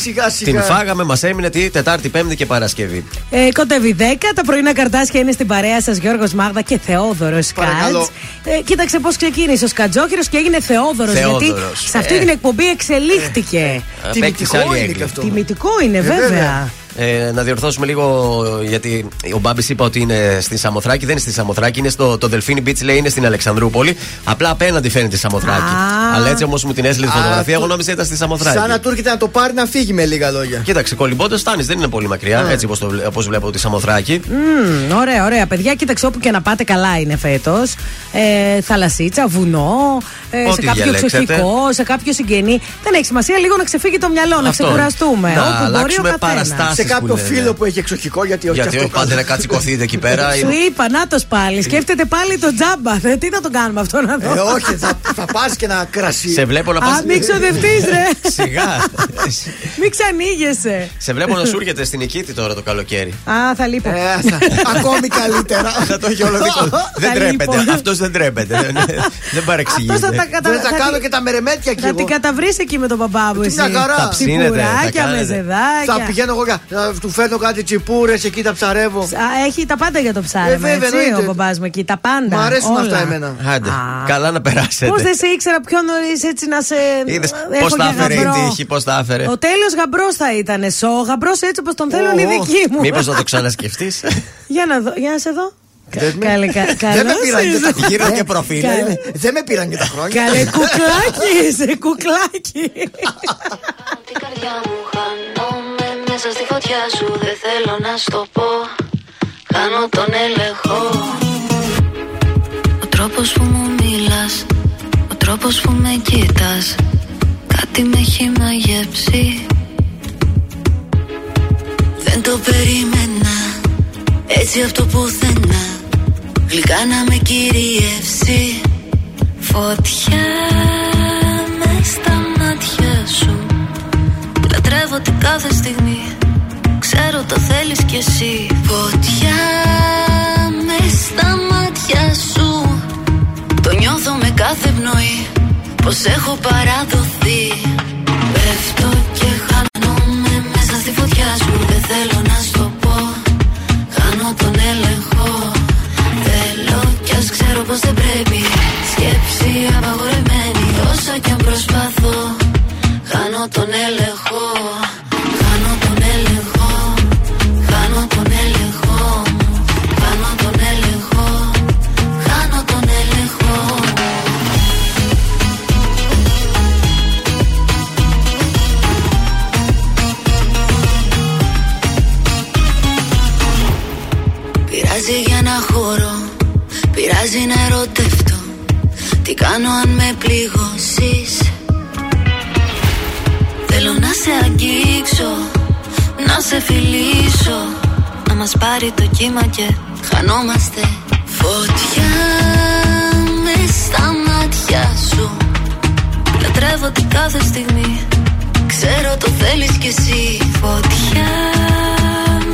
Την φάγαμε, μας έμεινε τη Τετάρτη, Πέμπτη και Παρασκευή. Ε, κοντεύει δέκα. Τα πρωινά Καρντάσια είναι στην παρέα σας, Γιώργος, Μάγδα και Θεόδωρος Κάτς. Ε, κοίταξε πώς ξεκίνησε ο Σκατζόχυρος και έγινε Θεόδωρος. Θεόδωρος. Γιατί ε. σε αυτή την εκπομπή εξελίχθηκε. Ε, ε, Τιμητικό είναι και αυτό. Τιμητικό είναι, ε, βέβαια. βέβαια. Ε, να διορθώσουμε λίγο, γιατί ο Μπάμπης είπα ότι είναι στη Σαμοθράκη. Δεν είναι στη Σαμοθράκη, είναι στο το Δελφίνι Beach, λέει, είναι στην Αλεξανδρούπολη. Απλά απέναντι φαίνεται η Σαμοθράκη. Α, αλλά έτσι όμως μου την έστειλε τη φωτογραφία, εγώ νόμιζα ήταν στη Σαμοθράκη. Σαν να του έρχεται να το πάρει να φύγει με λίγα λόγια. Κοίταξε, κολυμπώντας φτάνεις, δεν είναι πολύ μακριά, α, έτσι όπως, το, όπως βλέπω τη Σαμοθράκη. Mm, ωραία, ωραία, παιδιά, κοίταξε όπου και να πάτε καλά είναι φέτος. Ε, θαλασσίτσα, βουνό, ε, σε κάποιο εξωτικό, σε κάποιο συγγενή. Δεν έχει σημασία, λίγο να ξεφύγει το μυαλό, να ξεκουραστούμε. Να αλλάξουμε παραστάσεις. Κάποιο που φίλο που έχει εξοχικό, γιατί όχι. Γιατί πάντα να κατσικωθείτε εκεί πέρα. Σου είπα, να το πάλι. Σκέφτεται πάλι τον τζάμπα. Τι θα τον κάνουμε αυτό να δω. Ε, όχι, θα, θα πα και να κρασί. Σε βλέπω να πα. Α, μην ξοδευτεί, ρε. Σιγά. Μην ξανήγεσαι. Σε βλέπω να σου έρχεται στην Νικήτη τώρα το καλοκαίρι. Α, θα λείπω. Ε, θα... Ακόμη καλύτερα. Θα το έχει όλο δίκιο. Δεν τρέπεται. Αυτό δεν τρέπεται. Δεν παρεξηγείται. Δεν θα κάνω και τα μερεμέτια εκεί. Θα την καταβρει εκεί με τον μπαμπά μου. Θα ψήνεται. Θα πηγαίνω εγώ. Του φέρνω κάτι τσιπούρες εκεί, τα ψαρεύω. Έχει τα πάντα για το ψάρεμα. Ε, βέβαια, έτσι, ο μπαμπάς μου εκεί, τα πάντα. Μου αρέσουν όλα αυτά εμένα. Άντε, α, καλά να περάσετε. Πώς δεν σε ήξερα πιο νωρίς έτσι να σε. Είδες πώς τα έφερε η τύχη, πώς τα έφερε. Ο τέλειος γαμπρός θα ήταν. Σο, γαμπρός έτσι όπως τον θέλω, είναι δική μου. Μήπως θα το ξανασκεφτείς. Για να δω, για να σε δω. Δεν με πήραν και τα γύρω και προφίλ. Δεν με πήραν και τα χρόνια. Καλέ κουκλάκι είσαι, κουκλάκι. Μέσα στη φωτιά σου δεν θέλω να στο πω. Χάνω τον έλεγχο. Ο τρόπος που μου μιλάς, ο τρόπος που με κοίτας, κάτι με έχει μαγεύσει. Δεν το περίμενα, έτσι από το πουθενά, γλυκά να με κυριεύσει. Φωτιά με στα μάτια σου, λατρεύω την κάθε στιγμή, ξέρω το θέλεις κι εσύ. Φωτιά με στα μάτια σου, το νιώθω με κάθε πνοή, πως έχω παραδοθεί. Πέφτω και χάνομαι μέσα στη φωτιά σου, δεν θέλω να σου το πω, χάνω τον έλεγχο. Θέλω κι ας ξέρω πως δεν πρέπει, σκέψη απαγορευμένη, όσο κι αν προσπαθώ, χάνω τον έλεγχο, χάνω τον έλεγχο, χάνω τον έλεγχο, χάνω τον έλεγχο, χάνω τον έλεγχο. Πειράζει για ένα χώρο, πειράζει να ερωτευτώ, τι κάνω αν με πληγώσεις. Θέλω να σε αγγίξω, να σε φιλήσω, να μας πάρει το κύμα και χανόμαστε. Φωτιά με στα μάτια σου, λατρεύω την κάθε στιγμή, ξέρω το θέλεις κι εσύ. Φωτιά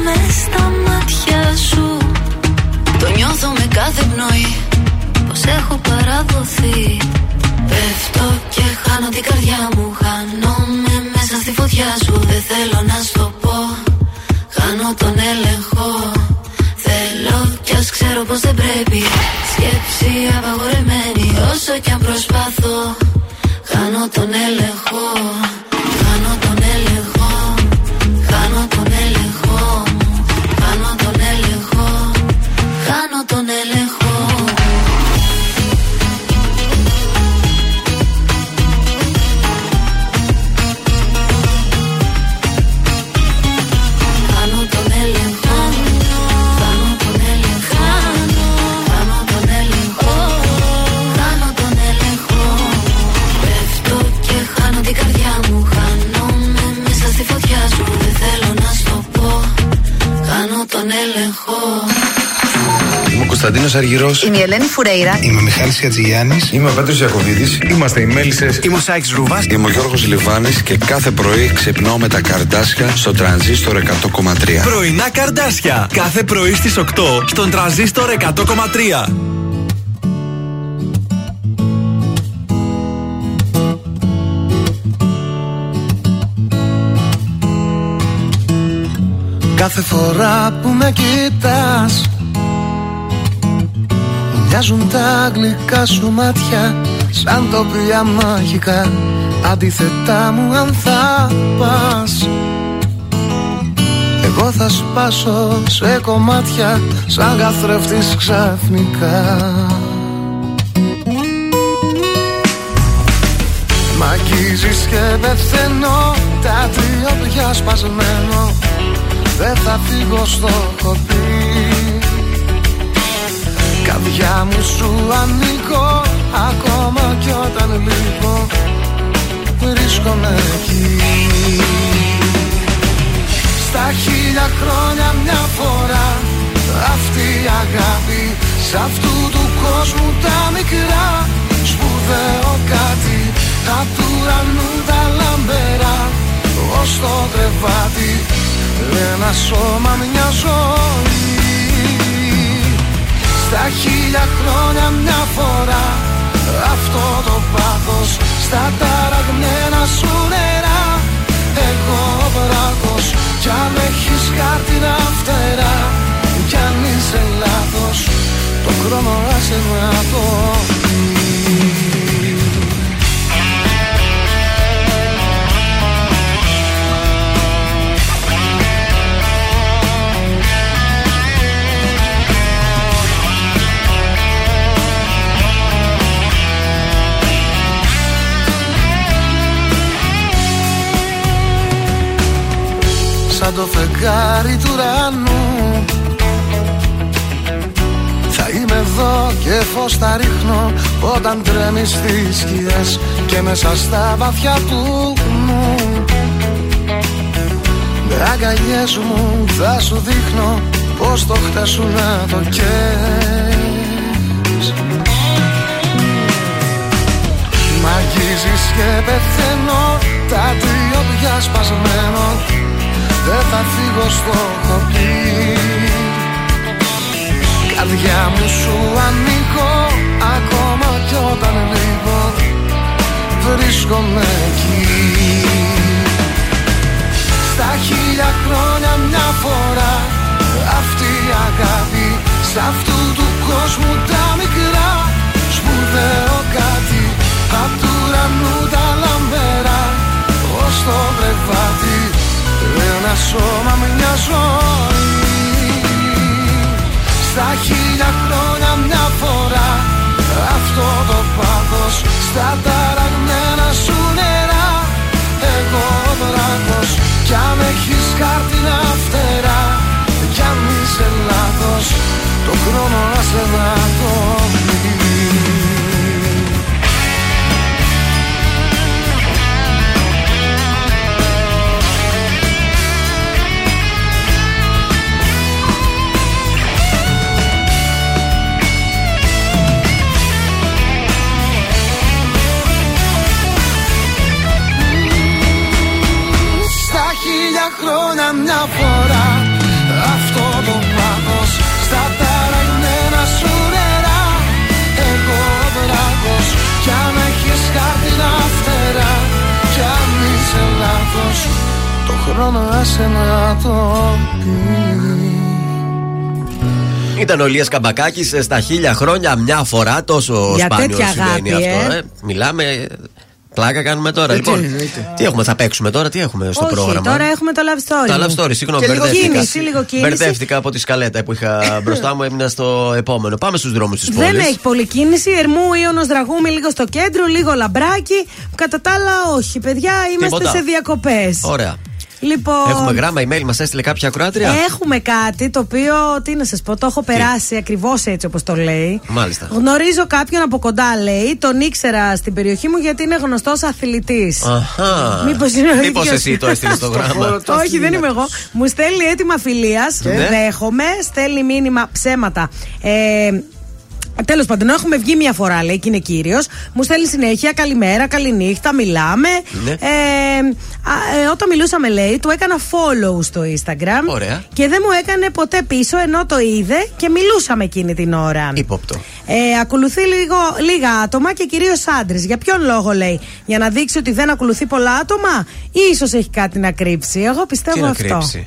με στα μάτια σου, το νιώθω με κάθε πνοή, πως έχω παραδοθεί. Πέφτω και χάνω την καρδιά μου, χάνομαι μέσα στη φωτιά σου, δεν θέλω να σου το πω, χάνω τον έλεγχο. Θέλω κι ας ξέρω πως δεν πρέπει, σκέψη απαγορεμένη, όσο κι αν προσπαθώ, χάνω τον έλεγχο, χάνω τον έλεγχο, χάνω τον έλεγχο, χάνω τον έλεγχο, χάνω τον έλεγχο. Θέλω να στο πω, κάνω τον έλεγχο. Είμαι ο Κωνσταντίνος Αργυρός. Είμαι η Ελένη Φουρέιρα. Είμαι ο Μιχάλης Ατζηγιάννης. Είμαι ο Πέτρος Ιακωβίδης. Είμαστε οι Μέλισσες. Είμαι ο Σάκης Ρουβάς. Είμαι ο Γιώργος Λιβάνης και κάθε πρωί ξυπνάω με τα Καρντάσια στο Τρανζίστορ εκατό κόμμα τρία. Πρωινά Καρντάσια. Κάθε πρωί στις οκτώ στον Τρανζίστορ εκατό κόμμα τρία. Κάθε φορά που με κοιτάς, μοιάζουν τα γλυκά σου μάτια σαν τοπία μαγικά. Αντίθετά μου αν θα πας, εγώ θα σπάσω σε κομμάτια σαν καθρέφτης ξαφνικά. Μ' αγγίζεις και πεθαίνω, τα τριόπλια σπασμένο. Δεν θα φύγω στο χωτί, καρδιά μου σου ανήκω. Ακόμα κι όταν λείπω βρίσκομαι εκεί. Στα χίλια χρόνια μια φορά αυτή η αγάπη, σ' αυτού του κόσμου τα μικρά, σπουδαίο κάτι. Απ' του ουρανού τα λαμπερά ως το κρεβάτι, ένα σώμα, μια ζωή. Στα χίλια χρόνια μια φορά αυτό το πάθος, στα ταραγμένα σου νερά εγώ ο βράχος. Κι αν έχεις χάρτινα φτερά, κι αν είσαι λάθος, το χρόνο άσε να το πει. Σαν το φεγγάρι του ουρανού θα είμαι εδώ και φως θα ρίχνω, όταν τρέμεις στις σκιές και μέσα στα βαθιά του νου, με αγκαλιές μου θα σου δείχνω πως το χτες σου να το καις. Μ' αγγίζεις και πεθαίνω, τα τριόπια σπασμένο. Δεν θα φύγω στο χωπί, καρδιά μου σου ανήκω. Ακόμα κι όταν λείπω βρίσκομαι εκεί. Στα χίλια χρόνια μια φορά αυτή η αγάπη, σ' αυτού του κόσμου τα μικρά, σπουδαίο κάτι. Απ' του ουρανού τα λαμπερά ως το βρεβάτι, ένα σώμα, μια ζωή. Στα χίλια χρόνια μια φορά αυτό το πάθος, στα ταραγμένα σου νερά εγώ ο δράκος. Κι αν έχεις χάρτινα φτερά, κι αν είσαι λάθος, το χρόνο άσε να το πει. Χίλια χρόνια μια φορά αυτό το πάθος, στα ταραγμένα σου νερά εγώ ο βράχος. Κι αν έχεις χάρτινα φτερά, κι αν είσαι λάθος, το χρόνο άσε να το πει. Ήταν ο Ηλίας Καμπακάκης, στα χίλια χρόνια μια φορά. Τόσο για σπάνιο συμβαίνει αγάπη, αυτό ε? Ε? Μιλάμε... Πλάκα κάνουμε τώρα. Λοιπόν, τι έχουμε, θα παίξουμε τώρα, τι έχουμε στο όχι, πρόγραμμα. Τώρα έχουμε τα love story. Τα love story, συγγνώμη, μπερδεύτηκα. Μπερδεύτηκα από τη σκαλέτα που είχα μπροστά μου, έμεινα στο επόμενο. Πάμε στους δρόμους της πόλης. Δεν έχει πολλή κίνηση. Ερμού, Ιώνος, Δραγούμη, λίγο στο κέντρο, λίγο Λαμπράκι. Κατά τα άλλα, όχι, παιδιά, είμαστε σε διακοπές. Ωραία. Λοιπόν, έχουμε γράμμα, email, μας έστειλε κάποια ακροάτρια. Έχουμε κάτι το οποίο, τι να σας πω, το έχω τι? περάσει ακριβώς έτσι όπως το λέει. Μάλιστα. Γνωρίζω κάποιον από κοντά, λέει, τον ήξερα στην περιοχή μου γιατί είναι γνωστός αθλητής. Αχα. Μήπως είναι ο Μήπως ίδιος. Εσύ το έστειλες το γράμμα. Όχι, δεν είμαι εγώ. Μου στέλνει αίτημα φιλίας. Ναι. Δέχομαι. Στέλνει μήνυμα ψέματα. Ε, Τέλος πάντων, έχουμε βγει μια φορά, λέει, και είναι κύριος. Μου στέλνει συνέχεια καλημέρα, καληνύχτα, μιλάμε. Ναι. Ε, α, ε, όταν μιλούσαμε, λέει, του έκανα follow στο Instagram. Ωραία. Και δεν μου έκανε ποτέ πίσω, ενώ το είδε και μιλούσαμε εκείνη την ώρα. Υπόπτω. Ε, ακολουθεί λίγο, λίγα άτομα και κυρίως άντρες. Για ποιον λόγο, λέει, για να δείξει ότι δεν ακολουθεί πολλά άτομα, ή ίσως έχει κάτι να κρύψει. Εγώ πιστεύω Τι αυτό. Να κρύψει.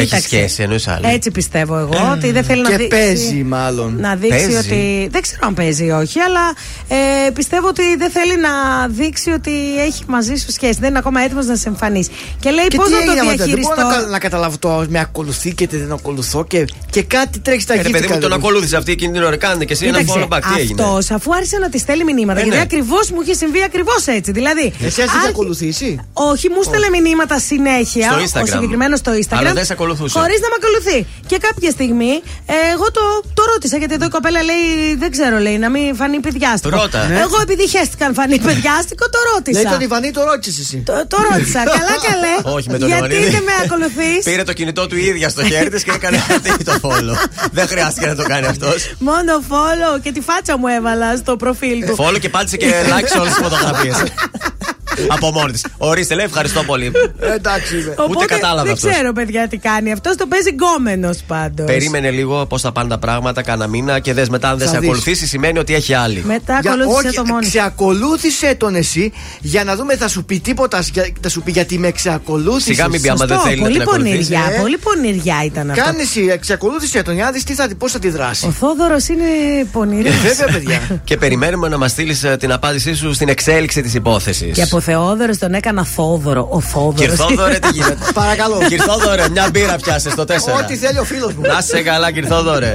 Κοίταξε, έχει σχέση, εννοείς άλλη. Έτσι πιστεύω εγώ. Mm. Ότι δεν θέλει και να δείξει. Και παίζει, μάλλον. Να δείξει παίζει. Ότι. Δεν ξέρω αν παίζει ή όχι, αλλά ε, πιστεύω ότι δεν θέλει να δείξει ότι έχει μαζί σου σχέση. Δεν είναι ακόμα έτοιμος να σε εμφανίσει. Και λέει πώς να το διαχειριστώ. Δεν μπορώ να, να καταλάβω το με ακολουθεί και δεν ακολουθώ και, και κάτι τρέχει στα χέρια μου. Ρε παιδί μου, τον ακολούθησε αυτή εκείνη την ώρα. Κάνε και εσύ ένα follow-back. Τι έγινε. Αυτός, αφού άρχισε να τη στέλνει μηνύματα. Γιατί ακριβώς μου είχε συμβεί ακριβώς έτσι. Δηλαδή. Εσύ έχει ακολουθήσει. Όχι, μου στέλνε μηνύματα συνέχεια. Ο συγκεκριμένο στο Instagram. Χωρίς να με ακολουθεί. Και κάποια στιγμή, ε, εγώ το, το ρώτησα, γιατί εδώ η κοπέλα λέει: δεν ξέρω, λέει, να μην φανεί παιδιάστικο. Ρώτα, ναι. Εγώ επειδή χαίστηκα να φανεί παιδιάστικο, το ρώτησα. Λέει τον Ιβανή, το ρώτησε εσύ. Το, το ρώτησα. Καλά, καλέ. Όχι με τον Ιβανή. Γιατί δεν με ακολουθείς. Πήρε το κινητό του ίδια στο χέρι της και έκανε αυτή το follow. Δεν χρειάστηκε να το κάνει αυτός. Μόνο follow και τη φάτσα μου έβαλα στο προφίλ του. Follow και πάτησε και like σε όλες τις φωτογραφίες. Από μόνη της. Ορίστε, λέει, ευχαριστώ πολύ. Εντάξει, είμαι. Ούτε κατάλαβα. Δεν αυτός. Ξέρω, παιδιά, τι κάνει. Αυτό το παίζει γκόμενος πάντως. Περίμενε λίγο πώς θα πάνε τα πράγματα, κάνα μήνα και δες μετά. Αν δεν σε ακολουθήσει, σημαίνει ότι έχει άλλη. Μετά για, ακολούθησε όχι, το μόνο. Ξεακολούθησε τον εσύ για να δούμε, θα σου πει τίποτα. Θα σου πει γιατί με ξεακολούθησε. Σιγά μην πει άμα δεν θέλει πολύ να πονηριά, ε. Πολύ πονηριά ήταν αυτό. Κάνει εσύ, ξεακολούθησε τον Ιάδη, πώς θα τη δράσει. Ο Θόδωρος είναι πονηρός. Βέβαια, παιδιά. Και περιμένουμε να μας στείλει την απάντησή σου στην εξέλιξη της υπόθεσης. Θεόδωρος τον έκανα Θόδωρο. Ο Θόδωρος. Κυρθόδωρε, τι γίνεται. Παρακαλώ. Κυρθόδωρε, μια μπύρα πιάσε στο τέσσερα. Ό,τι θέλει ο φίλος μου. Να σε καλά, Κυρθόδωρε.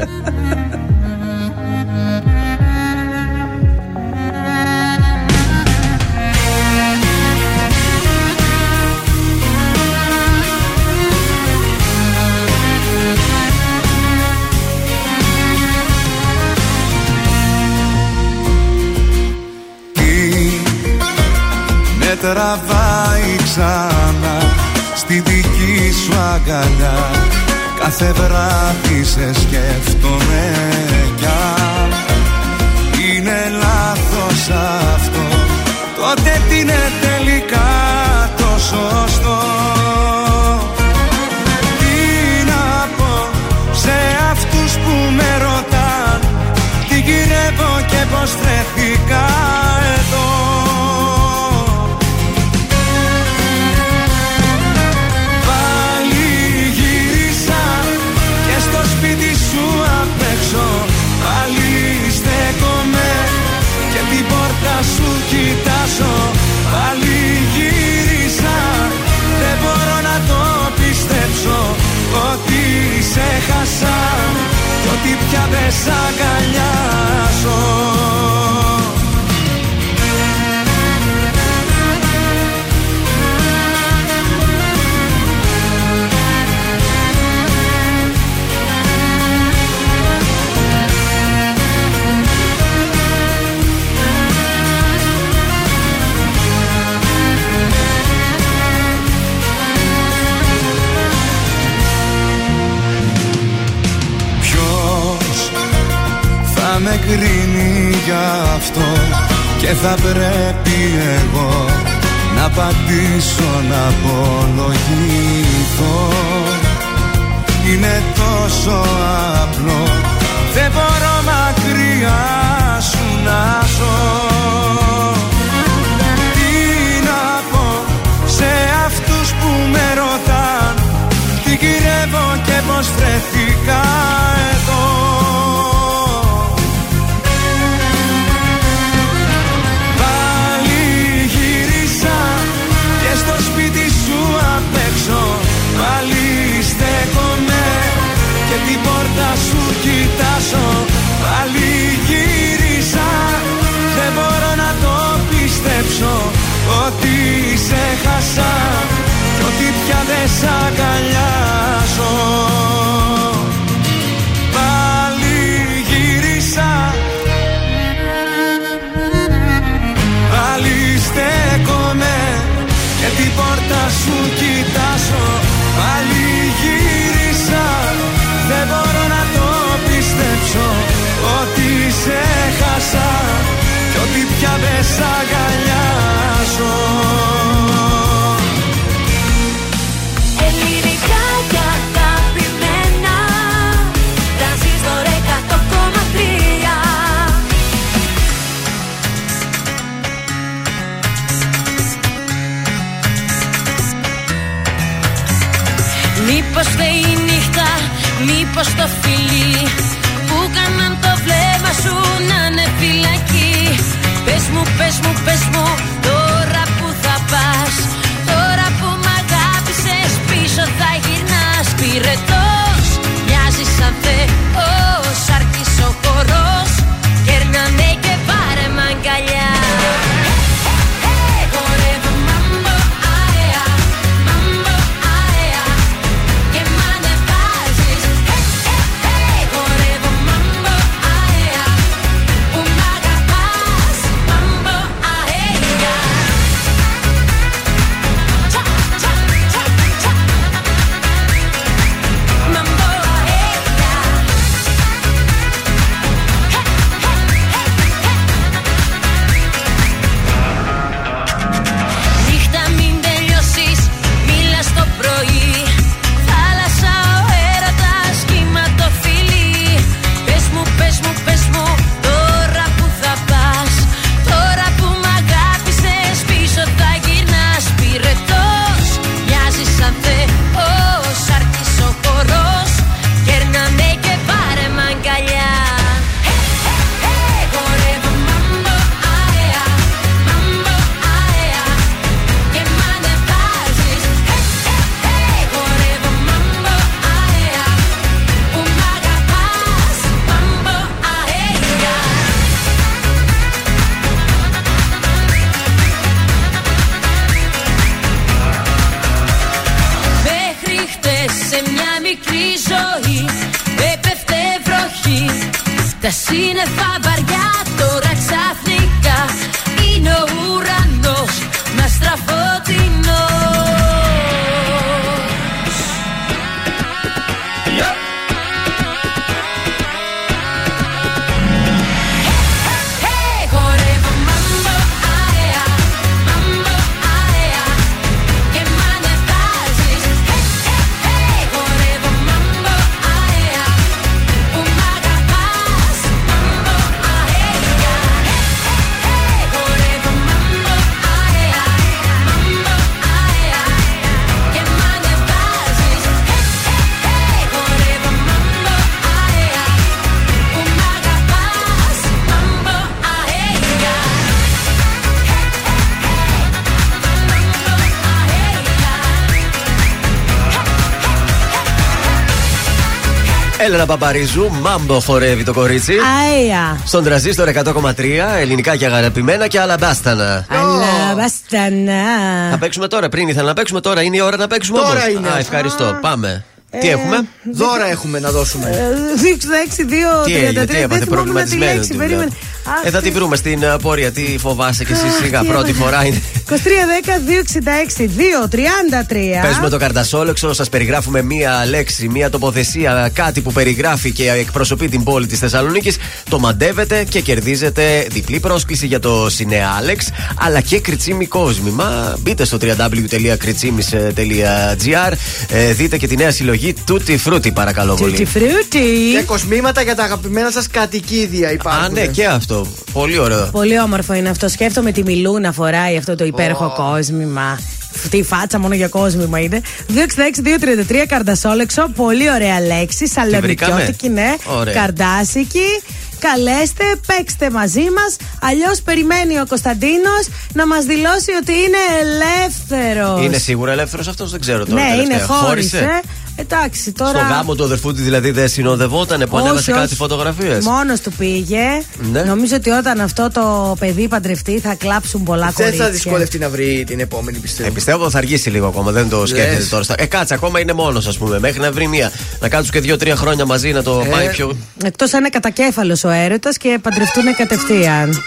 Τραβάει ξανά στη δική σου αγκαλιά. Κάθε βράδυ σε σκέφτομαι κι αν είναι λάθος αυτό, τότε τι είναι τελικά το σωστό. Τι να πω σε αυτούς που με ρωτάν τι γυρεύω και πως βρέθηκα εδώ. Σου κοιτάζω, πάλι γύρισα. Δεν μπορώ να το πιστέψω ότι σε χάσα και ότι πια δεν σ' αγκαλιάζω. Με κρίνει γι' αυτό και θα πρέπει εγώ να απαντήσω, να απολογηθώ. Είναι τόσο απλό, δεν μπορώ μακριά σου να ζω. Τι να πω σε αυτούς που με ρωτάν τι γυρεύω και πως βρέθηκα εδώ. Πάλι στέκομαι και την πόρτα σου κοιτάζω. Πάλι γύρισα. σου κοιτάζω, πάλι γύρισα. Δεν μπορώ να το πιστέψω ότι σε χάσα κι ότι πια δεν σ' αγκαλιάζω. Ελληνικά και αγαπημένα, Τρανζίστορ εκατό κόμμα τρία. Μήπως φταίει η νύχτα, μήπως το φιλί που κάναν το βλέμμα σου να είναι φυλακή. Πες μου, πες μου, πες μου τώρα που θα πας. Τώρα που μ' αγάπησες πίσω θα γυρνάς. Πυρετός, μοιάζεις σαν Θεός, αρκείς ο χορός. Κέρνανε και πάρε μ' αγκαλιά. Έλενα Παπαρίζου, μάμπο χορεύει το κορίτσι. Αεία. Στον Τρανζίστορ εκατό κόμμα τρία, ελληνικά και αγαπημένα και αλαμπάστανα. Αλαμπάστανα. Θα παίξουμε τώρα, πριν ήθελα να παίξουμε, τώρα είναι η ώρα να παίξουμε τώρα όμως. Είναι. Α, ευχαριστώ, α, πάμε. Ε, τι έχουμε, δώρα έχουμε να δώσουμε. δύο έξι δύο τρία τρία. Τι έπαθε, προβληματισμένο. Ε, θα τη βρούμε στην πορεία. Τι φοβάσαι κι εσύ, σιγά, πρώτη φορά είναι. είκοσι τρία δέκα δύο εξήντα έξι δύο τριάντα τρία. Παίζουμε το καρτασόλεξο, σας περιγράφουμε μία λέξη, μία τοποθεσία, κάτι που περιγράφει και εκπροσωπεί την πόλη της Θεσσαλονίκης. Το μαντεύετε και κερδίζετε διπλή πρόσκληση για το Σινεάλεξ, αλλά και κριτσίμι κόσμημα. Μπείτε στο double-u double-u double-u τελεία κριτσίμις τελεία τζι άρ. Δείτε και τη νέα συλλογή Tutti Frutti, παρακαλώ πολύ. Tutti Frutti. Και κοσμήματα για τα αγαπημένα σας κατοικίδια υπάρχουν. Α, ναι, και αυτό. Πολύ ωραίο. Πολύ όμορφο είναι αυτό. Σκέφτομαι τη Μιλού να φοράει αυτό το υπέροχο oh. κόσμημα. Αυτή φάτσα μόνο για κόσμημα είναι. δύο έξι έξι δύο τρία τρία Καρντασόλεξο. Πολύ ωραία λέξη. Σαλαμικιώτικη, ναι. Ωραία. Καρντάσικη. Καλέστε, παίξτε μαζί μας. Αλλιώς περιμένει ο Κωνσταντίνος να μας δηλώσει ότι είναι ελεύθερος. Είναι σίγουρα ελεύθερος αυτός, δεν ξέρω τώρα. Ναι, τελευταία. Είναι, χώρισε. χώρισε. Εντάξει, τώρα... Στο γάμο του αδερφού τη δηλαδή δεν συνοδευότανε που ανέβασε κάτι φωτογραφίες. Μόνος του πήγε. Ναι. Νομίζω ότι όταν αυτό το παιδί παντρευτεί θα κλάψουν πολλά δεν κορίτσια. Δεν θα δυσκολευτεί να βρει την επόμενη, πιστεύω. Ε, πιστεύω ότι θα αργήσει λίγο ακόμα, δεν το σκέφτεται τώρα. Ε, κάτσε, ακόμα είναι μόνος, ας πούμε, μέχρι να βρει μία. Να κάτσουν και δύο-τρία χρόνια μαζί να το ε. πάει πιο. Εκτός αν είναι κατακέφαλος ο έρωτας και παντρευτούν κατευθείαν.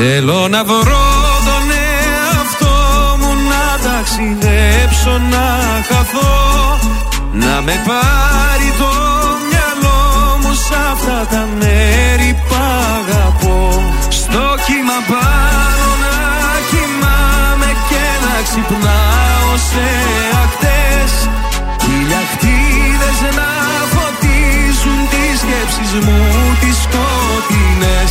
Θέλω να βρω τον εαυτό μου, να ταξιδέψω, να χαθώ, να με πάρει το μυαλό μου σ' αυτά τα μέρη που αγαπώ. Στο κύμα πάνω να κοιμάμαι και να ξυπνάω σε ακτές, οι λιαχτίδες να φωτίζουν τις σκέψεις μου τις σκοτεινές.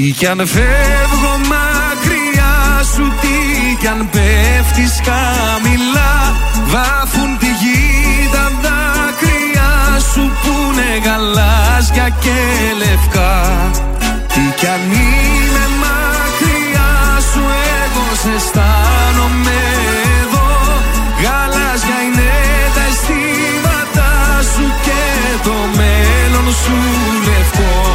Τι κι αν φεύγω μακριά σου, τι κι αν πέφτεις χαμηλά, βάφουν τη γη τα δάκρυα σου που είναι γαλάζια και λευκά. Τι κι αν είμαι μακριά σου, εγώ σε αισθάνομαι εδώ, γαλάζια είναι τα αισθήματά σου και το μέλλον σου λευκό.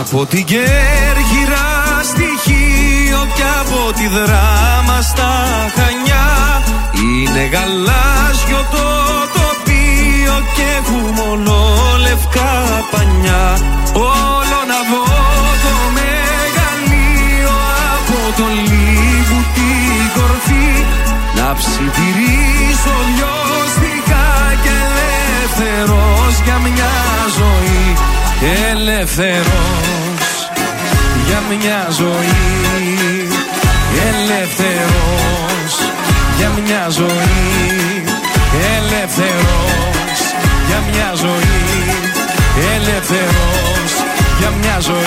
Από την Κέρκυρα στη Χίο και από τη Δράμα στα Χανιά, είναι γαλάζιο το τοπίο και έχουμε ολόλευκα πανιά. Όλο να δω το μεγαλείο από το Λίβου την κορφή, να ψιθυρίσω λιωστικά και ελεύθερος για μια ζωή. Ελεύθερος για μια ζωή, ελεύθερος για μια ζωή, ελεύθερος για μια ζωή, ελεύθερος για μια ζωή.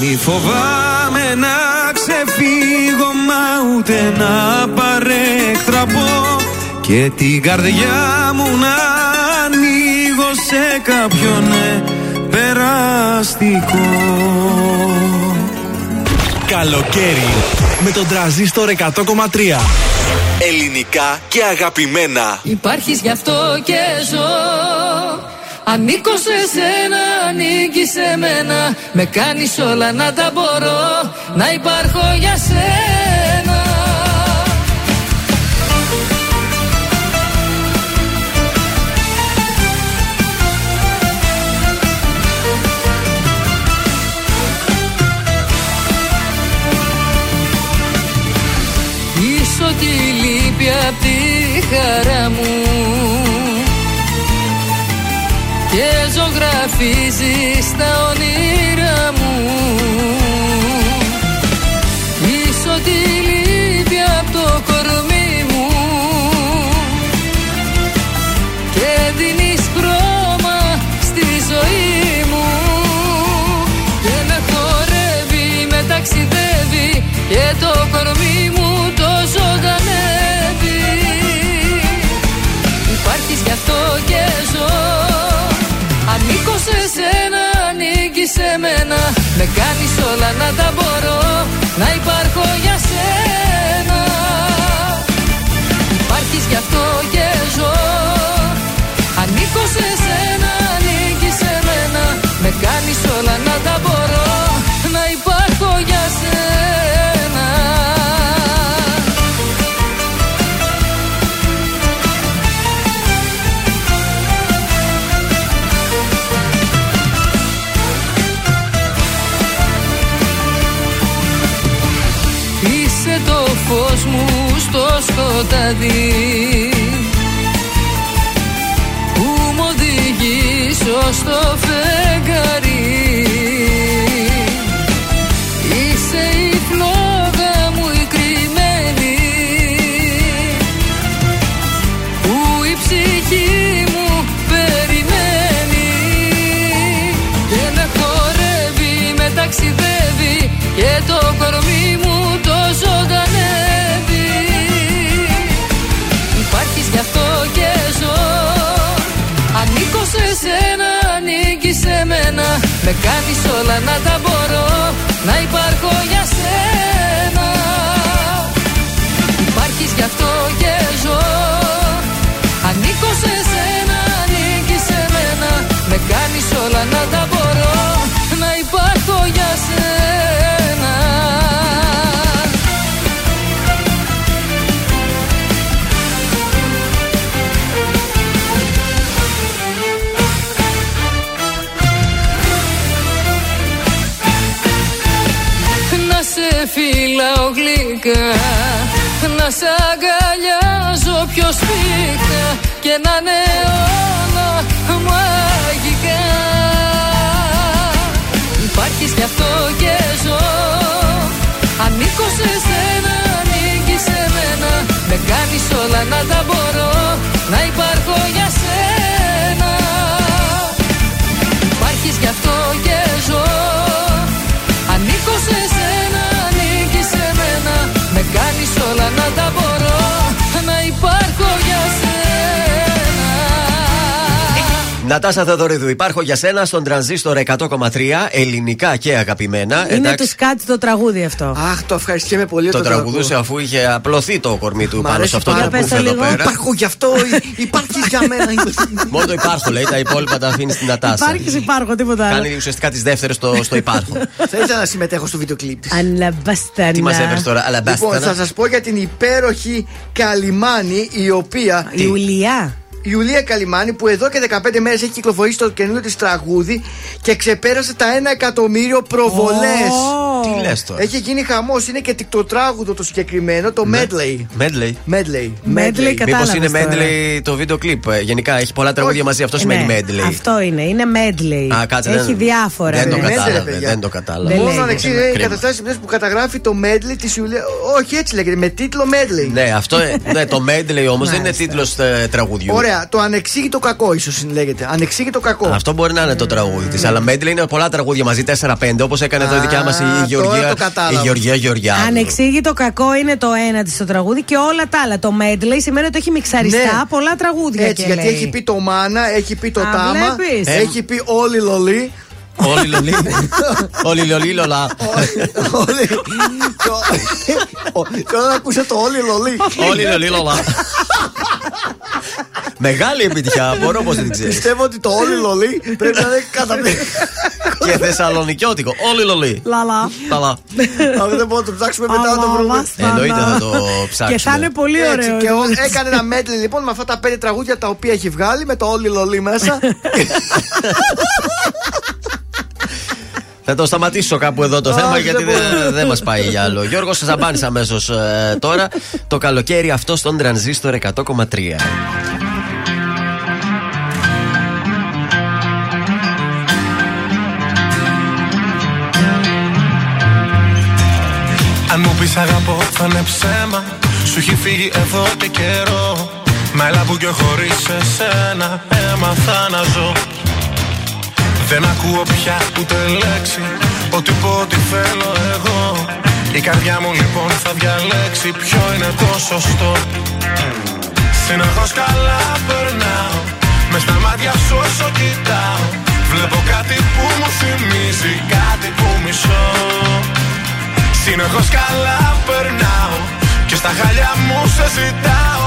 Μη φοβάμαι να ξεφύγω, μα ούτε να παρέκτραπω, και την καρδιά μου να ανοίγω σε κάποιον περαστικό. Καλοκαίρι με τον Τρανζίστορ εκατό κόμμα τρία. Ελληνικά και αγαπημένα. Υπάρχεις γι' αυτό και ζω, ανήκω σε σένα, ανήκεις σε μένα, με κάνεις όλα να τα μπορώ, να υπάρχω για σένα. Ίσως τη λύπη απ' τη χαρά μου και ζωγραφίζεις τα όνειρά μου, ίσως τη λύπη απ' το κορμί μου και δίνεις χρώμα στη ζωή μου, και με χορεύει, με ταξιδεύει και το κορμί μου το ζωντανεύει. Υπάρχεις γι' αυτό και ζω, ανήκω σε σένα, ανήκεις σε μένα, με κάνεις όλα να τα μπορώ, να υπάρχω για σένα. Υπάρχεις γι' αυτό και ζω, ανήκω σε σένα, ανήκεις σε μένα, με κάνεις όλα να τα μπορώ, να υπάρχω για σένα. σκοτάδι που μ' οδηγείς ως το φεγγάρι. Είσαι η φλόγα μου η κρυμμένη που η ψυχή μου περιμένει και με χορεύει, με ταξιδεύει και το κορμί μου το ζωντανεύει. Υπάρχεις γι' αυτό και ζω, ανήκω σε σένα, ανήκεις σε μένα, με κάνεις όλα να τα μπορώ, να υπάρχω για σένα. Υπάρχεις γι' αυτό και ζω, ανήκω σε σένα, ανήκεις σε μένα, με κάνεις όλα να τα μπορώ, να υπάρχω για σένα. Σε φύλαω γλυκά, να σ' αγκαλιάζω πιο σφίχτα και να είναι όλα μαγικά. Υπάρχεις γι' αυτό και ζω, ανήκω σε σένα, ανήκεις σε μένα, με κάνεις όλα να τα μπορώ, να υπάρχω για σένα. Υπάρχεις γι' αυτό και ζω, ανήκω σε σένα, ανήκεις σε μένα, με κάνεις όλα να τα μπορώ, να υπάρχω για σένα. Νατάσα Θεοδωρίδου, υπάρχω για σένα στον Τρανζίστορ εκατό κόμμα τρία, ελληνικά και αγαπημένα. Είναι του Σκάτς το τραγούδι αυτό. Αχ, το ευχαριστούμε πολύ. Το, το τραγουδούσε αφού είχε απλωθεί το κορμί του. Μ' πάνω σε αυτό το πούφε εδώ πέρα. Υπάρχω γι' αυτό, υπάρχει για μένα. Μόνο το υπάρχω λέει, τα υπόλοιπα τα αφήνει στην Νατάσα. Υπάρχει, υπάρχω, τίποτα άλλο. Κάνει ουσιαστικά τις δεύτερες στο, στο υπάρχω. Θα ήθελα να συμμετέχω στο βίντεο κλιπ της. Αλαμπαστανά. Τι μας έφερες τώρα, αλαμπαστανά. Λοιπόν, θα σας πω για την υπέροχη Καλυμάνη, η οποία. Ιουλιά. Η Ιουλία Καλυμάνη που εδώ και δεκαπέντε μέρες έχει κυκλοφορήσει το καινούριο της τραγούδι και ξεπέρασε τα ένα εκατομμύριο προβολές. Oh. Τι λες τώρα. Έχει γίνει χαμός, είναι και το τραγούδο το συγκεκριμένο, το Me- medley. Medley. Medley. Medley, κατάλαβες. Μήπως είναι medley το βίντεο κλιπ. Γενικά έχει πολλά τραγούδια μαζί, αυτό σημαίνει medley. Αυτό είναι, είναι medley. Α, κάτσε, έχει δεν, διάφορα. Δεν, δεν, το κατάλαβε, δεν το κατάλαβε. Μόνο ανεξή είναι οι καταστάσεις που καταγράφει το medley της Ιουλία. Όχι, έτσι λέγεται, με τίτλο medley. Ναι, αυτό το medley όμως δεν είναι τίτλος τραγουδιού. Το ανεξήγητο κακό, ίσως λέγεται. Ανεξήγητο κακό. Αυτό μπορεί να είναι το τραγούδι της. Mm. Αλλά medley είναι πολλά τραγούδια μαζί, τέσσερα πέντε, όπως έκανε ah, εδώ η δικιά μας η Γεωργία, η Γεωργία Γεωργιάδου. Ανεξήγητο κακό είναι το ένα της το τραγούδι και όλα τα άλλα. Το medley σημαίνει ότι έχει μιξαριστά ναι. πολλά τραγούδια. Έτσι, και γιατί λέει. Έχει πει το Μάνα, έχει πει το Α, Τάμα, βλέπεις. Έχει πει Όλη Λολή. Όλοι λολί, όλοι λολί λολά. Τώρα ακούσε το όλοι λολί. Όλοι λολί λολά. Μεγάλη επιτυχία, μπορώ πως την ξέρεις. Πιστεύω ότι το όλοι λολί πρέπει να είναι καταπληκτικό. Και θεσσαλονικιώτικο, όλοι λολί. Λαλά. Αυτό δεν μπορούμε να το ψάξουμε μετά να το βρούμε. Εννοείται θα το ψάξουμε. Και θα είναι πολύ ωραίο. Έκανε ένα medley λοιπόν με αυτά τα πέντε τραγούδια τα οποία έχει βγάλει με το όλοι λολί μέσα. Θα το σταματήσω κάπου εδώ το θέμα, γιατί δεν μας πάει για άλλο. Γιώργος Σαμπάνης αμέσως τώρα. Το καλοκαίρι αυτό στον Τρανζίστορ εκατό κόμμα τρία. Αν μου πεις αγαπώ θα είναι ψέμα. Σου έχει φύγει εδώ και καιρό. Μα έλα που και χωρίς εσένα έμαθα να ζω. Δεν ακούω πια ούτε λέξη, ό,τι πω ό,τι θέλω εγώ. Η καρδιά μου λοιπόν θα διαλέξει ποιο είναι το σωστό. Συνεχώς καλά περνάω, μες στα μάτια σου όσο κοιτάω. Βλέπω κάτι που μου θυμίζει, κάτι που μισώ. Συνεχώς καλά περνάω και στα χαλιά μου σε ζητάω.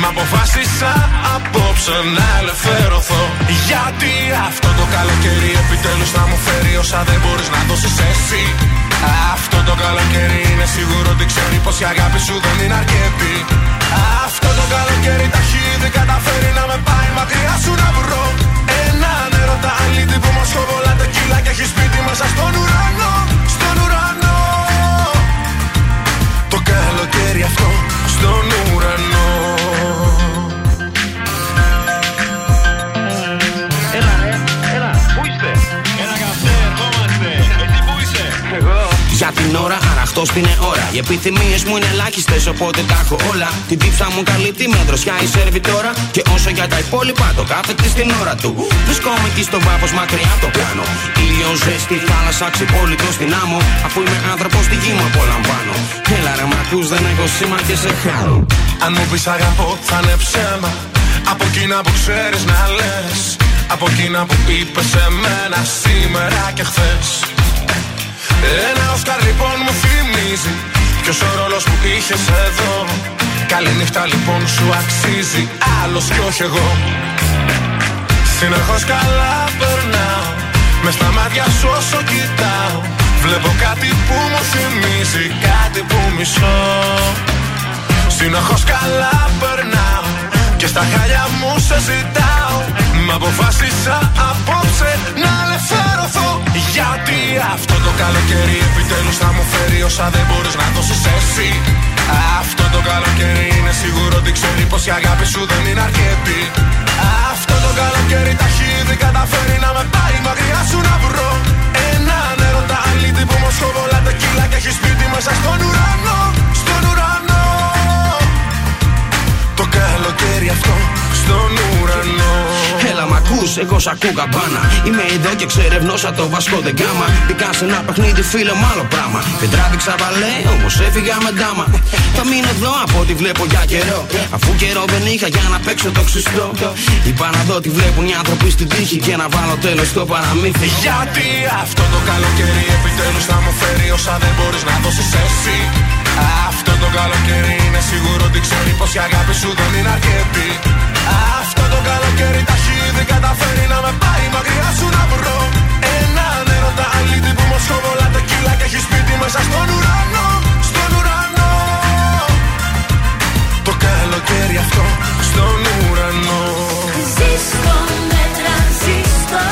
Μ' αποφάσισα απόψε να ελευθερωθώ. Γιατί αυτό το καλοκαίρι επιτέλους θα μου φέρει όσα δεν μπορείς να δώσεις εσύ. Αυτό το καλοκαίρι είναι σίγουρο ότι ξέρει πως η αγάπη σου δεν είναι αρκετή. Αυτό το καλοκαίρι τα έχει ήδη καταφέρει να με πάει μακριά σου να βρω. Έναν έρωτα αλήτη που μας χοβολά τεκίλα και έχει σπίτι μέσα στον ουρανό. Στον ουρανό. Το καλοκαίρι αυτό στον ουρανό. την ώρα, αραχτός την ώρα. Οι επιθυμίες μου είναι ελάχιστες, οπότε τα έχω όλα. Την τύψα μου καλύπτει με δροσιά η σερβιτόρα. Και όσο για τα υπόλοιπα, το κάθε της την ώρα του. Βρισκόμαι εκεί στον βάφος μακριά από το πλάνο. Ήλιο, ζέστη, θάλασσα, ξυπόλυτο στην άμμο. Αφού είμαι άνθρωπος, τη γη μου απολαμβάνω. Έλα ρε μ' ακούς, δεν έχω σήμα και σε χάνω. Αν μου πεις αγαπώ, θα είναι ψέμα. Από εκείνα που ξέρεις να λες. Από εκείνα που είπες σε μένα σήμερα και χθες. Ένα Όσκαρ λοιπόν μου θυμίζει. Ποιος ο ρόλος που είχες εδώ. Καληνύχτα λοιπόν σου αξίζει. Άλλος κι όχι εγώ. Συνεχώς καλά περνάω. Μες στα μάτια σου όσο κοιτάω. Βλέπω κάτι που μου θυμίζει. Κάτι που μισώ. Συνεχώς καλά περνάω. Και στα χάλια μου σε ζητάω. Μα αποφάσισα απόψε να ελευθερωθώ. Γιατί αυτό το καλοκαίρι επιτέλους θα μου φέρει όσα δεν μπορείς να δώσεις εσύ. Αυτό το καλοκαίρι είναι σίγουρο ότι ξέρει πως η αγάπη σου δεν είναι αρκετή. Αυτό το καλοκαίρι τα έχει ήδη καταφέρει να με πάει μακριά σου να βρω. Έναν έρωτα αλήτη που μου σκοβολά τεκίλα και έχει σπίτι μέσα στον ουρανό. Στον ουρανό. Το καλοκαίρι αυτό στον ουρανό. Έλα μ' ακούς, εγώ σ' ακούω καμπάνα. Είμαι εδώ και ξερευνώσα το βασικό δεγκάμα. Μπήκα σε ένα παιχνίδι φίλε μου άλλο πράγμα. Δεν τράβηξα βαλέ, όμως έφυγα με ντάμα. Θα μείνω εδώ από ό,τι βλέπω για καιρό. Αφού καιρό δεν είχα για να παίξω το ξυστό. Είπα να δω τι βλέπουν οι άνθρωποι στην τύχη και να βάλω τέλος στο παραμύθι. Γιατί αυτό το καλοκαίρι επιτέλους θα μου φέρει όσα δεν μπορείς να δώσεις εσύ. Αυτό το καλοκαίρι είναι σίγουρο ότι ξέρει πως η αγάπη σου δεν είναι αρκετή. Αυτό το καλοκαίρι τα έχει ήδη καταφέρει να με πάει μακριά σου να βρω. Έναν έρωτα αλήτη που μου σκοβολά τεκίλα και έχει σπίτι μέσα στον ουρανό. Στον ουρανό. Το καλοκαίρι αυτό στον ουρανό. Ζήστο με τρανζίστορ.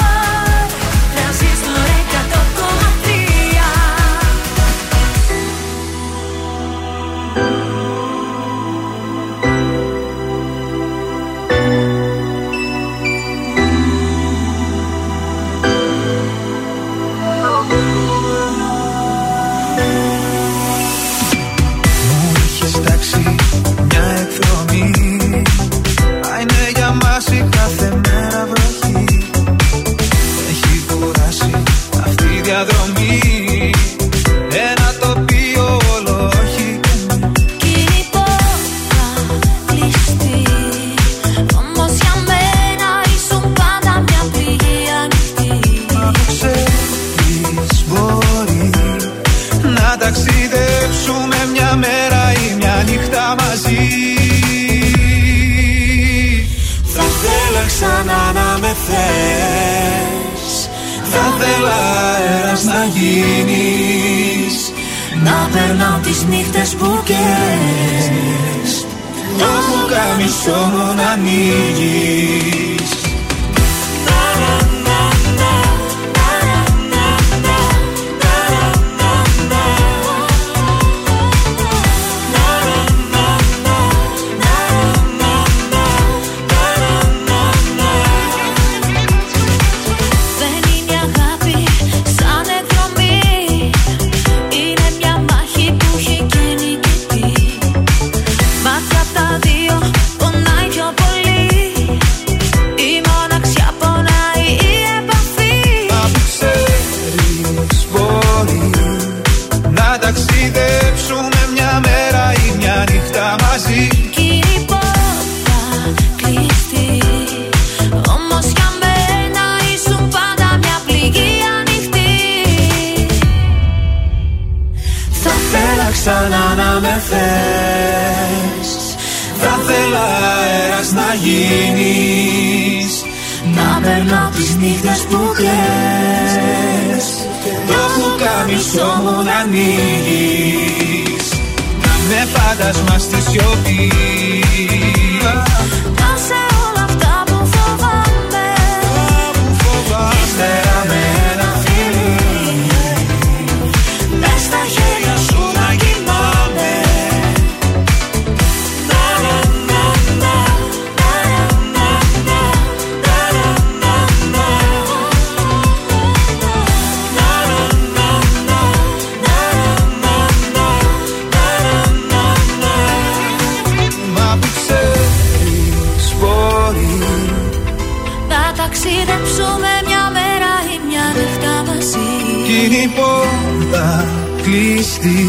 κόκκινη πόρτα κλειστή.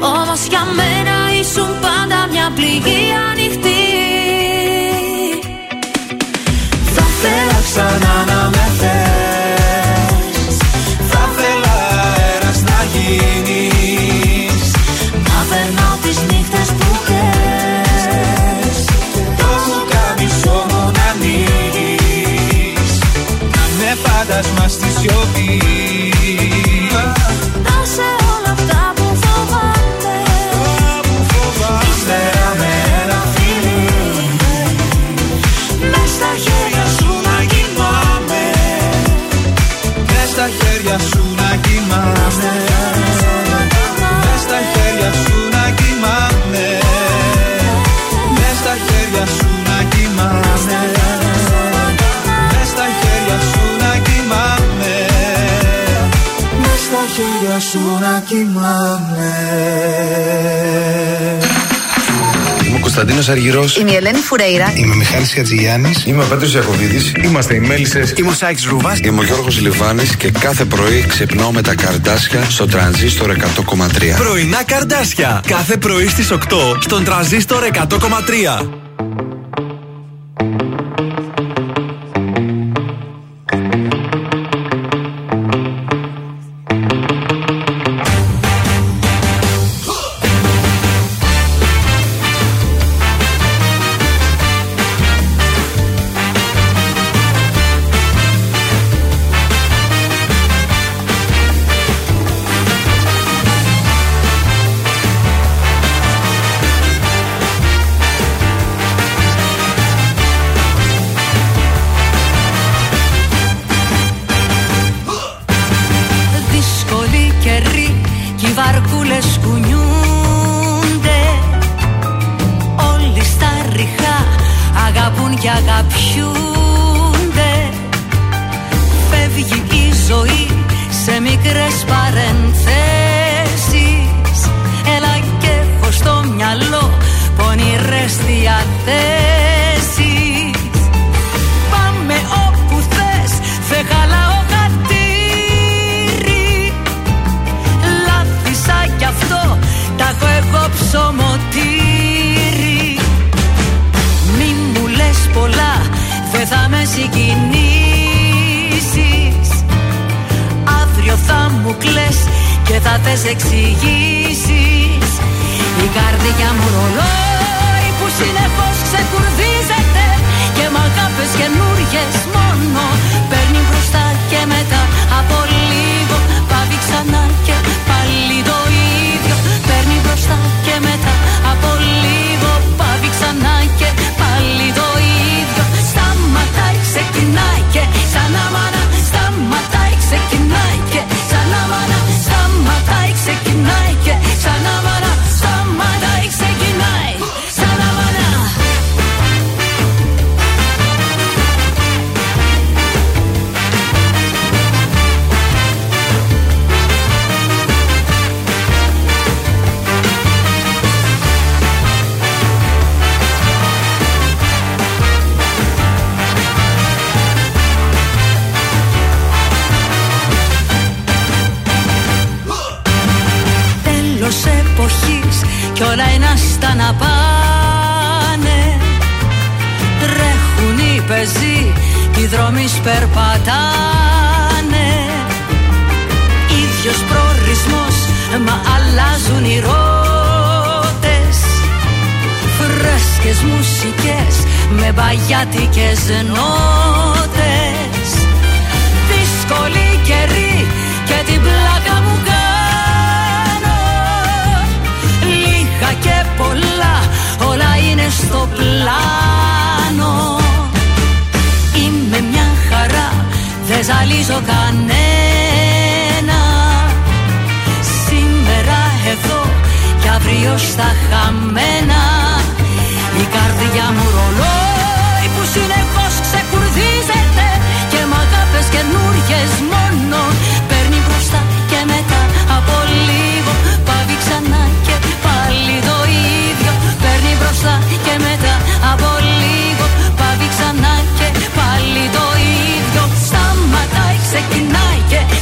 Όμως για μένα ήσουν πάντα μια πληγή ανοιχτή. Θα θέλα ξανά να με θες, θα θέλα αέρας να γίνεις, να περνάω τις νύχτες που θες, το βουκάμισο μου να ανοίγεις, να είναι φάντασμα στη σιωπή. Είμαι ο Κωνσταντίνος Αργυρός. Είμαι η Ελένη Φουρέιρα. Είμαι ο Μιχάλης Ατζηγιάννης. Είμαι ο Πέτρος Ιακωβίδης. Είμαστε οι Μέλισσες. Είμαι ο Σάκης Ρουβάς. Είμαι ο Γιώργος Λιβάνης και κάθε πρωί ξυπνάω με τα Καρντάσια στο Τρανζίστορ εκατό κόμμα τρία. Πρωινά Καρντάσια. Κάθε πρωί στις οκτώ στον Τρανζίστορ εκατό κόμμα τρία.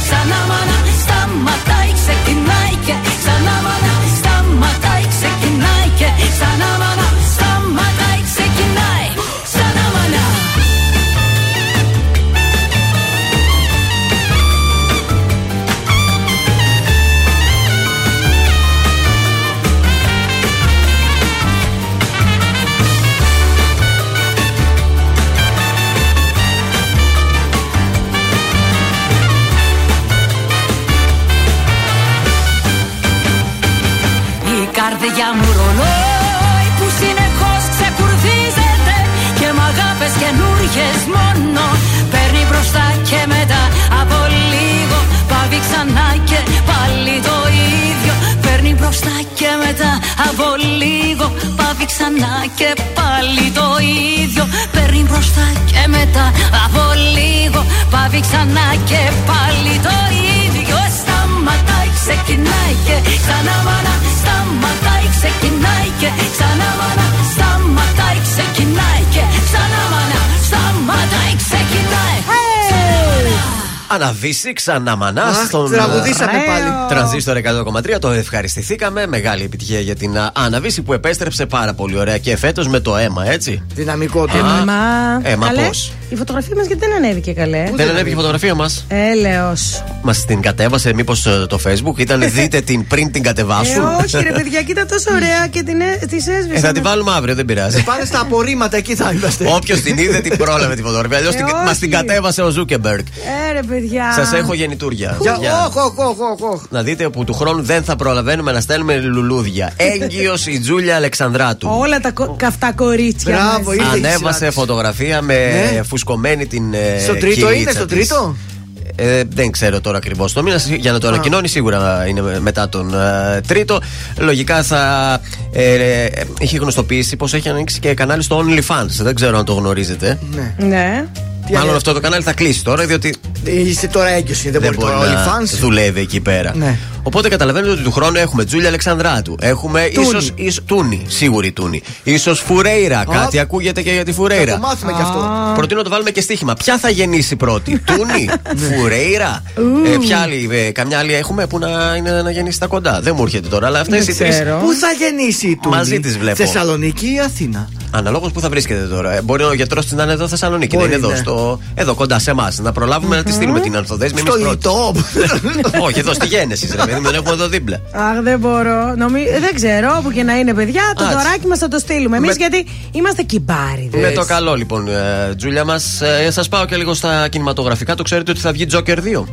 Ξανά καρδιά μου ρολόι που συνεχώς ξεκουρδίζεται και μ' αγάπες καινούριες μόνο παίρνει μπροστά και μετά από λίγο πάβει ξανά και πάλι το ίδιο. Παίρνει μπροστά και μετά από λίγο πάβει ξανά και πάλι το ίδιο. Παίρνει μπροστά και μετά από λίγο πάβει ξανά και πάλι το ίδιο. Σταματάει, ξεκινάει και ξανά μάνα. Σταματάει, ξεκινάει και ξανά μάνα. Σταματάει, ξεκινάει και ξανά μάνα. Σταματάει, ξεκινάει. Αναβήσει ξανά μανά. Αχ, στον τραγουδήσαμε α... πάλι. Τρανζίστορ εκατό κόμμα τρία, το ευχαριστηθήκαμε. Μεγάλη επιτυχία για την Αναβήση που επέστρεψε πάρα πολύ ωραία και φέτος με το αίμα, έτσι. Δυναμικό το αίμα. Αίμα πώς. Η φωτογραφία μας γιατί δεν ανέβηκε καλέ. Δεν ανέβηκε η φωτογραφία μας. Έλεος. Μας την κατέβασε μήπως το Facebook. Ήταν δείτε την πριν την κατεβάσουν. Ε, όχι ρε παιδιά, κοίτα τόσο ωραία και την έσβησε. Θα την βάλουμε αύριο, δεν πειράζει. Πάνε στα απορρίμματα, εκεί θα είμαστε. Όποιος την είδε την πρόλαβε τη φωτογραφία. Αλλιώς μας την κατέβασε ο Ζούκεμπεργκ. Σας έχω γεννητούρια. Να δείτε που του χρόνου δεν θα προλαβαίνουμε να στέλνουμε λουλούδια. Έγκυος η Τζούλια Αλεξανδράτου. Όλα τα καυτά κορίτσια. Ανέβασε φωτογραφία με φουσκωμένη την. Στο τρίτο είναι, στο τρίτο. Ε, δεν ξέρω τώρα ακριβώς το μήνα. Για να το ανακοινώνει σίγουρα είναι μετά τον ε, τρίτο. Λογικά θα ε, ε, έχει γνωστοποιήσει πως έχει ανοίξει και κανάλι στο OnlyFans. Δεν ξέρω αν το γνωρίζετε. Ναι, ναι. Μάλλον αυτό το κανάλι θα κλείσει τώρα, διότι. Είστε τώρα έγκυος, δεν, δεν μπορεί, μπορεί τώρα να δουλεύει εκεί πέρα. Ναι. Οπότε καταλαβαίνετε ότι του χρόνου έχουμε Τζούλια Αλεξανδράτου. Έχουμε ίσως. Ίσως Τούνη, σίγουρη Τούνη. Ίσως Φουρέιρα. Oh. Κάτι ακούγεται και για τη Φουρέιρα. Θα το μάθουμε oh. κι αυτό. Προτείνω να το βάλουμε και στοίχημα. Ποια θα γεννήσει πρώτη, Τούνη, Φουρέιρα. ε, ποια άλλη, ε, καμιά άλλη έχουμε που να, είναι, να γεννήσει τα κοντά. Δεν μου έρχεται τώρα, αλλά αυτές οι τρεις. Πού θα γεννήσει η Τούνη. Μαζί τις βλέπω. Θεσσαλονίκη ή Αθήνα. Αναλόγως που θα βρίσκεται τώρα. Ε, μπορεί ο γιατρός της να είναι εδώ Θεσσαλονίκη. Να είναι εδώ, στο, εδώ κοντά σε εμάς. Να προλάβουμε να τη στείλουμε την ανθοδέσμη. Στο λιτό. Όχι, εδώ στη Γένεση. Δεν έχουμε εδώ δίπλα. Αχ, δεν μπορώ. Νομι... Δεν ξέρω όπου και να είναι, παιδιά. Το Άς. Δωράκι μας θα το στείλουμε. Εμείς με... γιατί είμαστε κυμπάριδες. Με το καλό, λοιπόν, ε, Τζούλια μας. Ε, σας πάω και λίγο στα κινηματογραφικά. Το ξέρετε ότι θα βγει Τζόκερ δύο.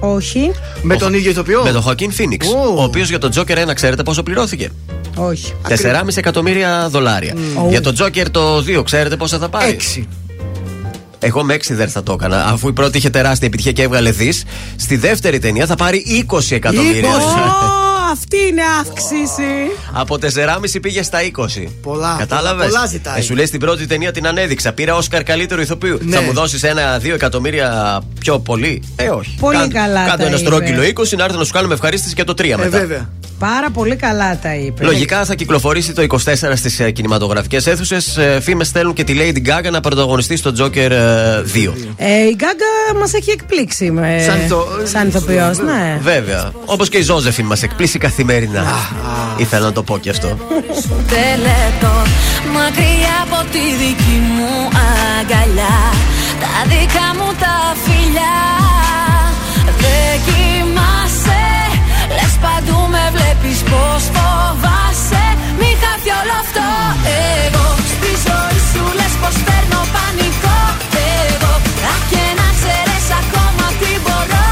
Όχι. Με ο... τον ίδιο ηθοποιό. Με τον Χοακίν Φίνιξ. Oh. Ο οποίος για τον Τζόκερ ένα ξέρετε πόσο πληρώθηκε. Όχι. τέσσερα κόμμα πέντε εκατομμύρια δολάρια. Mm. Oh. Για τον Τζόκερ το δύο ξέρετε πόσα θα πάει. έξι. Εγώ με έξι δεν θα το έκανα, αφού η πρώτη είχε τεράστια επιτυχία και έβγαλε δις. Στη δεύτερη ταινία θα πάρει είκοσι εκατομμύρια. Αυτή είναι αύξηση. Από τέσσερα κόμμα πέντε πήγε στα είκοσι. Πολλά. Κατάλαβες. Πολλά ζητάει. Ε, σου λέει στην πρώτη ταινία την ανέδειξα. Πήρα Όσκαρ καλύτερου ηθοποιού. Ναι. Θα μου δώσεις ένα-δύο εκατομμύρια πιο πολύ. Ε, όχι. Πολύ Κάν, καλά. Κάντο ένα στρόγγυλο είκοσι, να έρθω να σου κάνουμε ευχαρίστηση και το τρία ε, μετά. Βέβαια. Πάρα πολύ καλά τα είπε. Λογικά θα κυκλοφορήσει το είκοσι τέσσερα στις ε, κινηματογραφικές αίθουσες. Ε, φήμες στέλνουν και τη Lady Gaga να πρωταγωνιστεί στο Τζόκερ δύο. Ε, η Gaga μας έχει εκπλήξει με... σαν, το... σαν ηθοποιός, ναι. Βέβαια. Όπως και η Ζόζεφιν μας εκπλήσει καθημερινά. Ήθελα να το πω και αυτό. Τελετώ μακριά από τη δική μου αγκαλιά. Τα δικά μου τα φιλιά. Δεν κοιμάσαι. Λες παντού με βλέπεις πως φοβάσαι. Μη χάθει όλο αυτό. Εγώ στη ζωή σου λες πως παίρνω πανικό. Εγώ αχ και να ξέρεις ακόμα τι μπορώ.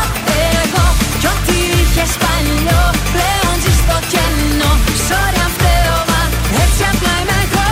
Εγώ κι ό,τι είχες παλιό πλέον ζεις στο κενό. Sorry αν φταίω μα έτσι απλά είμαι εγώ.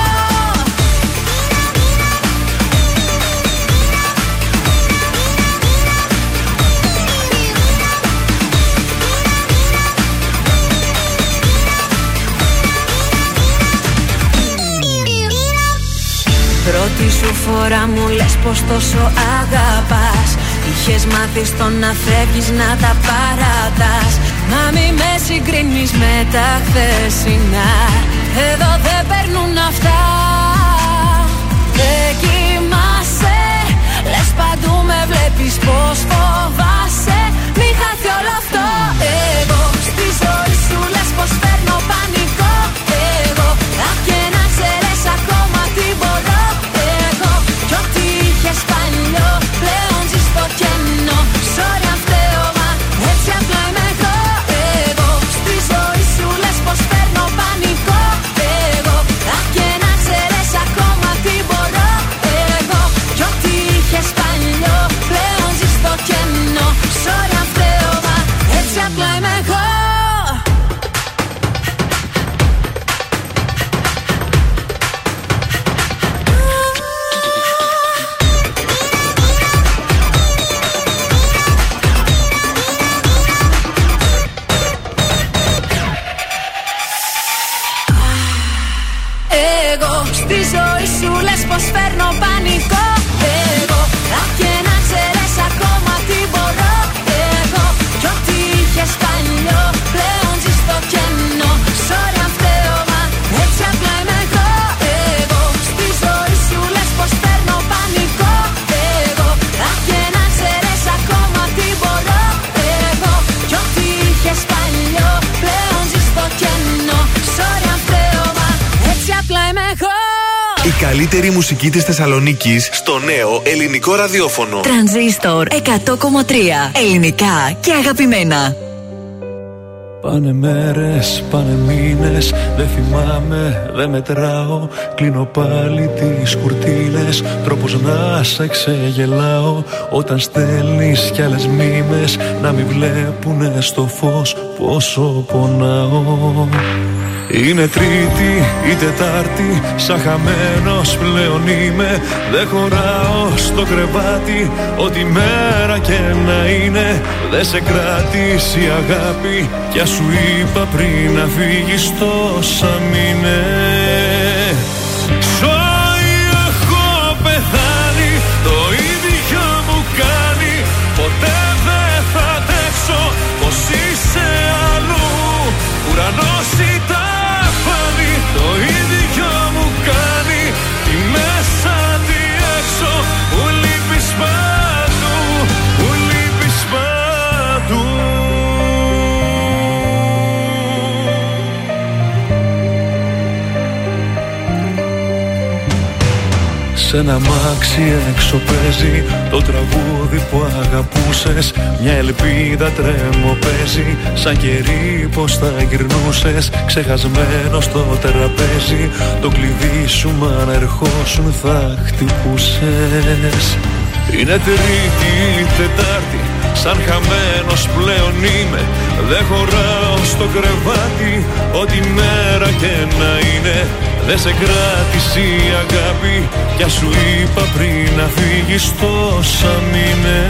Πρώτη σου φορά μου λες πως τόσο αγαπάς. Είχες μάθει στο να φεύγεις να τα παρατάς. Μα μη με συγκρίνεις με τα χθεσινά. Εδώ δεν παίρνουν αυτά. Δεν κοιμάσαι. Λες παντού με βλέπεις πως φοβάσαι. Μη χάθει όλο αυτό. Εγώ στη ζωή σου λες πως παίρνω πανικό. Εγώ αχ και να ξέρεις ακόμα τι μπορώ. Κι σπανιό, πλέον ζεις στο κενό. Sorry αν φταίω, μα έτσι απλά είμαι εγώ. Εγώ στη ζωή σου λες πως παίρνω πανικό. Εγώ αχ και να ξέρεις ακόμα τι μπορώ. Εγώ κι ό,τι είχες σπανιό, πλέον ζεις στο κενό. Η καλύτερη μουσική της Θεσσαλονίκης στο νέο ελληνικό ραδιόφωνο. Τρανζίστορ εκατό κόμμα τρία. Ελληνικά και αγαπημένα. Πάνε μέρες, πάνε μήνες, δεν θυμάμαι, δεν μετράω. Κλείνω πάλι τις κουρτίνες, τρόπος να σε ξεγελάω. Όταν στέλνεις κι άλλες μήμες, να μην βλέπουνε στο φως πόσο πονάω. Είναι Τρίτη ή Τετάρτη, σαν χαμένος πλέον είμαι. Δεν χωράω στο κρεβάτι, ό,τι μέρα και να είναι. Δεν σε κράτησε η αγάπη, κι ας σου είπα πριν να φύγεις τόσα μήνε. Ζωή έχω πεθάνει, το ίδιο μου κάνει. Ποτέ δεν θα τρέξω, πως είσαι αλλού. Ουρανός ήταν. Το ίδιο μου κάνει, τη μέσα τη έξω. Που λείπεις παντού, που λείπεις παντού. Σ' ένα αμάξι έξω παίζει το τραγούδι που αγαπούσες. Μια ελπίδα τρέμω παίζει, σαν κερί πως θα γυρνούσες. Ξεχασμένο στο τραπέζι, το κλειδί σου μ' αν ερχόσουν θα χτυπούσες. Είναι Τρίτη ή Τετάρτη, σαν χαμένος πλέον είμαι. Δεν χωράω στο κρεβάτι, ό,τι μέρα και να είναι. Δεν σε κράτησε η αγάπη, κι ας σου είπα πριν να φύγεις τόσα μήνε.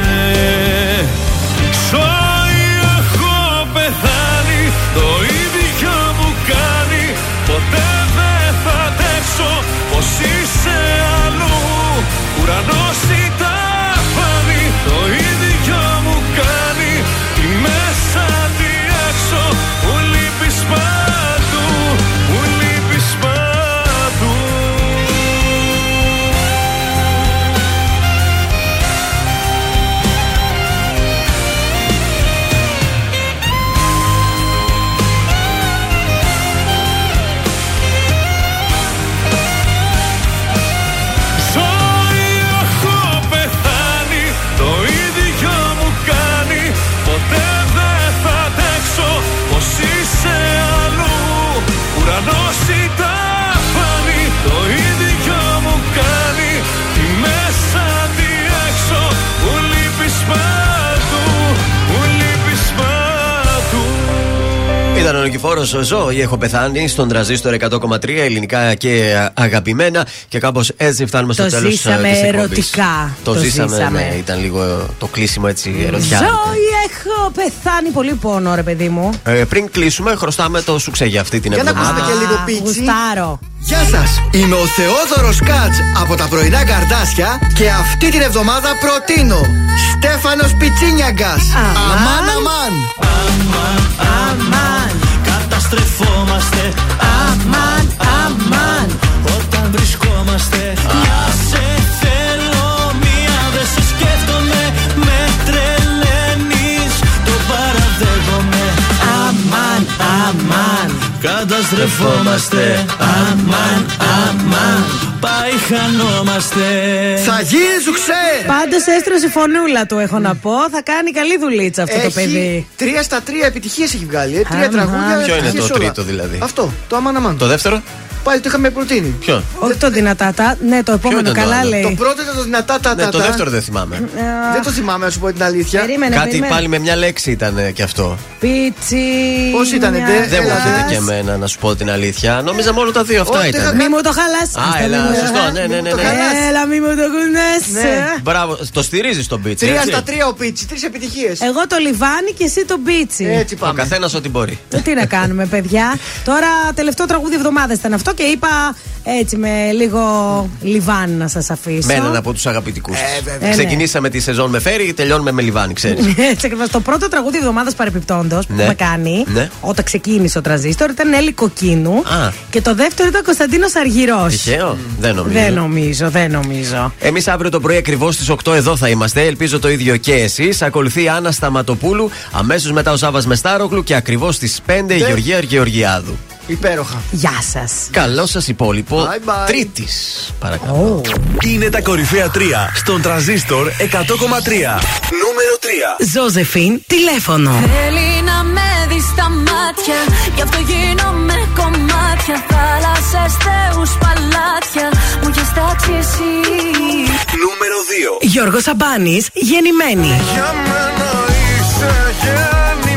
Ζωή έχω πεθάνει, το ίδιο μου κάνει. Ποτέ δεν θα αντέξω, πως είσαι αλλού. Ουρανός ή τα φανή, το ίδιο μου κάνει. Τη μέσα τη έξω, που λείπεις παντού, που λείπεις παντού. Ήταν ο νικηφόρος Ζωζό ή έχω πεθάνει στον Τρανζίστορ εκατό κόμμα τρία, ελληνικά και αγαπημένα. Και κάπως έτσι φτάνουμε στο το τέλος της εκπομπής. Το ζήσαμε ερωτικά. Το ζήσαμε, ναι, ήταν λίγο το κλείσιμο έτσι ερωτικά. Ζωή έχω πεθάνει, πολύ πόνο ρε παιδί μου. ε, Πριν κλείσουμε χρωστάμε το σουξέ για αυτή την εβδομάδα. Για να ακούσουμε και λίγο πίτσι. Γουστάρω. Γεια σας, είμαι ο Θεόδωρος Κάτς από τα Πρωινά Καρντάσια και αυτή την εβδομάδα προτείνω Στέφανος Πιτσίνιαγκας. Αμάν, αμάν. Αμάν, αμάν. Καταστρεφόμαστε. Αμάν, αμάν. Όταν βρισκόμαστε. Να σε θέλω μία, δεν σε σκέφτομαι. Με τρελαίνεις, το παραδέχομαι. Αμάν, αμάν. Καταστρεφόμαστε. Αμάν, αμάν. Πάει χανόμαστε. Θα γίνει σουξέ. Πάντως έστρωσε φωνούλα του, έχω να πω. Θα κάνει καλή δουλίτσα αυτό έχει το παιδί. Τρία στα τρία επιτυχίες έχει βγάλει. Ε. Τρία αμάν τραγούδια. Ποιο είναι το όλα τρίτο δηλαδή? Αυτό, το αμάν αμάν. Το δεύτερο πάλι το είχαμε προτείνει. Ποιο? Όχι το δυνατά τα. Ναι, το επόμενο καλά λέει. Το πρώτο ήταν το δυνατά τα. Ναι, το δεύτερο δεν θυμάμαι. Δεν το θυμάμαι, να σου πω την αλήθεια. Κάτι πάλι με μια λέξη ήταν και αυτό. Πίτσι. Πώς ήταν, δεν μου έρχεται και εμένα, να σου πω την αλήθεια. Νόμιζα μόνο τα δύο αυτά ήταν. Μη μου το χαλάσει. Α, έλα, σωστό, ναι, ναι, ναι. Έλα, μη μου το κουνέσαι. Μπράβο, το στηρίζει τον Πίτσι. Τρία στα τρία ο Πίτσι, τρεις επιτυχίες. Εγώ το Λιβάνι και εσύ τον Πίτσι. Ο καθένας ό,τι μπορεί. Τι να κάνουμε, παιδιά. Τώρα τελευταίο τραγούδι εβδομάδα ήταν αυτό. Και είπα έτσι με λίγο Λιβάνι να σας αφήσω. Με έναν από τους αγαπητικούς. Ε, Ξεκινήσαμε τη σεζόν με φέρι, τελειώνουμε με Λιβάνι, ξέρεις. Το πρώτο τραγούδι εβδομάδας παρεπιπτόντος που έχουμε κάνει όταν ξεκίνησε ο Τρανζίστορ ήταν Έλλη Κοκκίνου. Και το δεύτερο ήταν Κωνσταντίνος Αργυρός. Τυχαίο? Δεν νομίζω. Δεν νομίζω, δεν νομίζω. Εμείς αύριο το πρωί ακριβώς στις οκτώ εδώ θα είμαστε. Ελπίζω το ίδιο και εσείς. Ακολουθεί η Άννα Σταματοπούλου. Αμέσως μετά ο Σάββας Μεστάρογλου και ακριβώς στις πέντε η Γεωργία Γεωργιάδου. Υπέροχα. Γεια σας. Καλό σας υπόλοιπο Τρίτης, παρακαλώ. Oh. Είναι τα κορυφαία τρία στον Τρανζίστορ εκατό κόμμα τρία. Νούμερο τρία. Ζωζεφίν, τηλέφωνο. Θέλει να με δει στα μάτια, γι' αυτό γίνομαι κομμάτια. Θάλασσες, θεούς, παλάτια, μου έχεις τάξει εσύ. Νούμερο δύο. Γιώργος Αμπάνης, γεννημένη. Για μένα είσαι γεννημένη.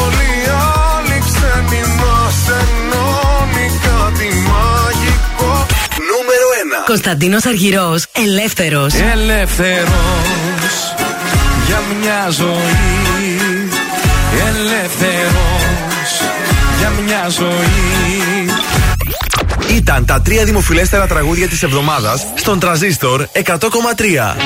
Όλοι οι άλλοι ξένοι μας ενώνει κάτι μαγικό. Νούμερο ένα. Κωνσταντίνος Αργυρός, ελεύθερος. Ελεύθερος για μια ζωή. Ελεύθερος για μια ζωή. Ήταν τα τρία δημοφιλέστερα τραγούδια της εβδομάδας στον Τρανζίστορ εκατό κόμμα τρία.